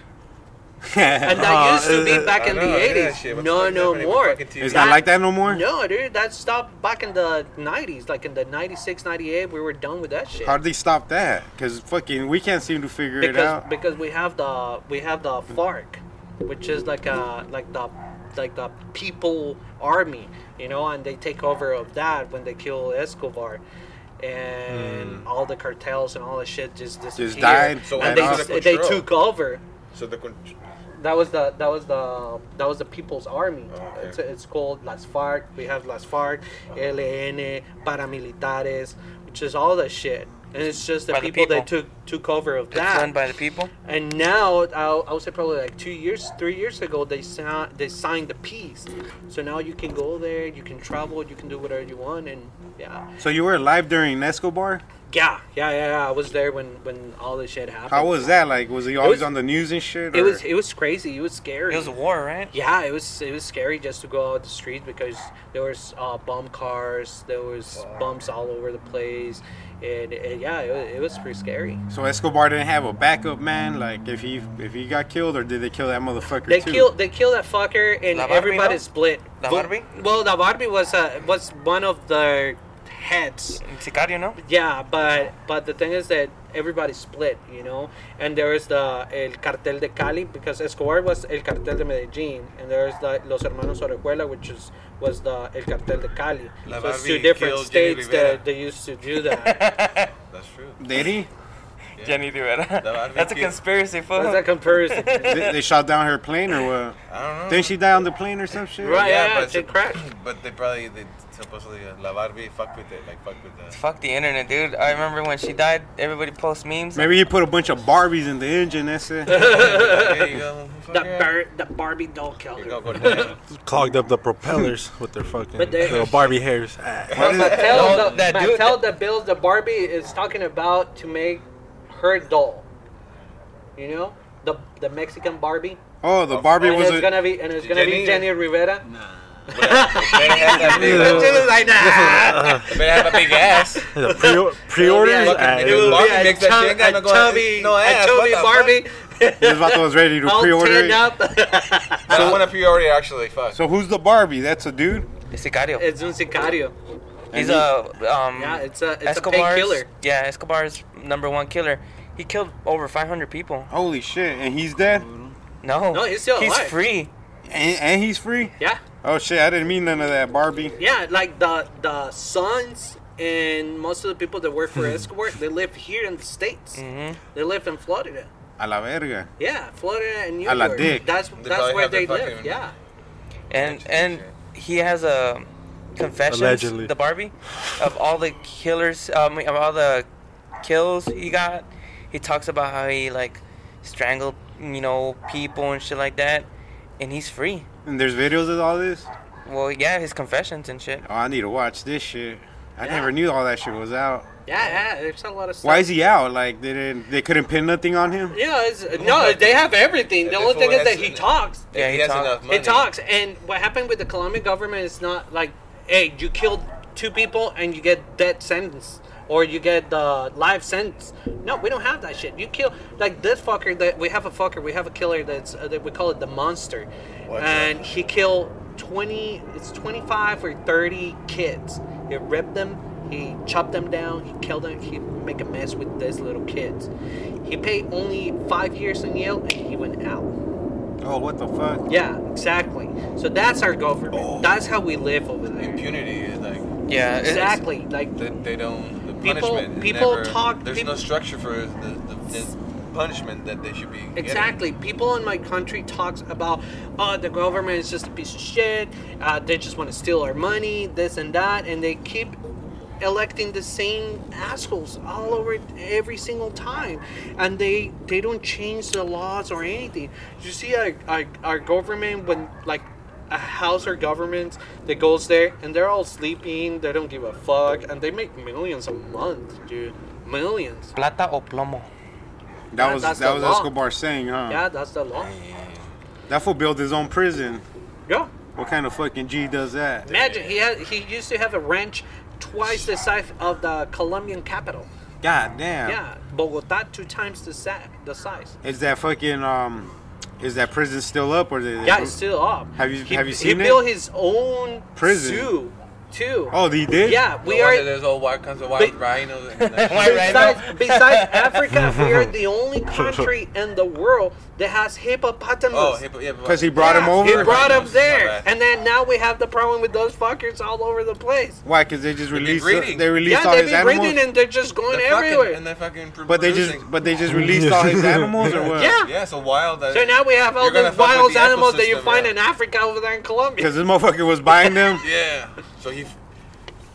And that oh, used to be back in know, the eighties. No, no more. It's not like that no more? No, dude. That stopped back in the nineties. Like in the ninety-six, ninety-eight, we were done with that shit. How'd they stop that? Because fucking we can't seem to figure because, it out. Because we have the we have the Farc, which is like a like the like the people army, you know, and they take over of that when they kill Escobar. And mm. all the cartels and all the shit just disappeared. Just died. So and they, they took over. So the con- that was the that was the that was the People's Army. Oh, okay. It's it's called Las Farc. We have Las Farc, L N, paramilitares, which is all that shit. And it's just the people, the people that took took over of that. It's run by the people. And now, I'll, I would say probably like two years, three years ago, they sa- they signed the peace. So now you can go there, you can travel, you can do whatever you want, and yeah. So you were alive during Escobar? Yeah, yeah, yeah, yeah. I was there when, when all this shit happened. How was that? Like, was he always was, on the news and shit? Or? It was it was crazy. It was scary. It was a war, right? Yeah, it was it was scary just to go out the streets because there was uh, bomb cars, there was wow. bumps all over the place, and, and yeah, it was, it was pretty scary. So Escobar didn't have a backup man. Like, if he if he got killed, or did they kill that motherfucker? They too? killed they killed that fucker, and La Barbie, everybody no? split. La Barbie? Well, La Barbie was uh, was one of the heads. Sicario, no? Yeah, but but the thing is that everybody split, you know. And there is the El Cartel de Cali, because Escobar was El Cartel de Medellin, and there is the Los Hermanos Orejuela, which is was the El Cartel de Cali. La so it's two different states that they used to do that. That's true. Did he? Yeah. Jenny Rivera. That's a conspiracy, fuck. That's a conspiracy. they, they shot down her plane or what? I don't know. Didn't she die on the plane or some shit? Right, yeah, yeah but she crashed. But they probably, they supposedly, uh, La Barbie, fuck with it. Like, fuck with that. Fuck the internet, dude. I remember when she died, everybody posts memes. Maybe he put a bunch of Barbies in the engine, that's it. There you go. The, bar- the Barbie doll killed her. Go, clogged up the propellers with their fucking little Barbie hairs. Mattel, the, that Mattel that builds the Barbie is talking about to make her doll, you know, the the Mexican Barbie. Oh, the Barbie and was it's a, gonna be and it's gonna Jenny, be Jenny Rivera. Nah, better have that big ass. Like that. Better have a big ass. The pre- pre-orders. Dude, Barbie makes that thing. A chubby, no ass. A chubby Barbie. This vato was ready to pre-order it. Up. I don't want to pre-order actually. Fuck. So who's the Barbie? That's a dude. It's sicario. It's un sicario. He's a um, yeah, it's a it's Escobar's, a killer. Yeah, Escobar's number one killer. He killed over five hundred people. Holy shit! And he's dead? No, no, he's still he's alive. He's free. And, and he's free? Yeah. Oh shit! I didn't mean none of that, Barbie. Yeah, like the the sons and most of the people that work for Escobar, they live here in the States. Mm-hmm. They live in Florida. A la verga. Yeah, Florida and New York. A la dick. That's they that's where they live. Yeah. And and he has a. Confessions, allegedly. The Barbie, of all the killers, um, of all the kills he got, he talks about how he like strangled, you know, people and shit like that, and he's free. And there's videos of all this? Well, yeah, his confessions and shit. Oh, I need to watch this shit. I yeah. never knew all that shit was out. Yeah, yeah, there's a lot of stuff. Why is he out? Like, they didn't, they couldn't pin nothing on him? Yeah, it's, no, they have everything. The only thing is that he talks. Yeah, he, he has talks. Enough money. He talks, and what happened with the Colombian government is not like, hey, you killed two people and you get death sentence or you get the uh, life sentence. No, we don't have that shit. You kill like this fucker that we have a fucker, we have a killer that's uh, that we call it the monster. What? And he killed twenty, it's twenty-five or thirty kids. He ripped them, he chopped them down, he killed them, he make a mess with these little kids. He paid only five years in jail and he went out. Oh, what the fuck? Yeah, exactly. So that's our government. Oh. That's how we live over there. Impunity is like... Yeah, exactly. Like they, they don't... The punishment people, people never, talk... There's people, no structure for the, the, the punishment that they should be getting. Exactly. People in my country talks about, oh, the government is just a piece of shit. Uh, they just want to steal our money, this and that. And they keep electing the same assholes all over every single time, and they they don't change the laws or anything. You see our, our, our government, when like a house or government that goes there and they're all sleeping, they don't give a fuck, and they make millions a month, dude. Millions. Plata o plomo. That yeah, was that was law. Escobar saying, huh? Yeah, that's the law. That fool built his own prison. Yeah. What kind of fucking G does that? Imagine he had he used to have a ranch twice the size of the Colombian capital. God damn. Yeah, Bogota two times the, sa- the size. Is that fucking um, is that prison still up or? They, they yeah, it's still up. Have you he, have you seen he it? He built his own prison zoo too. Oh, he did. Yeah, we no are. There's all white kinds of white rhinos. And that white besides, rhino? Besides Africa, we are the only country in the world that has hippopotamus. Oh, hippo, yeah, because he brought yeah, him over. He brought him there, and then now we have the problem with those fuckers all over the place. Why? Because they just released. They, they released yeah, all his animals. Yeah, they be breeding, and they're just going they're everywhere. Fucking, and they're fucking. Pr- but producing. they just, but they just released all his animals, or what? Yeah. Yeah, so wild. Uh, so now we have all these wild the animals that you find yeah. in Africa over there in Colombia. Because this motherfucker was buying them. Yeah. So he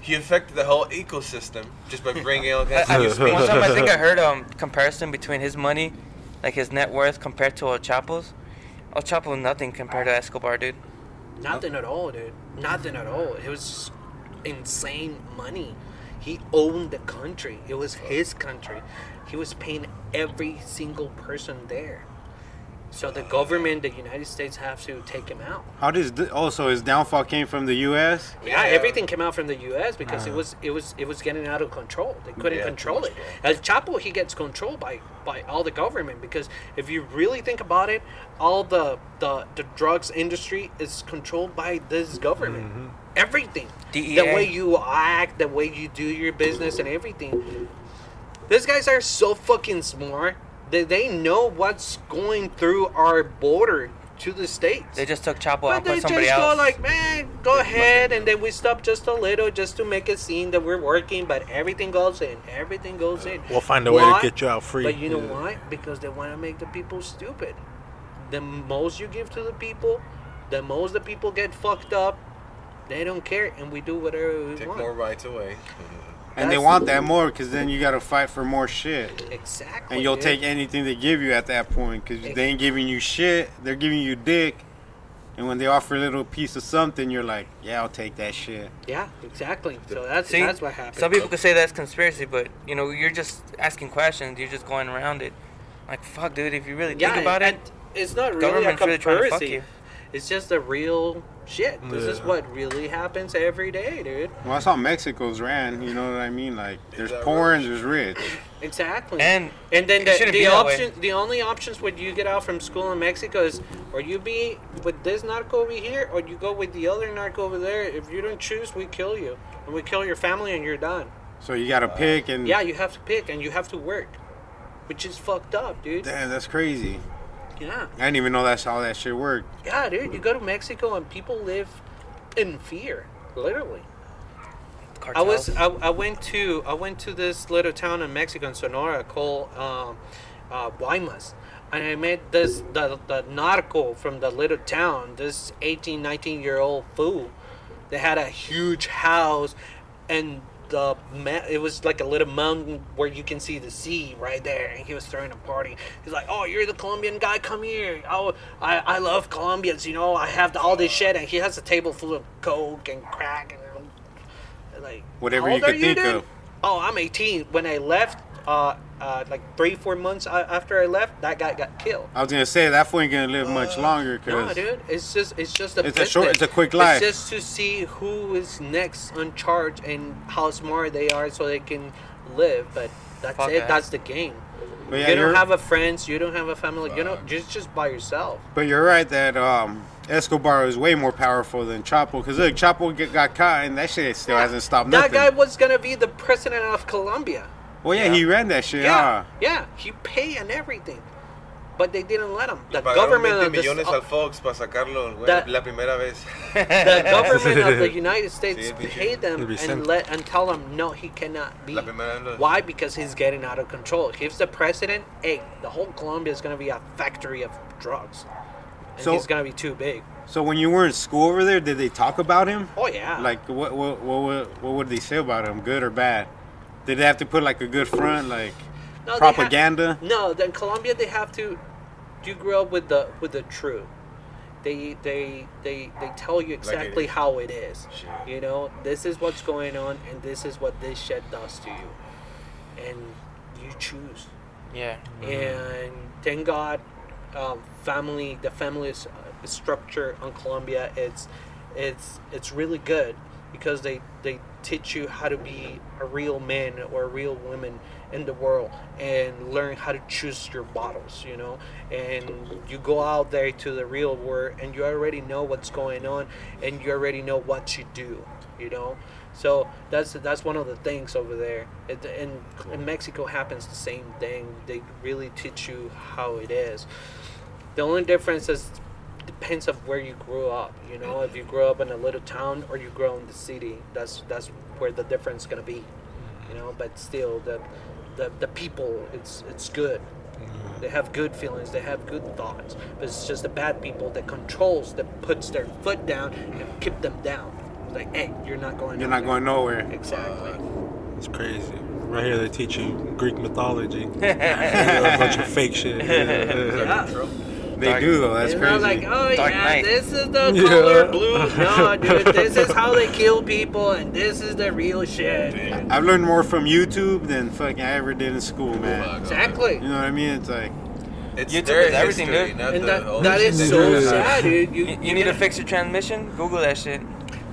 He affected the whole ecosystem just by bringing all kinds of people. One time I think I heard a um, comparison between his money, like his net worth, compared to El Chapo's. El Chapo, nothing compared to Escobar, dude. Nothing at all, dude. Nothing at all. It was insane money. He owned the country. It was his country. He was paying every single person there. So the government, the United States, have to take him out. How does th- oh, so his downfall came from the U S? Yeah, yeah. Everything came out from the U S because uh. it was it was it was getting out of control. They couldn't yeah, control it. El Chapo, he gets controlled by, by all the government, because if you really think about it, all the the, the drugs industry is controlled by this government. Mm-hmm. Everything, D E A. The way you act, the way you do your business, and everything. These guys are so fucking smart. They they know what's going through our border to the states. They just took Chapo out for somebody else. But they just go like, man, go ahead, and then we stop just a little, just to make a scene that we're working. But everything goes in. Everything goes in. We'll find a way to get you out free. But you know why? Because they want to make the people stupid. The most you give to the people, the most the people get fucked up. They don't care, and we do whatever we want. Take more rights away. And that's they want that more, because then you got to fight for more shit. Exactly. And you'll dude. take anything they give you at that point, because they ain't giving you shit. They're giving you dick. And when they offer a little piece of something, you're like, yeah, I'll take that shit. Yeah, exactly. So that's See, that's what happened. Some people could say that's conspiracy, but, you know, you're just asking questions. You're just going around it. Like, fuck, dude, if you really yeah, think about it, it's not really a conspiracy. Really fuck you. It's just a real... shit, this yeah. is what really happens every day, dude. Well, that's how Mexico's ran, you know what I mean? Like, there's poor and there's rich. Exactly. And and then the, the option, the only options when you get out from school in Mexico is, or you be with this narco over here, or you go with the other narco over there. If you don't choose, we kill you. And we kill your family and you're done. So you gotta uh, pick and... Yeah, you have to pick and you have to work. Which is fucked up, dude. Damn, that's crazy. Yeah. I didn't even know that's how that shit worked. Yeah, dude. You go to Mexico and people live in fear, literally. Cartels. I was I, I went to I went to this little town in Mexico, in Sonora, called um, uh, Guaymas, and I met this the the narco from the little town. This eighteen, nineteen year old fool. They had a huge house, and the it was like a little mountain where you can see the sea right there, and he was throwing a party. He's like, oh, you're the Colombian guy, come here. Oh, I, I love Colombians, you know, I have the, all this shit. And he has a table full of coke and crack and like whatever you could think of. Oh, I'm eighteen. When I left, uh, uh, like three, four months after I left, that guy got killed. I was gonna say that fool ain't gonna live uh, much longer. Cause no, dude, it's just it's just a it's a short, it's a quick life. It's just to see who is next in charge and how smart they are, so they can live. But that's Fuck it. That. That's the game. But yeah, you don't have a friends, you don't have a family, uh, you know, just just by yourself. But you're right that um, Escobar is way more powerful than Chapo, because look, Chapo get, got caught, and that shit still yeah. hasn't stopped nothing. That guy was gonna be the president of Colombia. Well, yeah, yeah, he ran that shit. Yeah, huh? yeah, he paid and everything, but they didn't let him. The government of the, uh, Fox para sacarlo, güey, the, la primera vez. The government of the United States sí, paid them and let and tell him no, he cannot be. Why? Because he's getting out of control. If he's the president, hey, the whole Colombia is gonna be a factory of drugs, and so, he's gonna be too big. So when you were in school over there, did they talk about him? Oh yeah. Like what what what what would they say about him? Good or bad? Did they have to put like a good front, like no, propaganda? Have, no, in Colombia they have to. You grow up with the with the truth. They they they they tell you exactly like it how it is. Shit. You know, this is what's going on, and this is what this shit does to you, and you choose. Yeah. Mm-hmm. And thank God, um, family. The family structure on Colombia, it's it's it's really good, because they they. teach you how to be a real man or a real woman in the world, and learn how to choose your bottles, you know, and you go out there to the real world and you already know what's going on, and you already know what you do, you know. So that's that's one of the things over there. It, and in Mexico happens the same thing. They really teach you how it is. The only difference is depends of where you grew up, you know. If you grew up in a little town or you grow in the city, that's that's where the difference is gonna be, you know. But still, the the, the people, it's it's good. Mm-hmm. They have good feelings, they have good thoughts, but it's just the bad people that controls, that puts their foot down and keep them down. like, hey, you're not going You're nowhere. not going nowhere. Exactly. Uh, it's crazy. Right here, they teach you Greek mythology. A bunch of fake shit. Yeah, yeah. They Dark, do, though. That's crazy. Like, oh, Dark yeah, Knight. This is the yeah. color blue. No, dude, this is how they kill people, and this is the real shit. Dude. I've learned more from YouTube than fucking I ever did in school, man. Exactly. You know what I mean? It's like... It's YouTube is everything, dude. And that, that is so sad, dude. You, you, you need to fix your transmission? Google that shit.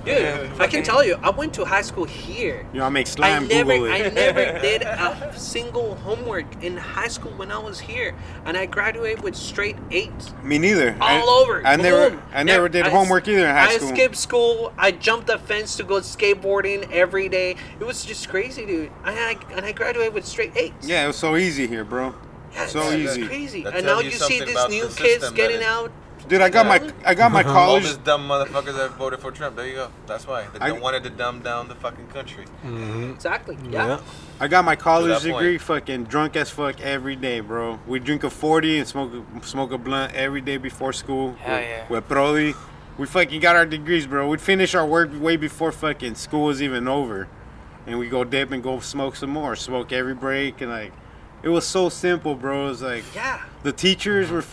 Dude, yeah, I can tell you, I went to high school here. You know, I make slime I never, Google it. I never did a single homework in high school when I was here, and I graduated with straight eights. Me neither. All I, over. I Boom. never, I never did I, homework either in high I school. I skipped school. I jumped the fence to go skateboarding every day. It was just crazy, dude. And I, and I graduated with straight eights. Yeah, it was so easy here, bro. Yeah, so it's easy. Crazy. And now you, you see these new the kids getting out. Dude, I got my I got my college. All these dumb motherfuckers that voted for Trump. There you go. That's why they I, wanted to dumb down the fucking country. Mm-hmm. Exactly. Yeah. yeah. I got my college degree. Point. Fucking drunk as fuck every day, bro. We drink a forty and smoke smoke a blunt every day before school. Hell we, yeah. We're Proli. We fucking got our degrees, bro. We'd finish our work way before fucking school was even over, and we go dip and go smoke some more. Smoke every break and like, it was so simple, bro. It was like yeah. The teachers were.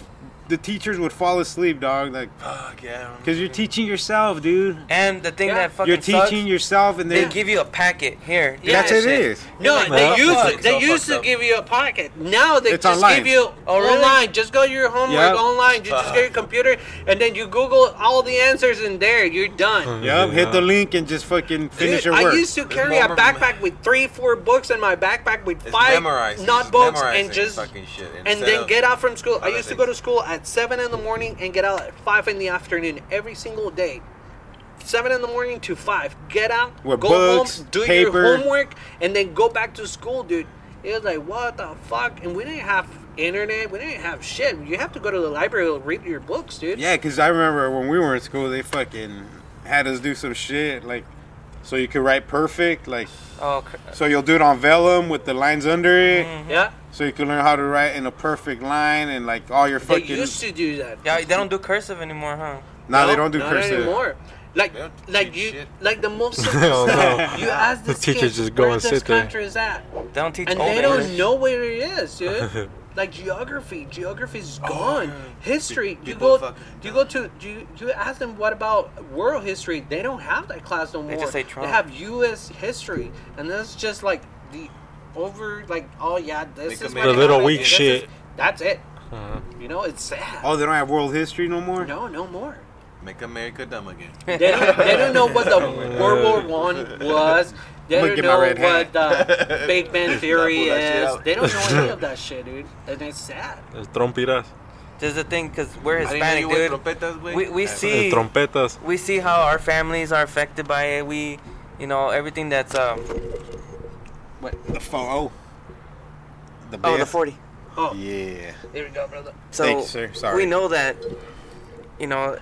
The teachers would fall asleep, dog. Like, fuck yeah. Because you're teaching yourself, dude. And the thing yeah. that fucking You're teaching sucks, yourself, and they yeah. give you a packet here. Yeah, that's it is. No, like, they well, used to, they so used to give you a packet. Now they it's just online. give you oh, really? online. Just go to your homework yep. online. You uh, just get your computer, and then you Google all the answers in there. You're done. Yep. Hit the link and just fucking finish dude, your work. I used to carry a backpack with three, four books in my backpack with it's five notebooks and just shit. and then get out from school. I used to go to school at seven in the morning and get out at five in the afternoon every single day. Seven in the morning to five. Get out, With go books, home, do paper. your homework, and then go back to school, dude. It was like, what the fuck? And we didn't have internet. We didn't have shit. You have to go to the library to read your books, dude. Yeah, because I remember when we were in school, they fucking had us do some shit like, so you could write perfect, like. Oh, okay. So you'll do it on vellum with the lines under it. Mm-hmm. Yeah. So you can learn how to write in a perfect line and like all your fucking. They used to do that. Yeah, they don't do cursive anymore, huh? No, no they don't do not cursive anymore. Like, like you, shit. like the most. oh, no. You ask this the teachers just go and sit there. Where this country is at? They don't teach. And they don't English. know where it is, dude. Like geography, geography is gone. Oh, history, you go, you go to, do you, you ask them what about world history? They don't have that class no more. They just say Trump. They have U S history, and that's just like the over, like oh yeah, this is the little weak shit. Is, that's it. Uh-huh. You know, it's sad. Oh, they don't have world history no more. No, no more. Make America dumb again. They don't, they don't know what the World War One was. They don't know what hat. the Big Bang Theory is. They don't know any of that shit, dude. And it's sad. It's trompiras. Just the thing, because we're Hispanic, dude. We, we see trompetas. We see how our families are affected by it. We, you know, everything that's... Um, what? The phone. Oh. The oh, the forty. Oh. Yeah. There we go, brother. So Thank you, sir. Sorry. We know that, you know...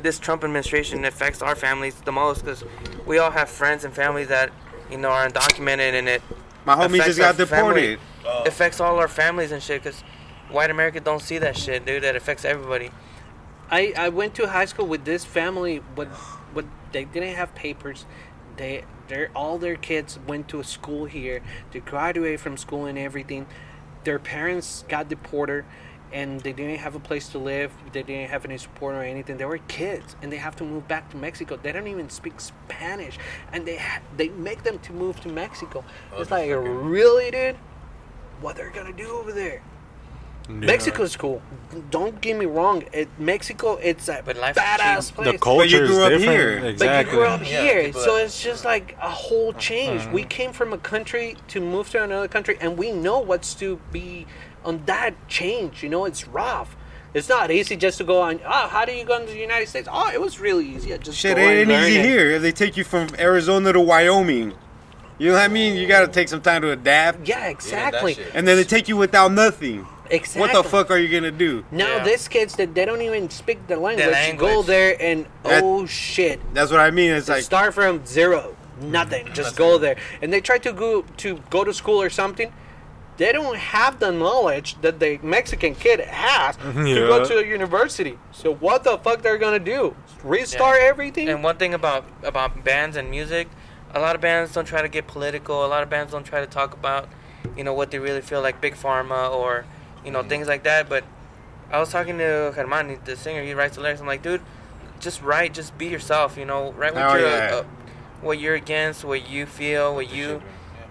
This Trump administration affects our families the most because we all have friends and families that, you know, are undocumented, and it my homie just got deported. Oh. Affects all our families and shit because white America don't see that shit, dude. That affects everybody. I, I went to high school with this family, but but they didn't have papers. They they're all their kids went to school here to graduate from school and everything. Their parents got deported. And they didn't have a place to live. They didn't have any support or anything. They were kids, and they have to move back to Mexico. They don't even speak Spanish, and they ha- they make them to move to Mexico. Oh, it's like, really, dude? What they're gonna do over there? Yeah. Mexico's cool. Don't get me wrong. It, Mexico, it's a but badass place. The culture is different. Here. Exactly. But you grew up yeah, here, so that. It's just like a whole change. Mm-hmm. We came from a country to move to another country, and we know what's to be. On that change, you know, it's rough. It's not easy just to go on. Oh, how do you go to the United States? Oh, it was really easy. I just shit, it ain't easy it. here. They take you from Arizona to Wyoming. You know what I mean? You got to take some time to adapt. Yeah, exactly. Yeah, and then they take you without nothing. Exactly. What the fuck are you gonna do? Now yeah. these kids that they don't even speak the language, the language. go there and that, oh shit. That's what I mean. It's they like start from zero, nothing. Just nothing. go there, and they try to go to go to school or something. they don't have the knowledge that the Mexican kid has yeah. to go to a university. So what the fuck they're gonna do? Restart yeah. everything? And one thing about, about bands and music, a lot of bands don't try to get political. A lot of bands don't try to talk about, you know, what they really feel like, Big Pharma or, you know, mm-hmm. things like that. But I was talking to Germán, the singer. He writes the lyrics. I'm like, dude, just write. Just be yourself, you know. Write what, oh, you're, yeah. uh, what you're against, what you feel, what you...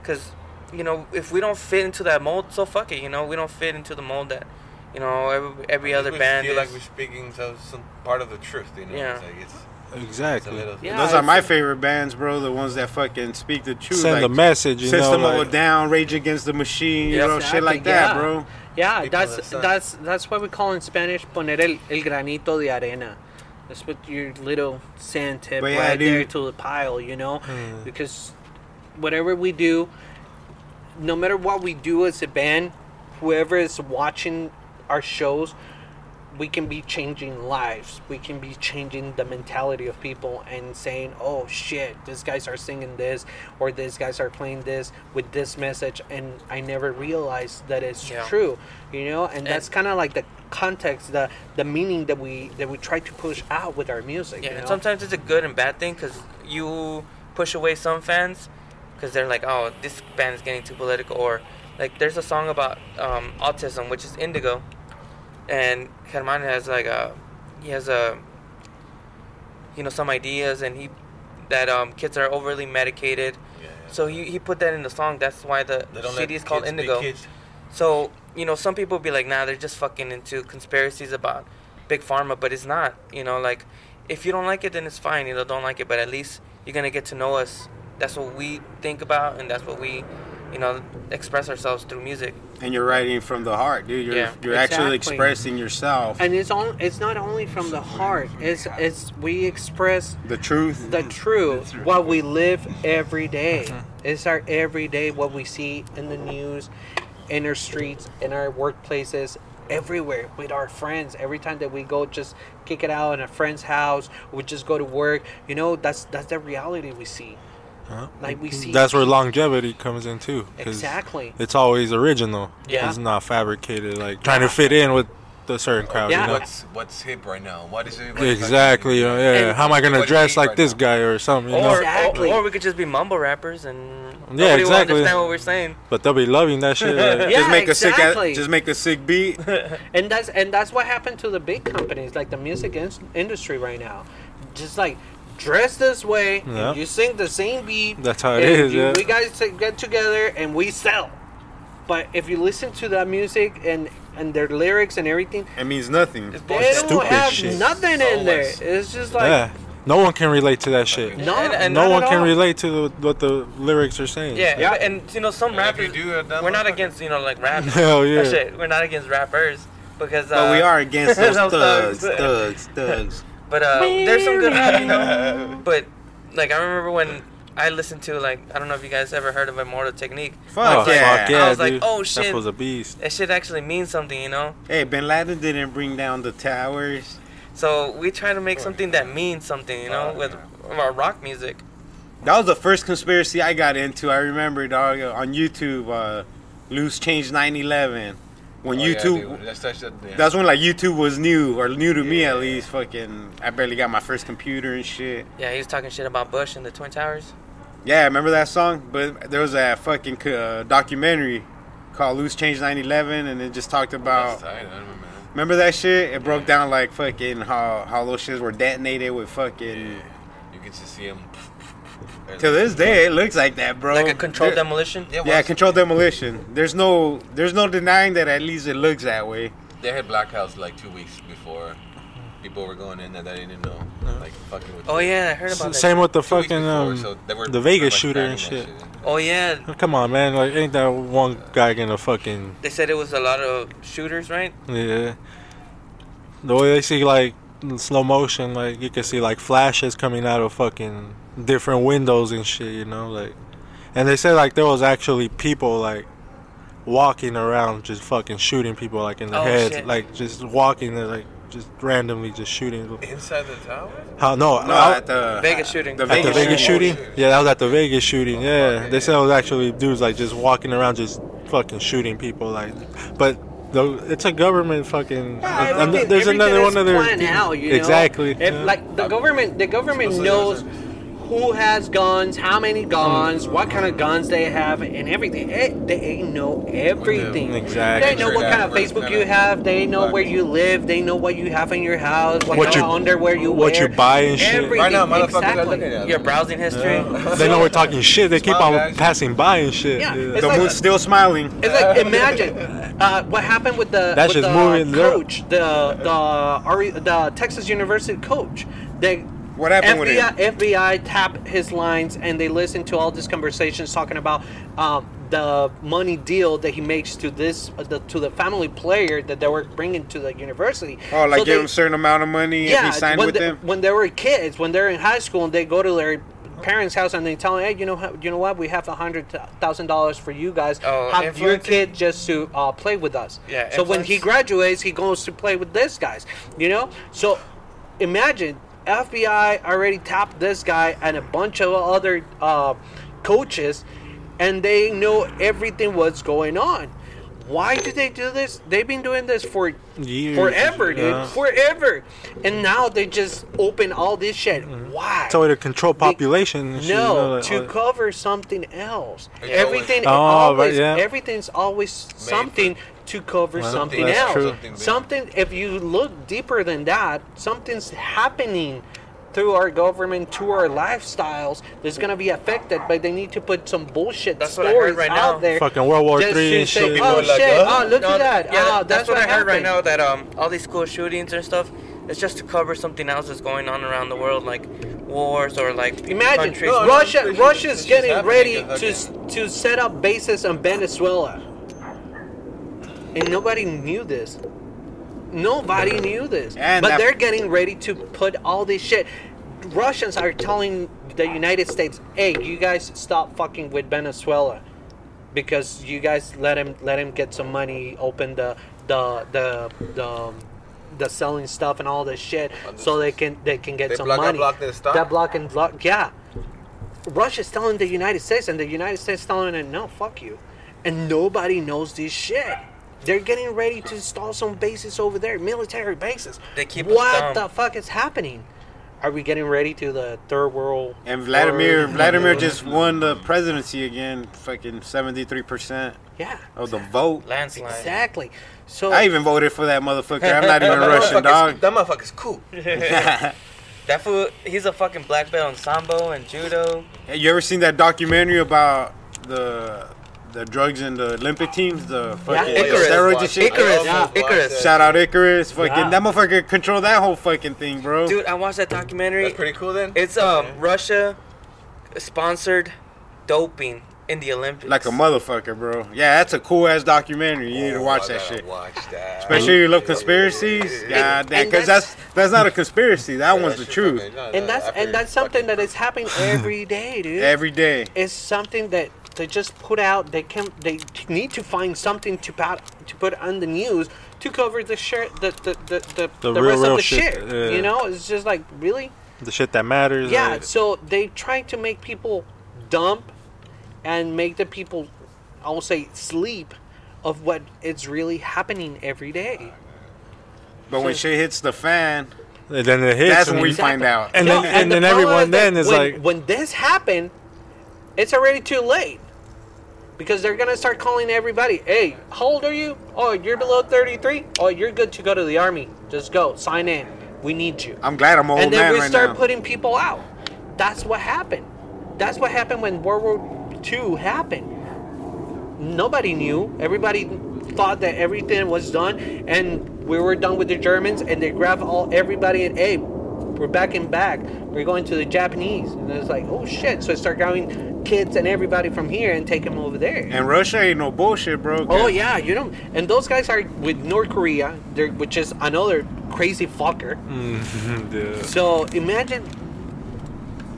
Because... you know, if we don't fit into that mold, so fuck it, you know, we don't fit into the mold that, you know, every, every other we band feel is. Like we're speaking to some part of the truth, you know. Yeah. It's like it's, exactly. It's yeah, those are my favorite bands, bro, the ones that fucking speak the truth. Send like, the message, you System know. System of a Down, Rage Against the Machine, yeah, you know, exactly, shit like that, yeah. bro. Yeah, people that's that that's that's what we call in Spanish, poner el, el granito de arena. That's what your little sand tip but right yeah, there to the pile, you know, hmm. because whatever we do, no matter what we do as a band, whoever is watching our shows, we can be changing lives. We can be changing the mentality of people and saying, oh shit, these guys are singing this or these guys are playing this with this message, and I never realized that it's yeah. true, you know? And, and that's kind of like the context, the the meaning that we that we try to push out with our music. Yeah, you know? And sometimes it's a good and bad thing because you push away some fans because they're like, oh, this band is getting too political. Or, like, there's a song about um, autism, which is Indigo. And Germán has, like, a, he has, a, you know, some ideas. And he, that um, kids are overly medicated. Yeah, yeah. So he, he put that in the song. That's why the C D is called Indigo. So, you know, some people be like, nah, they're just fucking into conspiracies about Big Pharma. But it's not, you know, like, if you don't like it, then it's fine. You know, don't like it. But at least you're going to get to know us. That's what we think about, and that's what we, you know, express ourselves through music. And you're writing from the heart, dude. You're yeah, you're exactly. actually expressing yourself. And it's on, it's not only from the heart. It's it's we express the truth. The truth. What we live every day. Uh-huh. It's our everyday, what we see in the news, in our streets, in our workplaces, everywhere, with our friends. Every time that we go, just kick it out in a friend's house, we just go to work. You know, that's that's the reality we see. Huh? Like we see, that's where longevity comes in too. Exactly, it's always original. Yeah, it's not fabricated. Like trying to fit in with a certain crowd. Yeah, you know? what's what's hip right now? What is it? Exactly. Yeah. And how am I gonna dress like right this now? Guy or something? You or, know? Exactly. Or, or we could just be mumble rappers and yeah, nobody exactly. will understand what we're saying. But they'll be loving that shit. Like, yeah, just make exactly. a sick, just make a sick beat. And that's and that's what happened to the big companies, like the music in- industry right now. Just like. Dress this way, yeah. and you sing the same beat. That's how it is. You, yeah. We guys get together and we sell. But if you listen to that music and, and their lyrics and everything, it means nothing. They don't Stupid have shit. Nothing so in there. Less. It's just like yeah. no one can relate to that shit. No, and, and no one can all. relate to the, what the lyrics are saying. Yeah, yeah. and you know some and rappers. Do we're not against you know like rap. Hell yeah. That shit. We're not against rappers because. Uh, but we are against those thugs, thugs, thugs. But uh, there's some good rap, you know. But like I remember when I listened to like I don't know if you guys ever heard of Immortal Technique. Fuck, oh, yeah. fuck yeah! I was dude. like, oh shit, that was a beast. That shit actually means something, you know. Hey, Bin Laden didn't bring down the towers. So we try to make something that means something, you know, oh, with yeah. our rock music. That was the first conspiracy I got into. I remember, dog, on YouTube, uh, Loose Change nine eleven. When oh, YouTube, yeah, that's, that's, yeah. that's when like YouTube was new or new to yeah, me at yeah. least. Fucking, I barely got my first computer and shit. Yeah, he was talking shit about Bush and the Twin Towers. Yeah, remember that song? But there was a fucking uh, documentary called "Loose Change nine eleven," and it just talked about. Oh, tight. I remember, remember that shit? It yeah. broke down like fucking how how those shits were detonated with fucking. Yeah. You get to see them. To this day, it looks like that, bro. Like a controlled there, demolition? Yeah, yeah controlled demolition. There's no there's no denying that at least it looks that way. They had blackouts like two weeks before people were going in there that they didn't know. Like fucking with Oh, yeah, I heard about S- that. Same shit. With the two fucking, before, um, so they were the Vegas like shooter and shit. shit. Oh, yeah. Come on, man. Like, ain't that one guy gonna fucking... They said it was a lot of shooters, right? Yeah. The way they see, like, in slow motion, like, you can see, like, flashes coming out of fucking... different windows and shit, you know, like, and they said like there was actually people like walking around just fucking shooting people like in the oh, heads, shit. like just walking there, like just randomly just shooting inside the tower. How no, no I, at the Vegas shooting. The Vegas at the Vegas shooting? shooting? Yeah, that was at the Vegas shooting. Oh, yeah, okay. They said it was actually dudes like just walking around just fucking shooting people, like, but the, it's a government fucking. Yeah, um, there's another one of their out, you know? Exactly. If, yeah. Like the government, the government knows who has guns, how many guns, what kind of guns they have, and everything. It, they know everything. Exactly. They know what kind of Facebook you have. They know where you live. They know what you have in your house. What, what kind of underwear you wear. What you buy and shit. Everything. Right now, motherfuckers exactly. are looking at your browsing history. Yeah. They know we're talking shit. They keep on passing by and shit. Yeah. Yeah. The like, moon's still smiling. It's like, imagine uh, what happened with the, with the coach, the, the, the Texas University coach. They... What happened F B I, with it? F B I tapped his lines, and they listened to all these conversations talking about um, the money deal that he makes to this uh, the, to the family player that they were bringing to the university. Oh, like so give they, him a certain amount of money yeah, if he signed with they, them? When they were kids, when they're in high school, and they go to their parents' house and they tell them, hey, you know, you know what? We have a hundred thousand dollars for you guys. Oh, have influencing? Your kid just to uh, play with us. Yeah. So influence? When he graduates, he goes to play with these guys. You know. So imagine. F B I already tapped this guy and a bunch of other uh, coaches, and they know everything what's going on. Why do they do this? They've been doing this for years. Forever, dude. Yeah. Forever. And now they just open all this shit. Mm-hmm. Why? So to control population. They, no, you know, like, to cover something else. It's everything always, always, oh, always yeah. Everything's always made something for, to cover well, something else. True. Something, if you look deeper than that, something's happening through our government to our lifestyles that's gonna be affected, but they need to put some bullshit that's stories what I heard right now. Out there. Fucking World War Three and shit. Oh shit! Like, oh, oh look no, at that! Yeah, oh, that's, that's what, what I heard happened. Right now. That um, all these school shootings and stuff. It's just to cover something else that's going on around the world, like wars or like imagine countries. No, Russia. No, Russia's getting ready to to set up bases in Venezuela, and nobody knew this. Nobody knew this, and but they're getting ready to put all this shit. Russians are telling the United States, "Hey, you guys stop fucking with Venezuela, because you guys let him let him get some money, open the the the the, the selling stuff and all this shit, so they can they can get they some block money." Block their stock? That block and block, yeah. Russia's telling the United States, and the United States telling them, "No, fuck you," and nobody knows this shit. They're getting ready to install some bases over there, military bases. They keep what the fuck is happening? Are we getting ready to the third world? And Vladimir, world Vladimir world. Just won the presidency again, fucking seventy-three percent. Yeah. Of the vote. Landslide. Exactly. So I even voted for that motherfucker. I'm not even Russian, dog. That motherfucker's cool. That fool, he's a fucking black belt on sambo and judo. Hey, you ever seen that documentary about the? The drugs and the Olympic teams, the fucking yeah. Icarus. Steroids and shit. Icarus. Yeah. Icarus. Shout out Icarus. Fucking yeah. That motherfucker control that whole fucking thing, bro. Dude, I watched that documentary. That's pretty cool then. It's um okay. Russia sponsored doping in the Olympics. Like a motherfucker, bro. Yeah, that's a cool ass documentary. You oh, need to watch that shit. Watch that. Especially if you love conspiracies. God damn, because that's that's not a conspiracy. That yeah, one's that the truth. Fucking, no, and that's and that's something that is happening every day, dude. Every day. It's something that they just put out. They can. They need to find something to pat, to put on the news to cover the shit. The the the the, the, the real, rest real of the shit. shit yeah. You know, it's just like really the shit that matters. Yeah. Like, so they try to make people dump and make the people, I will say, sleep of what it's really happening every day. But so, when shit hits the fan, and then it hits. That's when we exactly. find out. And no, then and, and the then everyone then is when, like, when this happened, it's already too late. Because they're going to start calling everybody, hey, how old are you? Oh, you're below thirty-three? Oh, you're good to go to the army. Just go. Sign in. We need you. I'm glad I'm an old man right now. And then we start putting people out. That's what happened. That's what happened when World War Two happened. Nobody knew. Everybody thought that everything was done. And we were done with the Germans. And they grabbed all everybody and, hey, we're backing back. We're going to the Japanese. And it's like, oh, shit. So it started going... kids and everybody from here and take them over there. And Russia ain't no bullshit, bro. Oh yeah, you know. And those guys are with North Korea, they're, which is another crazy fucker. Mm-hmm, yeah. So imagine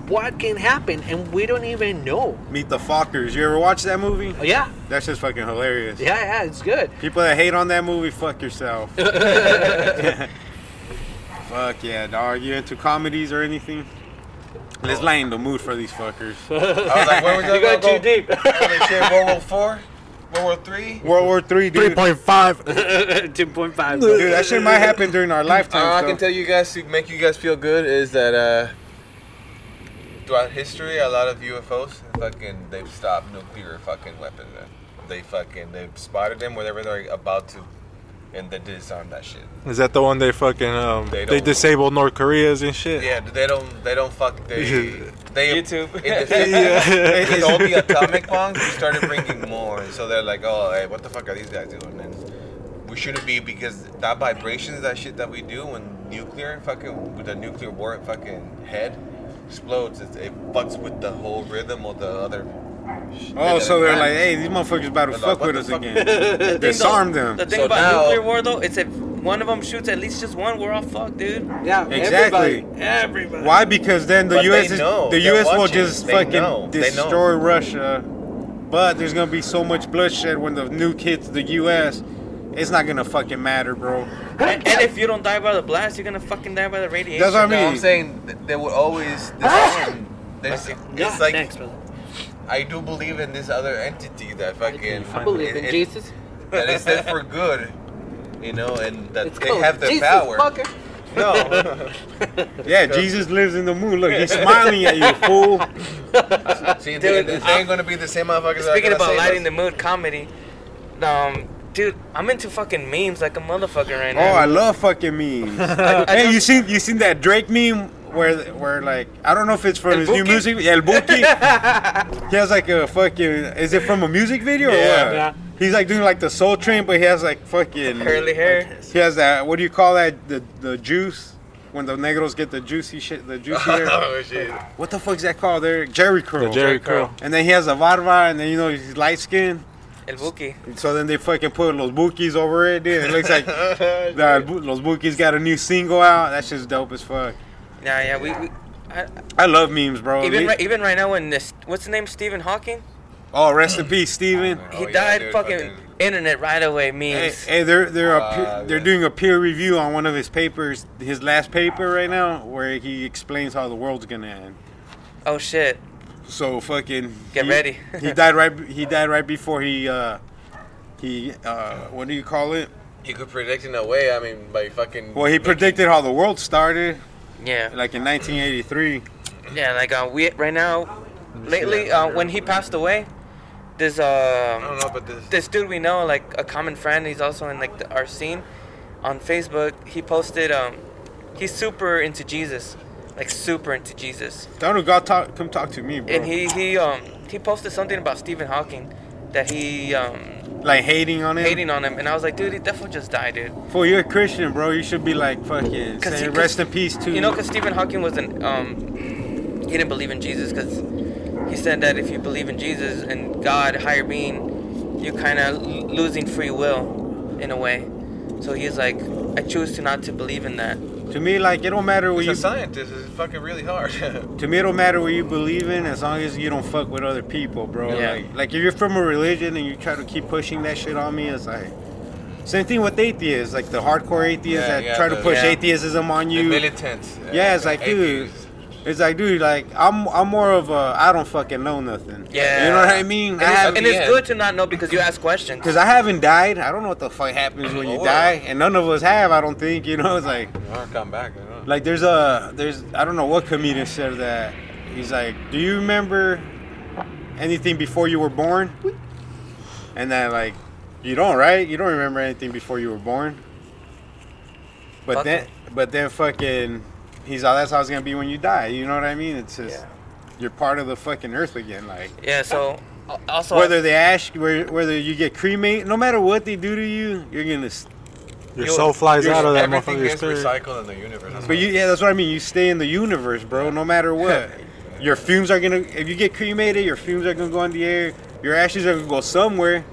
what can happen, and we don't even know. Meet the Fockers. You ever watch that movie? Oh, yeah. That's just fucking hilarious. Yeah, yeah, it's good. People that hate on that movie, fuck yourself. Fuck yeah, dog. You into comedies or anything? Let's lighten the mood for these fuckers. I was like, where was that? You got too deep. World War Four? World War Three. World War Three, dude. Three point five. Two point five. Dude, that shit might happen during our lifetime. All I can tell you guys to make you guys feel good is that uh, throughout history, a lot of U F Os fucking they've stopped nuclear fucking weapons. Man. They fucking they've spotted them whenever they're about to, and they disarm that shit. Is that the one they fucking um they, they disabled North Korea's and shit? Yeah, they don't they don't fuck they. They, YouTube. With all the atomic bombs, we started bringing more. And so they're like, oh, hey, what the fuck are these guys doing? And we shouldn't be because that vibrations, that shit that we do when nuclear fucking, with a nuclear war fucking head explodes, it, it fucks with the whole rhythm of the other. Oh, so they're like, hey, these motherfuckers about to fuck with us again. Disarm them. The thing about nuclear war, though, it's a... one of them shoots at least just one, we're all fucked, dude. Yeah, exactly. Everybody. Everybody. Why? Because then the but U S is, the U S watching. Will just they fucking know. Destroy Russia. But there's gonna be so much bloodshed when the nuke hits the U S. It's not gonna fucking matter, bro. And, and if you don't die by the blast, you're gonna fucking die by the radiation. That's what I mean. No, I'm saying they will always. There's, it's yeah, like thanks, brother. I do believe in this other entity that fucking. I believe it, in it, Jesus. That is there for good. You know, and that it's they cool. have the Jesus power. Fucker. No. Yeah, Jesus lives in the moon. Look, he's smiling at you, fool. See, dude, they, they ain't gonna be the same motherfuckers. Speaking about lighting this. The mood comedy, um, dude, I'm into fucking memes like a motherfucker right now. Oh, I love fucking memes. Like, hey, you seen you seen that Drake meme? Where, where like, I don't know if it's from El his Buki. New music. Yeah, El Buki. He has like a fucking, is it from a music video? Yeah, or what? Yeah. He's like doing like the Soul Train, but he has like fucking curly hair. Like, he has that, what do you call that? The the juice. When the negros get the juicy shit, the juicy hair. Oh, shit. What the fuck's that called? They're Jerry curl. The Jerry curl. And then he has a barba, and then you know he's light skinned. El Buki. So then they fucking put Los Bukis over it. Dude. It looks like the, Los Bukis got a new single out. That shit's dope as fuck. Nah, yeah, we. we I, I love memes, bro. Even right, even right now, when this, what's his name, Stephen Hawking? Oh, rest in peace, Stephen. Oh, he yeah, died. Dude, fucking, fucking internet right away. Memes. Hey, hey they're they're uh, a, they're yeah. doing a peer review on one of his papers, his last paper right now, where he explains how the world's gonna end. Oh shit. So fucking. Get he, ready. he died right. He died right before he. Uh, he. Uh, what do you call it? He could predict in a way. I mean, by fucking. Well, he making... predicted how the world started. Yeah. Like in nineteen eighty-three. Yeah, like uh, we right now, lately uh, when he passed away, this um I don't know, but this this dude we know, like a common friend, he's also in like the, our scene, on Facebook. He posted um, he's super into Jesus, like super into Jesus. Don't God talk, come talk to me, bro. And he he um he posted something about Stephen Hawking, that he um. Like hating on him? Hating on him. And I was like, dude, he definitely just died, dude. Fool, you're a Christian, bro. You should be like, fucking saying he, rest in peace, too. You know, because Stephen Hawking wasn't, um, he didn't believe in Jesus, because he said that if you believe in Jesus and God, higher being, you're kind of l- losing free will in a way. So he's like, I choose to not to believe in that. To me, like, it don't matter what you... As a scientist, it's fucking really hard. To me, it don't matter what you believe in as long as you don't fuck with other people, bro. Yeah. Like, like, if you're from a religion and you try to keep pushing that shit on me, it's like... Same thing with atheists. Like, the hardcore atheists yeah, that yeah, try the, to push yeah. atheism on you. The militants. Yeah, yeah it's like, atheists. dude... It's like, dude, like, I'm I'm more of a... I don't fucking know nothing. Yeah. You know what I mean? And, I it's, and it's good to not know because you ask questions. Because I haven't died. I don't know what the fuck happens when you oh, die. And none of us have, I don't think. You know, it's like... I'll come back. I don't know. Like, there's a... There's... I don't know what comedian said that. He's like, do you remember anything before you were born? And then, like, you don't, right? You don't remember anything before you were born. But fuck then... It. But then fucking... He's all that's how it's gonna be when you die. You know what I mean? It's just yeah. you're part of the fucking earth again, like yeah. So also whether they ask, whether you get cremated, no matter what they do to you, you're gonna your soul you'll, flies you're, out of that motherfucker. Everything gets recycled in the universe. That's but you, yeah, that's what I mean. You stay in the universe, bro. No matter what, your fumes are gonna. If you get cremated, your fumes are gonna go in the air. Your ashes are gonna go somewhere.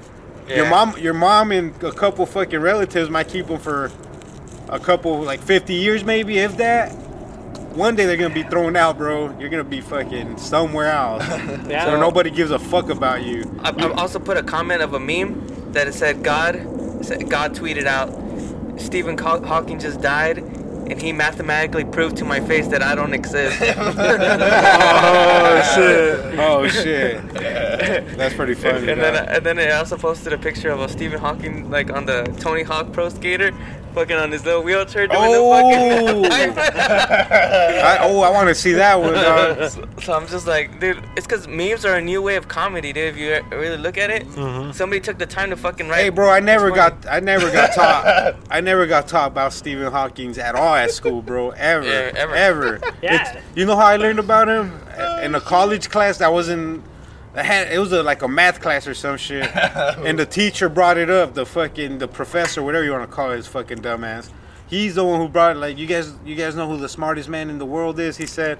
Yeah. Your mom, your mom, and a couple fucking relatives might keep them for a couple like fifty years, maybe if that. One day they're gonna be thrown out, bro. You're gonna be fucking somewhere else. Yeah. So nobody gives a fuck about you. I, I also put a comment of a meme that it said God, it said God tweeted out, Stephen Hawking just died. and he mathematically proved to my face that I don't exist. Oh, shit. Oh, shit. That's pretty funny. And, and then and then I also posted a picture of a Stephen Hawking, like, on the Tony Hawk Pro Skater, fucking on his little wheelchair doing oh. the fucking... I, oh, I want to see that one, dog. So, so I'm just like, dude, it's because memes are a new way of comedy, dude, if you really look at it. Mm-hmm. Somebody took the time to fucking write... Hey, bro, I never got I never got taught... I never got taught about Stephen Hawking's at all at school, bro. Ever. Yeah, ever. ever. Yeah. You know how I learned about him? In a college class that wasn't... I had, it was a, like a math class or some shit, and the teacher brought it up. The fucking the professor, whatever you want to call it, is fucking dumbass. He's the one who brought it. Like, you guys, you guys know who the smartest man in the world is? He said,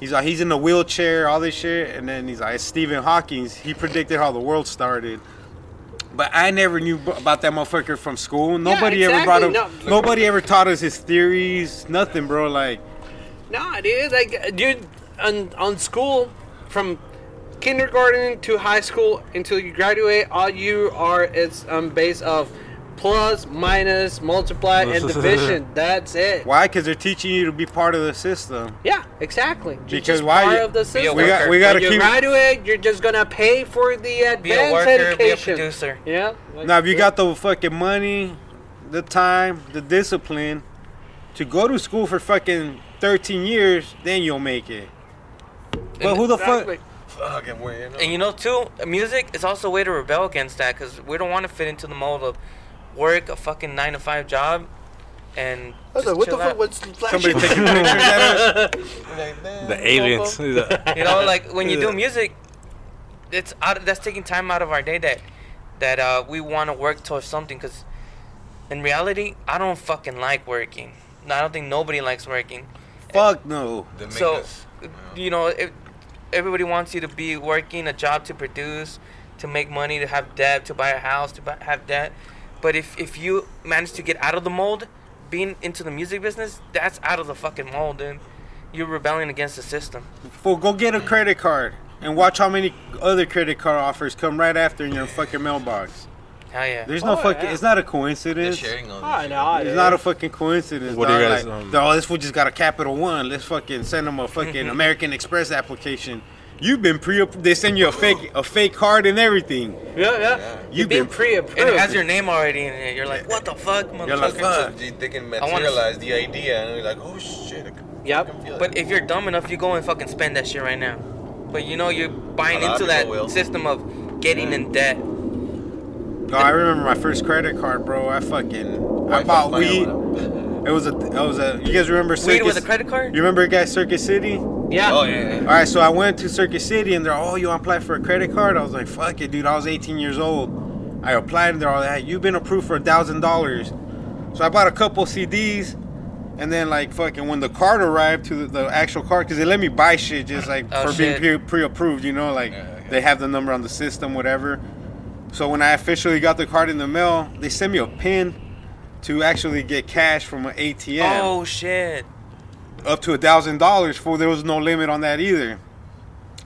he's like, he's in a wheelchair, all this shit, and then he's like, it's Stephen Hawking. He predicted how the world started. But I never knew about that motherfucker from school. Nobody yeah, exactly. ever brought him. No. Nobody ever taught us his theories. Nothing, bro. Like, nah, dude. Like, dude, on on school from kindergarten to high school until you graduate, all you are is um base of plus, minus, multiply, and division. That's it. Why? Because they're teaching you to be part of the system. Yeah, exactly. Because why? Part of the system. We got. We got to keep. You graduate, you're just gonna pay for the advanced be a worker, education. Be a producer. Yeah. Like, now, if you yeah. got the fucking money, the time, the discipline to go to school for fucking thirteen years, then you'll make it. But and who the exactly. fuck? Fucking weird. And you know, too, music is also a way to rebel against that, because we don't want to fit into the mold of work a fucking nine to five job and just like, what the fuck? What's somebody taking pictures at us? Like, the aliens. You know, like when you do music, it's out of, that's taking time out of our day that that uh, we want to work towards something. Because in reality, I don't fucking like working. I don't think nobody likes working. Fuck and, no. So yeah. you know. It, Everybody wants you to be working a job to produce, to make money, to have debt, to buy a house, to buy, have debt. But if, if you manage to get out of the mold, being into the music business, that's out of the fucking mold, dude. You're rebelling against the system. Well, go get a credit card and watch how many other credit card offers come right after in your fucking mailbox. Hell yeah. There's no oh, fucking... Yeah. It's not a coincidence. They're sharing all this oh, no, it's yeah. not a fucking coincidence. What dog. do you guys... Like, um, oh, this fool just got a Capital One. Let's fucking send them a fucking American Express application. You've been pre-approved. They send you a fake a fake card and everything. Yeah, yeah. yeah. You've, You've been, been pre-approved. And it has your name already in it. You're like, what the fuck, motherfucker? You're like, fuck. So they can materialize the idea. And you're like, oh, shit. Yep. But if you're dumb enough, you go and fucking spend that shit right now. But you know you're buying into that will. system of getting yeah. in debt. No, I remember my first credit card, bro. I fucking I, I bought weed. It was a, it was a. You guys remember Circuit? Weed with a credit card? You remember, guys, Circuit City? Yeah. Oh yeah, yeah. All right, so I went to Circuit City and they're, oh, you want to apply for a credit card? I was like, fuck it, dude. I was eighteen years old. I applied and they're all like, you've been approved for a thousand dollars. So I bought a couple C Ds, and then like fucking when the card arrived to the, the actual card, because they let me buy shit just like oh, for shit. being pre- pre-approved, you know, like yeah, yeah. they have the number on the system, whatever. So when I officially got the card in the mail, they sent me a pin to actually get cash from an A T M. Oh, shit. Up to a thousand dollars, fool. There was no limit on that either.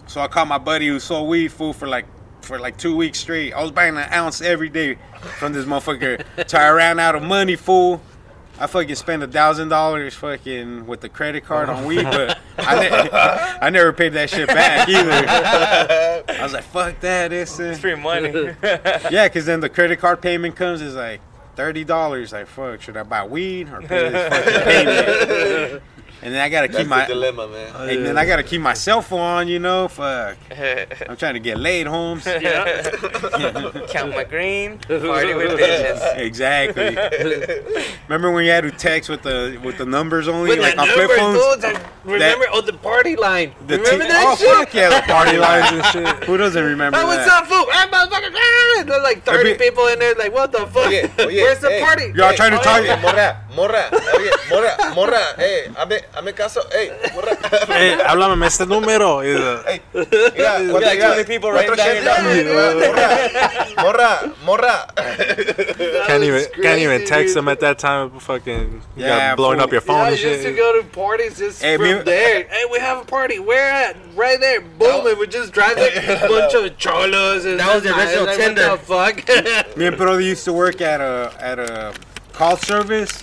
So I called my buddy who sold weed, fool, for like for like two weeks straight. I was buying an ounce every day from this motherfucker. So I ran out of money, fool. I fucking spent a thousand dollars fucking with the credit card on weed, but I, ne- I never paid that shit back either. I was like, fuck that, it's free money. Yeah, because then the credit card payment comes, it's like thirty dollars. Like, fuck, should I buy weed or pay this fucking payment? And then I got to keep my... That's the dilemma, man. And yeah. then I got to keep my cell phone on, you know? Fuck. I'm trying to get laid, Holmes. Yeah. Count my green, party with bitches. Exactly. Remember when you had to text with the with the numbers only? With like on flip phones? That, remember? That, oh, the party line. The remember t- that oh, shit? Oh, fuck yeah, the party lines and shit. Who doesn't remember oh, that? Oh, what's up, fool? Ah, there's like thirty be, people in there like, what the fuck? Okay, oh, yeah, where's the hey, party? Y'all hey, trying to oh, talk? Yeah. Morra, morra, oh, yeah, morra, morra, hey, I'm Hazme caso, hey, morra. Hey, háblame este número. Hey, mira, we got twenty people right now. Morra, morra, morra. Can't even, crazy, can't even text dude. them at that time. Fucking, you yeah, got blowing fool. up your phone yeah, and shit. I used to go to parties just hey, from me, there. Hey, we have a party. Where at? Right there. Boom, no. and we just drive like a bunch of cholos. And that was the original like, Tinder. What the fuck? Me and Brody used to work at a at a call service.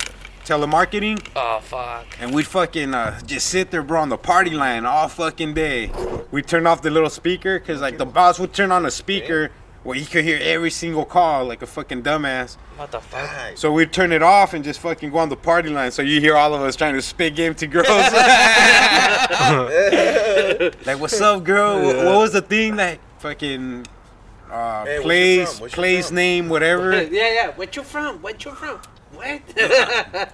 telemarketing. Oh, fuck. And we'd fucking uh, just sit there, bro, on the party line all fucking day. We'd turn off the little speaker because, like, the boss would turn on a speaker where he could hear every single call like a fucking dumbass. What the fuck? So we'd turn it off and just fucking go on the party line. So you hear all of us trying to spit game to girls. Like, what's up, girl? Yeah. What was the thing that fucking... Uh, hey, place, place name, whatever. yeah, yeah. Where you from? Where you from? What?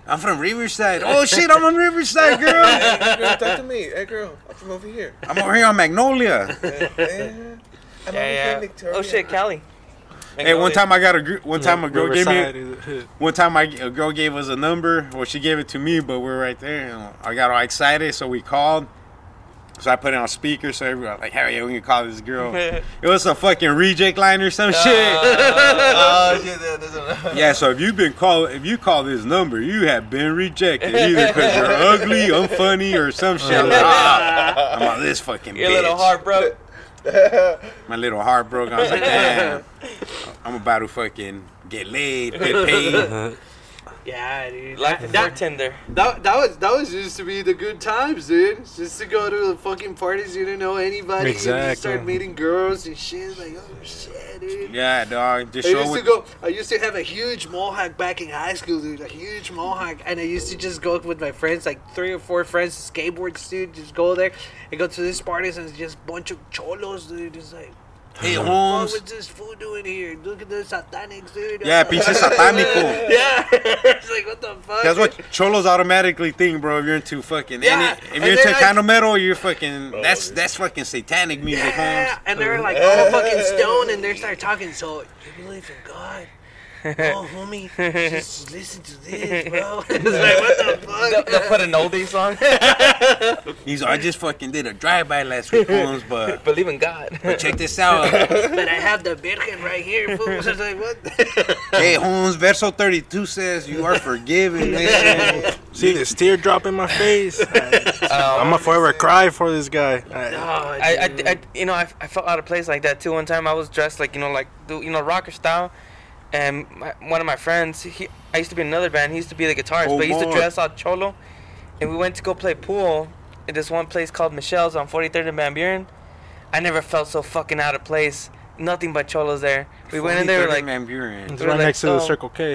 I'm from Riverside. Oh shit, I'm from Riverside, girl. Hey, girl, talk to me. Hey, girl, I'm from over here. I'm over here on Magnolia. yeah, yeah. I'm yeah, over yeah. Here, oh shit, Cali. Magnolia. Hey, one time I got a gr- one time yeah, a girl Riverside. gave me one time I, a girl gave us a number. Well, she gave it to me, but we were right there. I got all excited, so we called. So I put it on speaker, so everyone like, "Hey, we can call this girl." It was a fucking reject line or some uh, shit. Oh shit! That doesn't... Yeah, so if you've been call, if you call this number, you have been rejected either because you're ugly, unfunny, or some shit. Like, ah, I'm on this fucking. Your bitch. Little heart broke. My little heart broke. I was like, "Damn, I'm about to fucking get laid, get paid." Uh-huh. Yeah, dude. Life before Tinder. That that was that was used to be the good times, dude. Just to go to the fucking parties, you didn't know anybody. Exactly. And you start meeting girls and shit. Like, oh shit, dude. Yeah, dog. Just I used to go. I used to have a huge mohawk back in high school, dude. A huge mohawk, and I used to just go with my friends, like three or four friends, skateboards, dude. Just go there and go to these parties, and it's just a bunch of cholos, dude. Just like. Hey, Holmes. What was this fool doing here? Look at those satanics, dude. Yeah, pinche satanico. Yeah. It's like, what the fuck? That's what cholos automatically think, bro. If you're into fucking... Yeah. Any, if and you're into Chicano like, metal, you're fucking... Bro, that's dude. that's fucking satanic music, yeah. Holmes. And they're like all fucking stoned, and they start talking. So, you believe in God? Oh, homie, just listen to this, bro. It's like, what the fuck? They'll, they'll put an oldie song. He's like, I just fucking did a drive-by last week, Holmes, but... Believe in God. But check this out. But I have the Virgin right here, fool. I was like, what? Hey, Holmes, verso thirty-two says, you are forgiven, man. See this teardrop in my face? um, I'm going to forever cry for this guy. I, no, I, I, I, you know, I, I felt out of place like that, too. One time I was dressed like, you know, like, you know, rocker style. And my, one of my friends, he, I used to be in another band. He used to be the guitarist, oh, but he used to dress out cholo. And we went to go play pool at this one place called Michelle's on forty-third and Van Buren. I never felt so fucking out of place. Nothing but cholos there. We went in there like Van Buren. It's we right like, next to oh. the Circle K.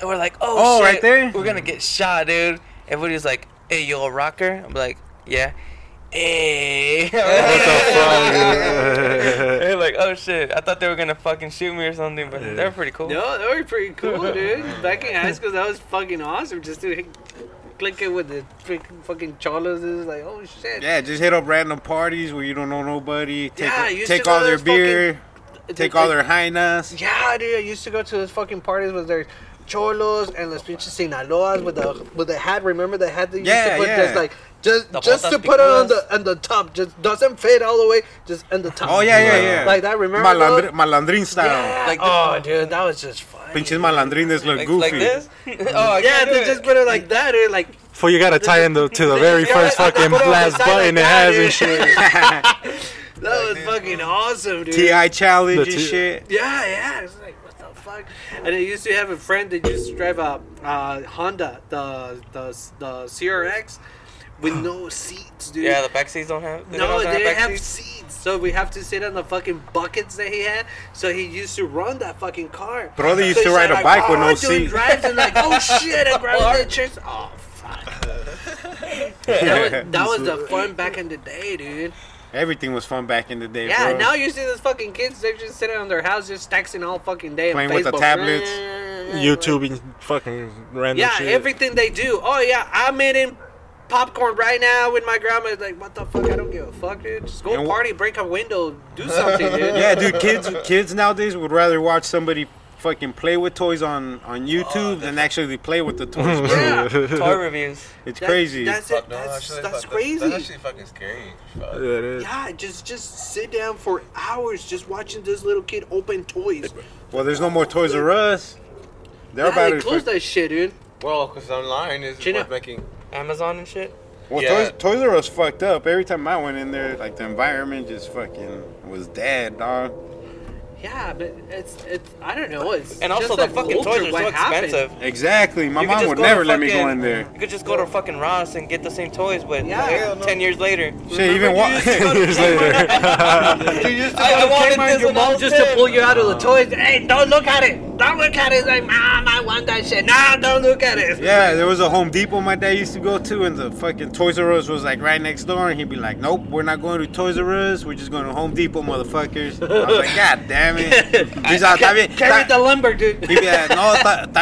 And we're like, oh, oh shit, right there? We're gonna get shot, dude. Everybody's like, hey, you a rocker? I'm like, yeah. Hey. What the fuck? They're like, oh shit, I thought they were gonna fucking shoot me or something, but yeah. They were pretty cool. No, they were pretty cool, dude. Back in high school, that was fucking awesome. Just to click it with the freaking fucking cholos. It was like, oh shit. Yeah, just hit up random parties where you don't know nobody. Take, yeah, a, take all their beer, fucking, take all their hyenas. Yeah, dude, I used to go to those fucking parties with their cholos and los pinches Sinaloas with the with the hat. Remember the hat that you yeah, used to put yeah. just like just the just to put picuras. It on the on the top. Just doesn't fade all the way. Just on the top. Oh yeah, yeah, yeah. yeah. Like that. Remember Malandri- malandrin style. Yeah. Like oh, dude, that was just fun. Pinches malandrines look like, goofy. Like this? Oh yeah, they just put it like that or like. Before you gotta tie in the, to the very first fucking last button it has and shit. That was fucking awesome, dude. T I challenge and shit. Yeah, yeah. It's like. And I used to have a friend that used to drive a uh, Honda, the the the C R X, with no seats, dude. Yeah, the back seats don't have. They no, don't they didn't have, have seats. seats, so we have to sit on the fucking buckets that he had. So he used to run that fucking car. Brother so used to ride a like, bike oh, with no seat. Drives and like, oh shit, I grabbed the chairs. Oh fuck. that, was, that was the fun back in the day, dude. Everything was fun back in the day, yeah, bro. Yeah, now you see those fucking kids, they're just sitting on their house, just texting all fucking day. Playing on Facebook. With the tablets. YouTubing fucking random yeah, shit. Yeah, everything they do. Oh, yeah, I'm eating popcorn right now with my grandma. It's like, what the fuck? I don't give a fuck, dude. Just go and party, break a window, do something, dude. Yeah, dude, kids kids nowadays would rather watch somebody fucking play with toys on, on YouTube oh, than actually play with the toys, bro. Yeah. Toy reviews. It's that, crazy. That's it. No, that's, actually, that's crazy. That's, that's actually fucking scary. Fuck. Yeah, it is. Yeah, just, just sit down for hours just watching this little kid open toys. Well, there's no more Toys R Us. They're yeah, about they closed that shit, dude. Well, because online is you know, making Amazon and shit. Well, yeah. Toys, Toys R Us fucked up. Every time I went in there, like the environment just fucking was dead, dog. Yeah, but it's it's I don't know. It's and also the fucking toys are so expensive. Exactly, my mom would never let me go in there. You could just go to fucking Ross and get the same toys, but yeah, like, ten years later. Shit, even ten years later. I wanted your mom just to pull you out of the toys. Hey, don't look at it. Don't look at it. Like, mom, I want that shit. No, don't look at it. Yeah, there was a Home Depot my dad used to go to, and the fucking Toys R Us was like right next door, and he'd be like, "Nope, we're not going to Toys R Us. We're just going to Home Depot, motherfuckers." I was like, "God damn." Carry the lumber, dude. Yeah,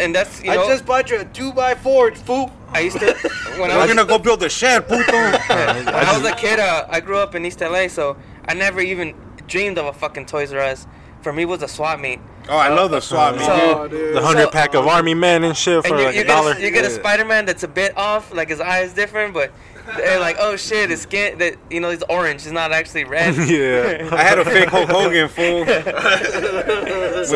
and that's, you know, I just bought you a two by four, fool. I used to, when I was gonna go build a shed, puto. When I was a kid, uh, I grew up in East L A, so I never even dreamed of a fucking Toys R Us. For me, it was a swap meet. Oh, I love the swap meet, so, dude. The hundred so, pack of Army men and shit for and you, like you a dollar. A, you get a Spider-Man that's a bit off, like his eye is different, but they're like, oh shit, his skin, that, you know, it's orange, it's not actually red. Yeah, I had a fake Hulk Hogan, fool, with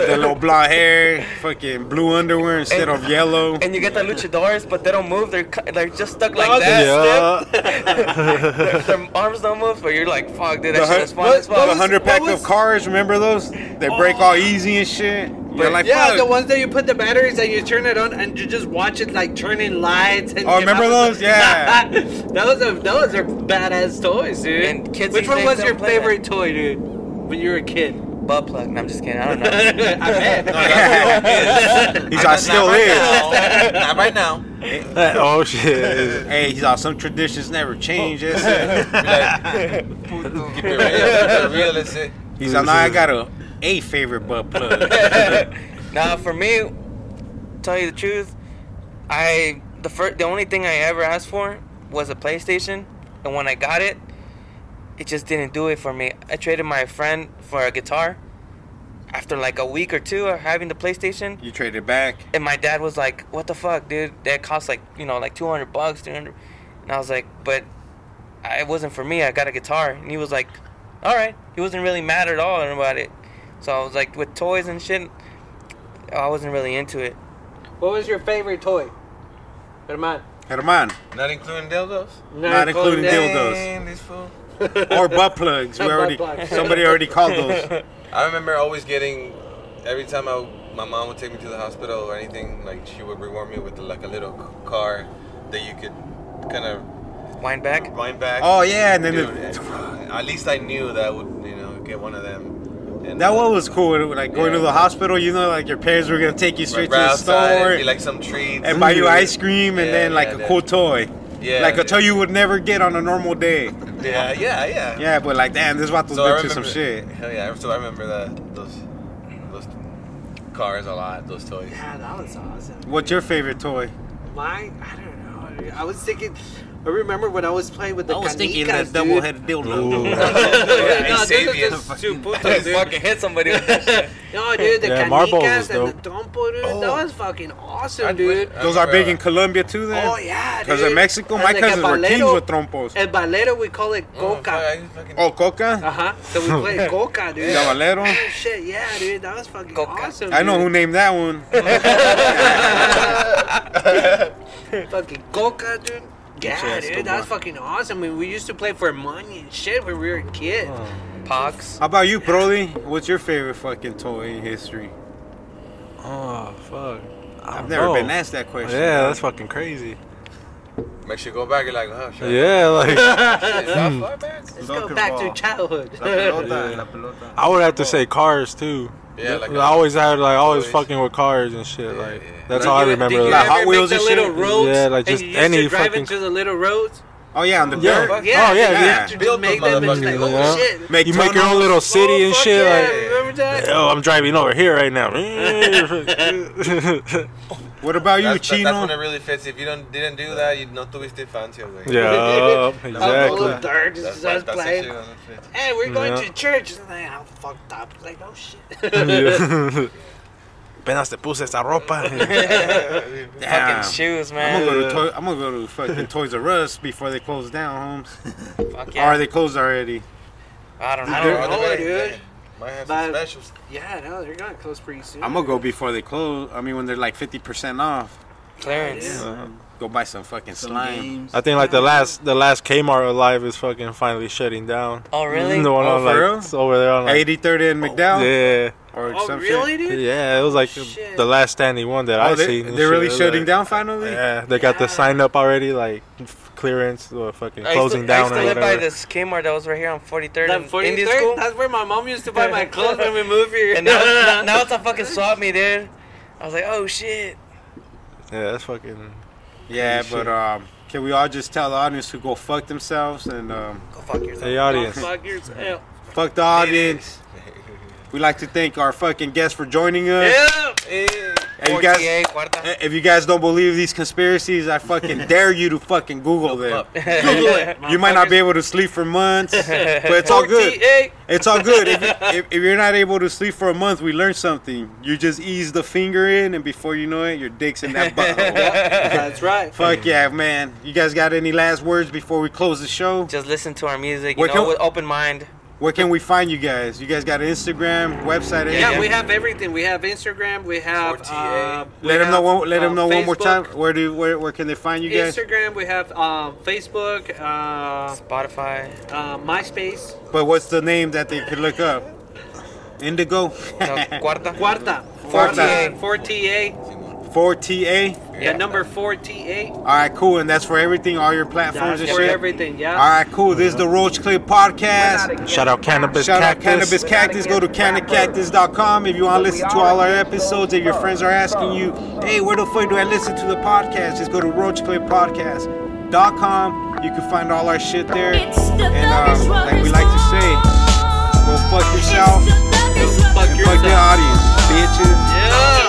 the little blonde hair, fucking blue underwear instead and, of yellow. And you get the luchadores, but they don't move. They're they're just stuck like oh, that. Yeah. their, their arms don't move, but you're like, fuck, dude, that shit is fun as fuck. The hundred pack was, of cars, remember those? They oh. break all easy and shit. But like, yeah, fuck. The ones that you put the batteries and you turn it on and you just watch it like turning lights. And oh, remember those? Yeah. Those are those are badass toys, dude. And kids. Which one was your favorite that. toy, dude, when you were a kid? Butt plug. No, I'm just kidding. I don't know. I bet. No, no, no. He's all still not is. Right not right now. Oh shit. Hey, he's all some traditions never change. That's it. Like, keep it real. Keep it real. That's it. He's all, now I got a. A favorite butt plug. Now, for me, tell you the truth, I the first the only thing I ever asked for was a PlayStation, and when I got it, it just didn't do it for me. I traded my friend for a guitar. After like a week or two of having the PlayStation, you traded back, and my dad was like, "What the fuck, dude? That cost like you know like two hundred bucks, three hundred." And I was like, "But it wasn't for me. I got a guitar," and he was like, "All right." He wasn't really mad at all about it. So I was like, with toys and shit, I wasn't really into it. What was your favorite toy? Herman. Herman. Not including dildos? Not, Not including dildos. Or butt plugs. We already plugs. Somebody already called those. I remember always getting, every time I, my mom would take me to the hospital or anything, like she would reward me with like a little car that you could kind of... Wind back? Wind back. Oh, yeah. And then Dude, it, at least I knew that I would, you know, get one of them. And that one was cool. Like going yeah. to the hospital, you know, like your parents were gonna take you straight right, right to the store, and like some treats, and buy you ice cream, and yeah, then like yeah, a yeah. cool toy, yeah, like a yeah. toy you would never get on a normal day. Yeah, yeah, yeah. Yeah, but like, damn, this vato so went to some shit. Hell yeah! So I remember that those those cars a lot, those toys. Yeah, that was awesome. What's your favorite toy? Mine, I don't know. I was thinking. I remember when I was playing with the canicas, I was thinking that double-headed dildo. No, dude, those are the fucking hit somebody with that shit. No, dude, the yeah, canicas and the trompo, dude, oh. that was fucking awesome, I, dude. Those are big in Colombia, too, then? Oh, yeah, dude. Because in Mexico, my like cousins balero, were kings with trompos. El balero, we call it coca. Oh, oh coca? Uh-huh. So we play coca, dude. Yeah. Balero. Oh, shit, yeah, dude, that was fucking coca. awesome, I know dude. who named that one. Fucking coca, dude. Yeah, dude, that's fucking awesome. I mean, we used to play for money and shit when we were kids. Oh. Pox. How about you, Brody? What's your favorite fucking toy in history? Oh, fuck. I've never know. been asked that question. Yeah, that's fucking crazy. Make sure you go back and like, huh? Sure. Yeah, like. Let's go back to childhood. Yeah. I would have to say cars, too. Yeah, like I always had like always toys. fucking with cars and shit. Yeah, like yeah. that's all I remember. Like Hot Wheels and shit. Yeah, like just and you used any to drive fucking. Into the little roads. Oh yeah, on the yeah. dirt. Yeah, oh yeah, yeah. yeah. You build make them and like, oh, shit. Make you make your own little city oh, and shit. Yeah, like, yeah. Yo, I'm driving over here right now. What about you, that's, Chino? That's when it really fits. If you don't didn't do that, you no tuviste infancia. Yeah, exactly. All dirt, just that's, that's playing. Hey, we're going yeah. to church. And like, I'm fucked up. Like, oh shit. Apenas te puse esa ropa. Fucking shoes, man. I'm gonna, go to to- I'm gonna go to fucking Toys R Us before they close down, Holmes. Fuck yeah. Or are they closed already? I don't know. I don't know, dude. Might have some specials. Yeah, no, they're gonna close pretty soon. I'm gonna go before they close. I mean, when they're like fifty percent off. Clearance. Yeah. Um, Go buy some fucking some slime. Games. I think like the last the last Kmart alive is fucking finally shutting down. Oh really? The one oh, on, for like, real? It's over there on like eighty thirty and McDowell. Yeah. Or oh some really, shit. dude? Yeah, it was like shit. the last standing one that oh, I they, seen. They're shit. really They're shutting like, down finally. Yeah, they got yeah. the sign up already, like clearance or fucking I closing to, down. I used to live by this Kmart that was right here on forty-third and Indian School. That's where my mom used to buy my clothes when we moved here. And now, now, now it's a fucking swap me, dude. I was like, oh shit. Yeah, that's fucking. Yeah, but um, can we all just tell the audience to go fuck themselves and um, go fuck yourself. Hey, audience. Go fuck yourself. Fuck the audience. We like to thank our fucking guests for joining us. Yeah. Hey, you guys, if you guys don't believe these conspiracies, I fucking dare you to fucking Google them. Google it. You might not be able to sleep for months, but it's all good. It's all good. If, if, if you're not able to sleep for a month, we learned something. You just ease the finger in, and before you know it, your dick's in that butthole. That's right. Fuck yeah, man. You guys got any last words before we close the show? Just listen to our music, you know, with open mind. Where can we find you guys? You guys got an Instagram, website? Anything? Yeah, we have everything. We have Instagram. We have. Uh, we let have, them know. One, let uh, them know Facebook. One more time. Where do? Where? Where can they find you guys? Instagram. We have uh, Facebook. Uh, Spotify. Uh, MySpace. But what's the name that they could look up? Indigo. Cuarta. Cuarta. Cuarta. four T A. Yeah, number four T A. All right, cool. And that's for everything, all your platforms yeah, and shit? For everything, yeah. All right, cool. This is the Roach Clip Podcast. Shout out Cannabis Shout Cactus. Shout out Cannabis Cactus. Go to cannabis cactus dot com if you want to listen to all our episodes. If your friends are asking you, hey, where the fuck do I listen to the podcast? Just go to roach clip podcast dot com. You can find all our shit there. And um, like we like to say, go fuck yourself. Go fuck and yourself. Fuck your audience, bitches. Yeah.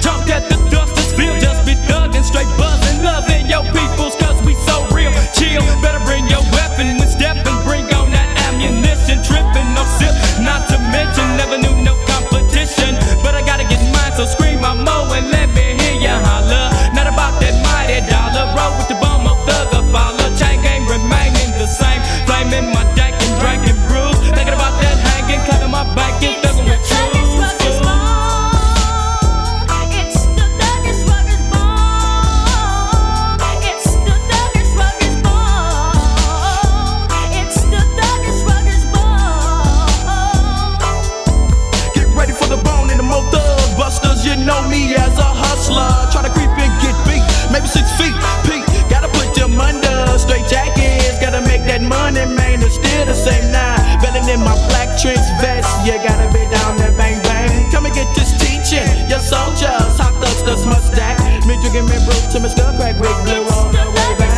Jump at the dust, this feel just be thuggin', straight buzzin', loving your peoples, cause we so real. Chill, better bring your weapon when steppin', bring on that ammunition, trippin', no sip, not to mention, never knew no competition. But I gotta get mine, so scream my mo and let me hear ya holler. Not about that mighty dollar, roll with the bomb of thug or follow. Chain game remaining the same, flamin' my deck and drinkin' brews, thinking about that hangin', clappin' my back and thuggin' with you. You know me as a hustler, try to creep and get beat, maybe six feet, peak, gotta put them under, straight jackets, gotta make that money, man, it's still the same now, belling in my black trench vest, you gotta be down there, bang, bang, come and get this teaching, your soldiers, hot thugs, dust, mustache, me drinking me broke to my skull crack, big blue on the way back.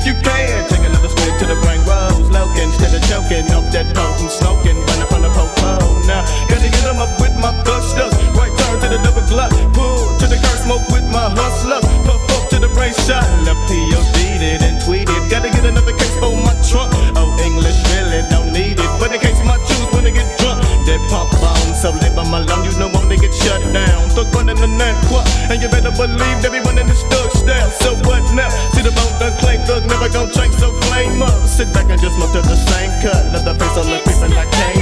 You can take another swig to the brain rose, Logan, instead of joking up that potent smoking, run up on the popo. Now, gotta get them up with my thrusters, right turn to the double glut, pull to the curse, smoke with my hustlers, puff up to the brain shot, left P O D'd it and tweeted, gotta get another case for my trunk. Oh, English really don't need it, but in case my juice when they get drunk, they pump on, so live on my lung, you know when they get shut down, thug running the nine quart, and you better believe everyone in this thug style, so what now? See the bone done claim thug. Never gon' drink, so flame up. Sit back and just smoke to the same cut. Let the face on the creepin' like cane.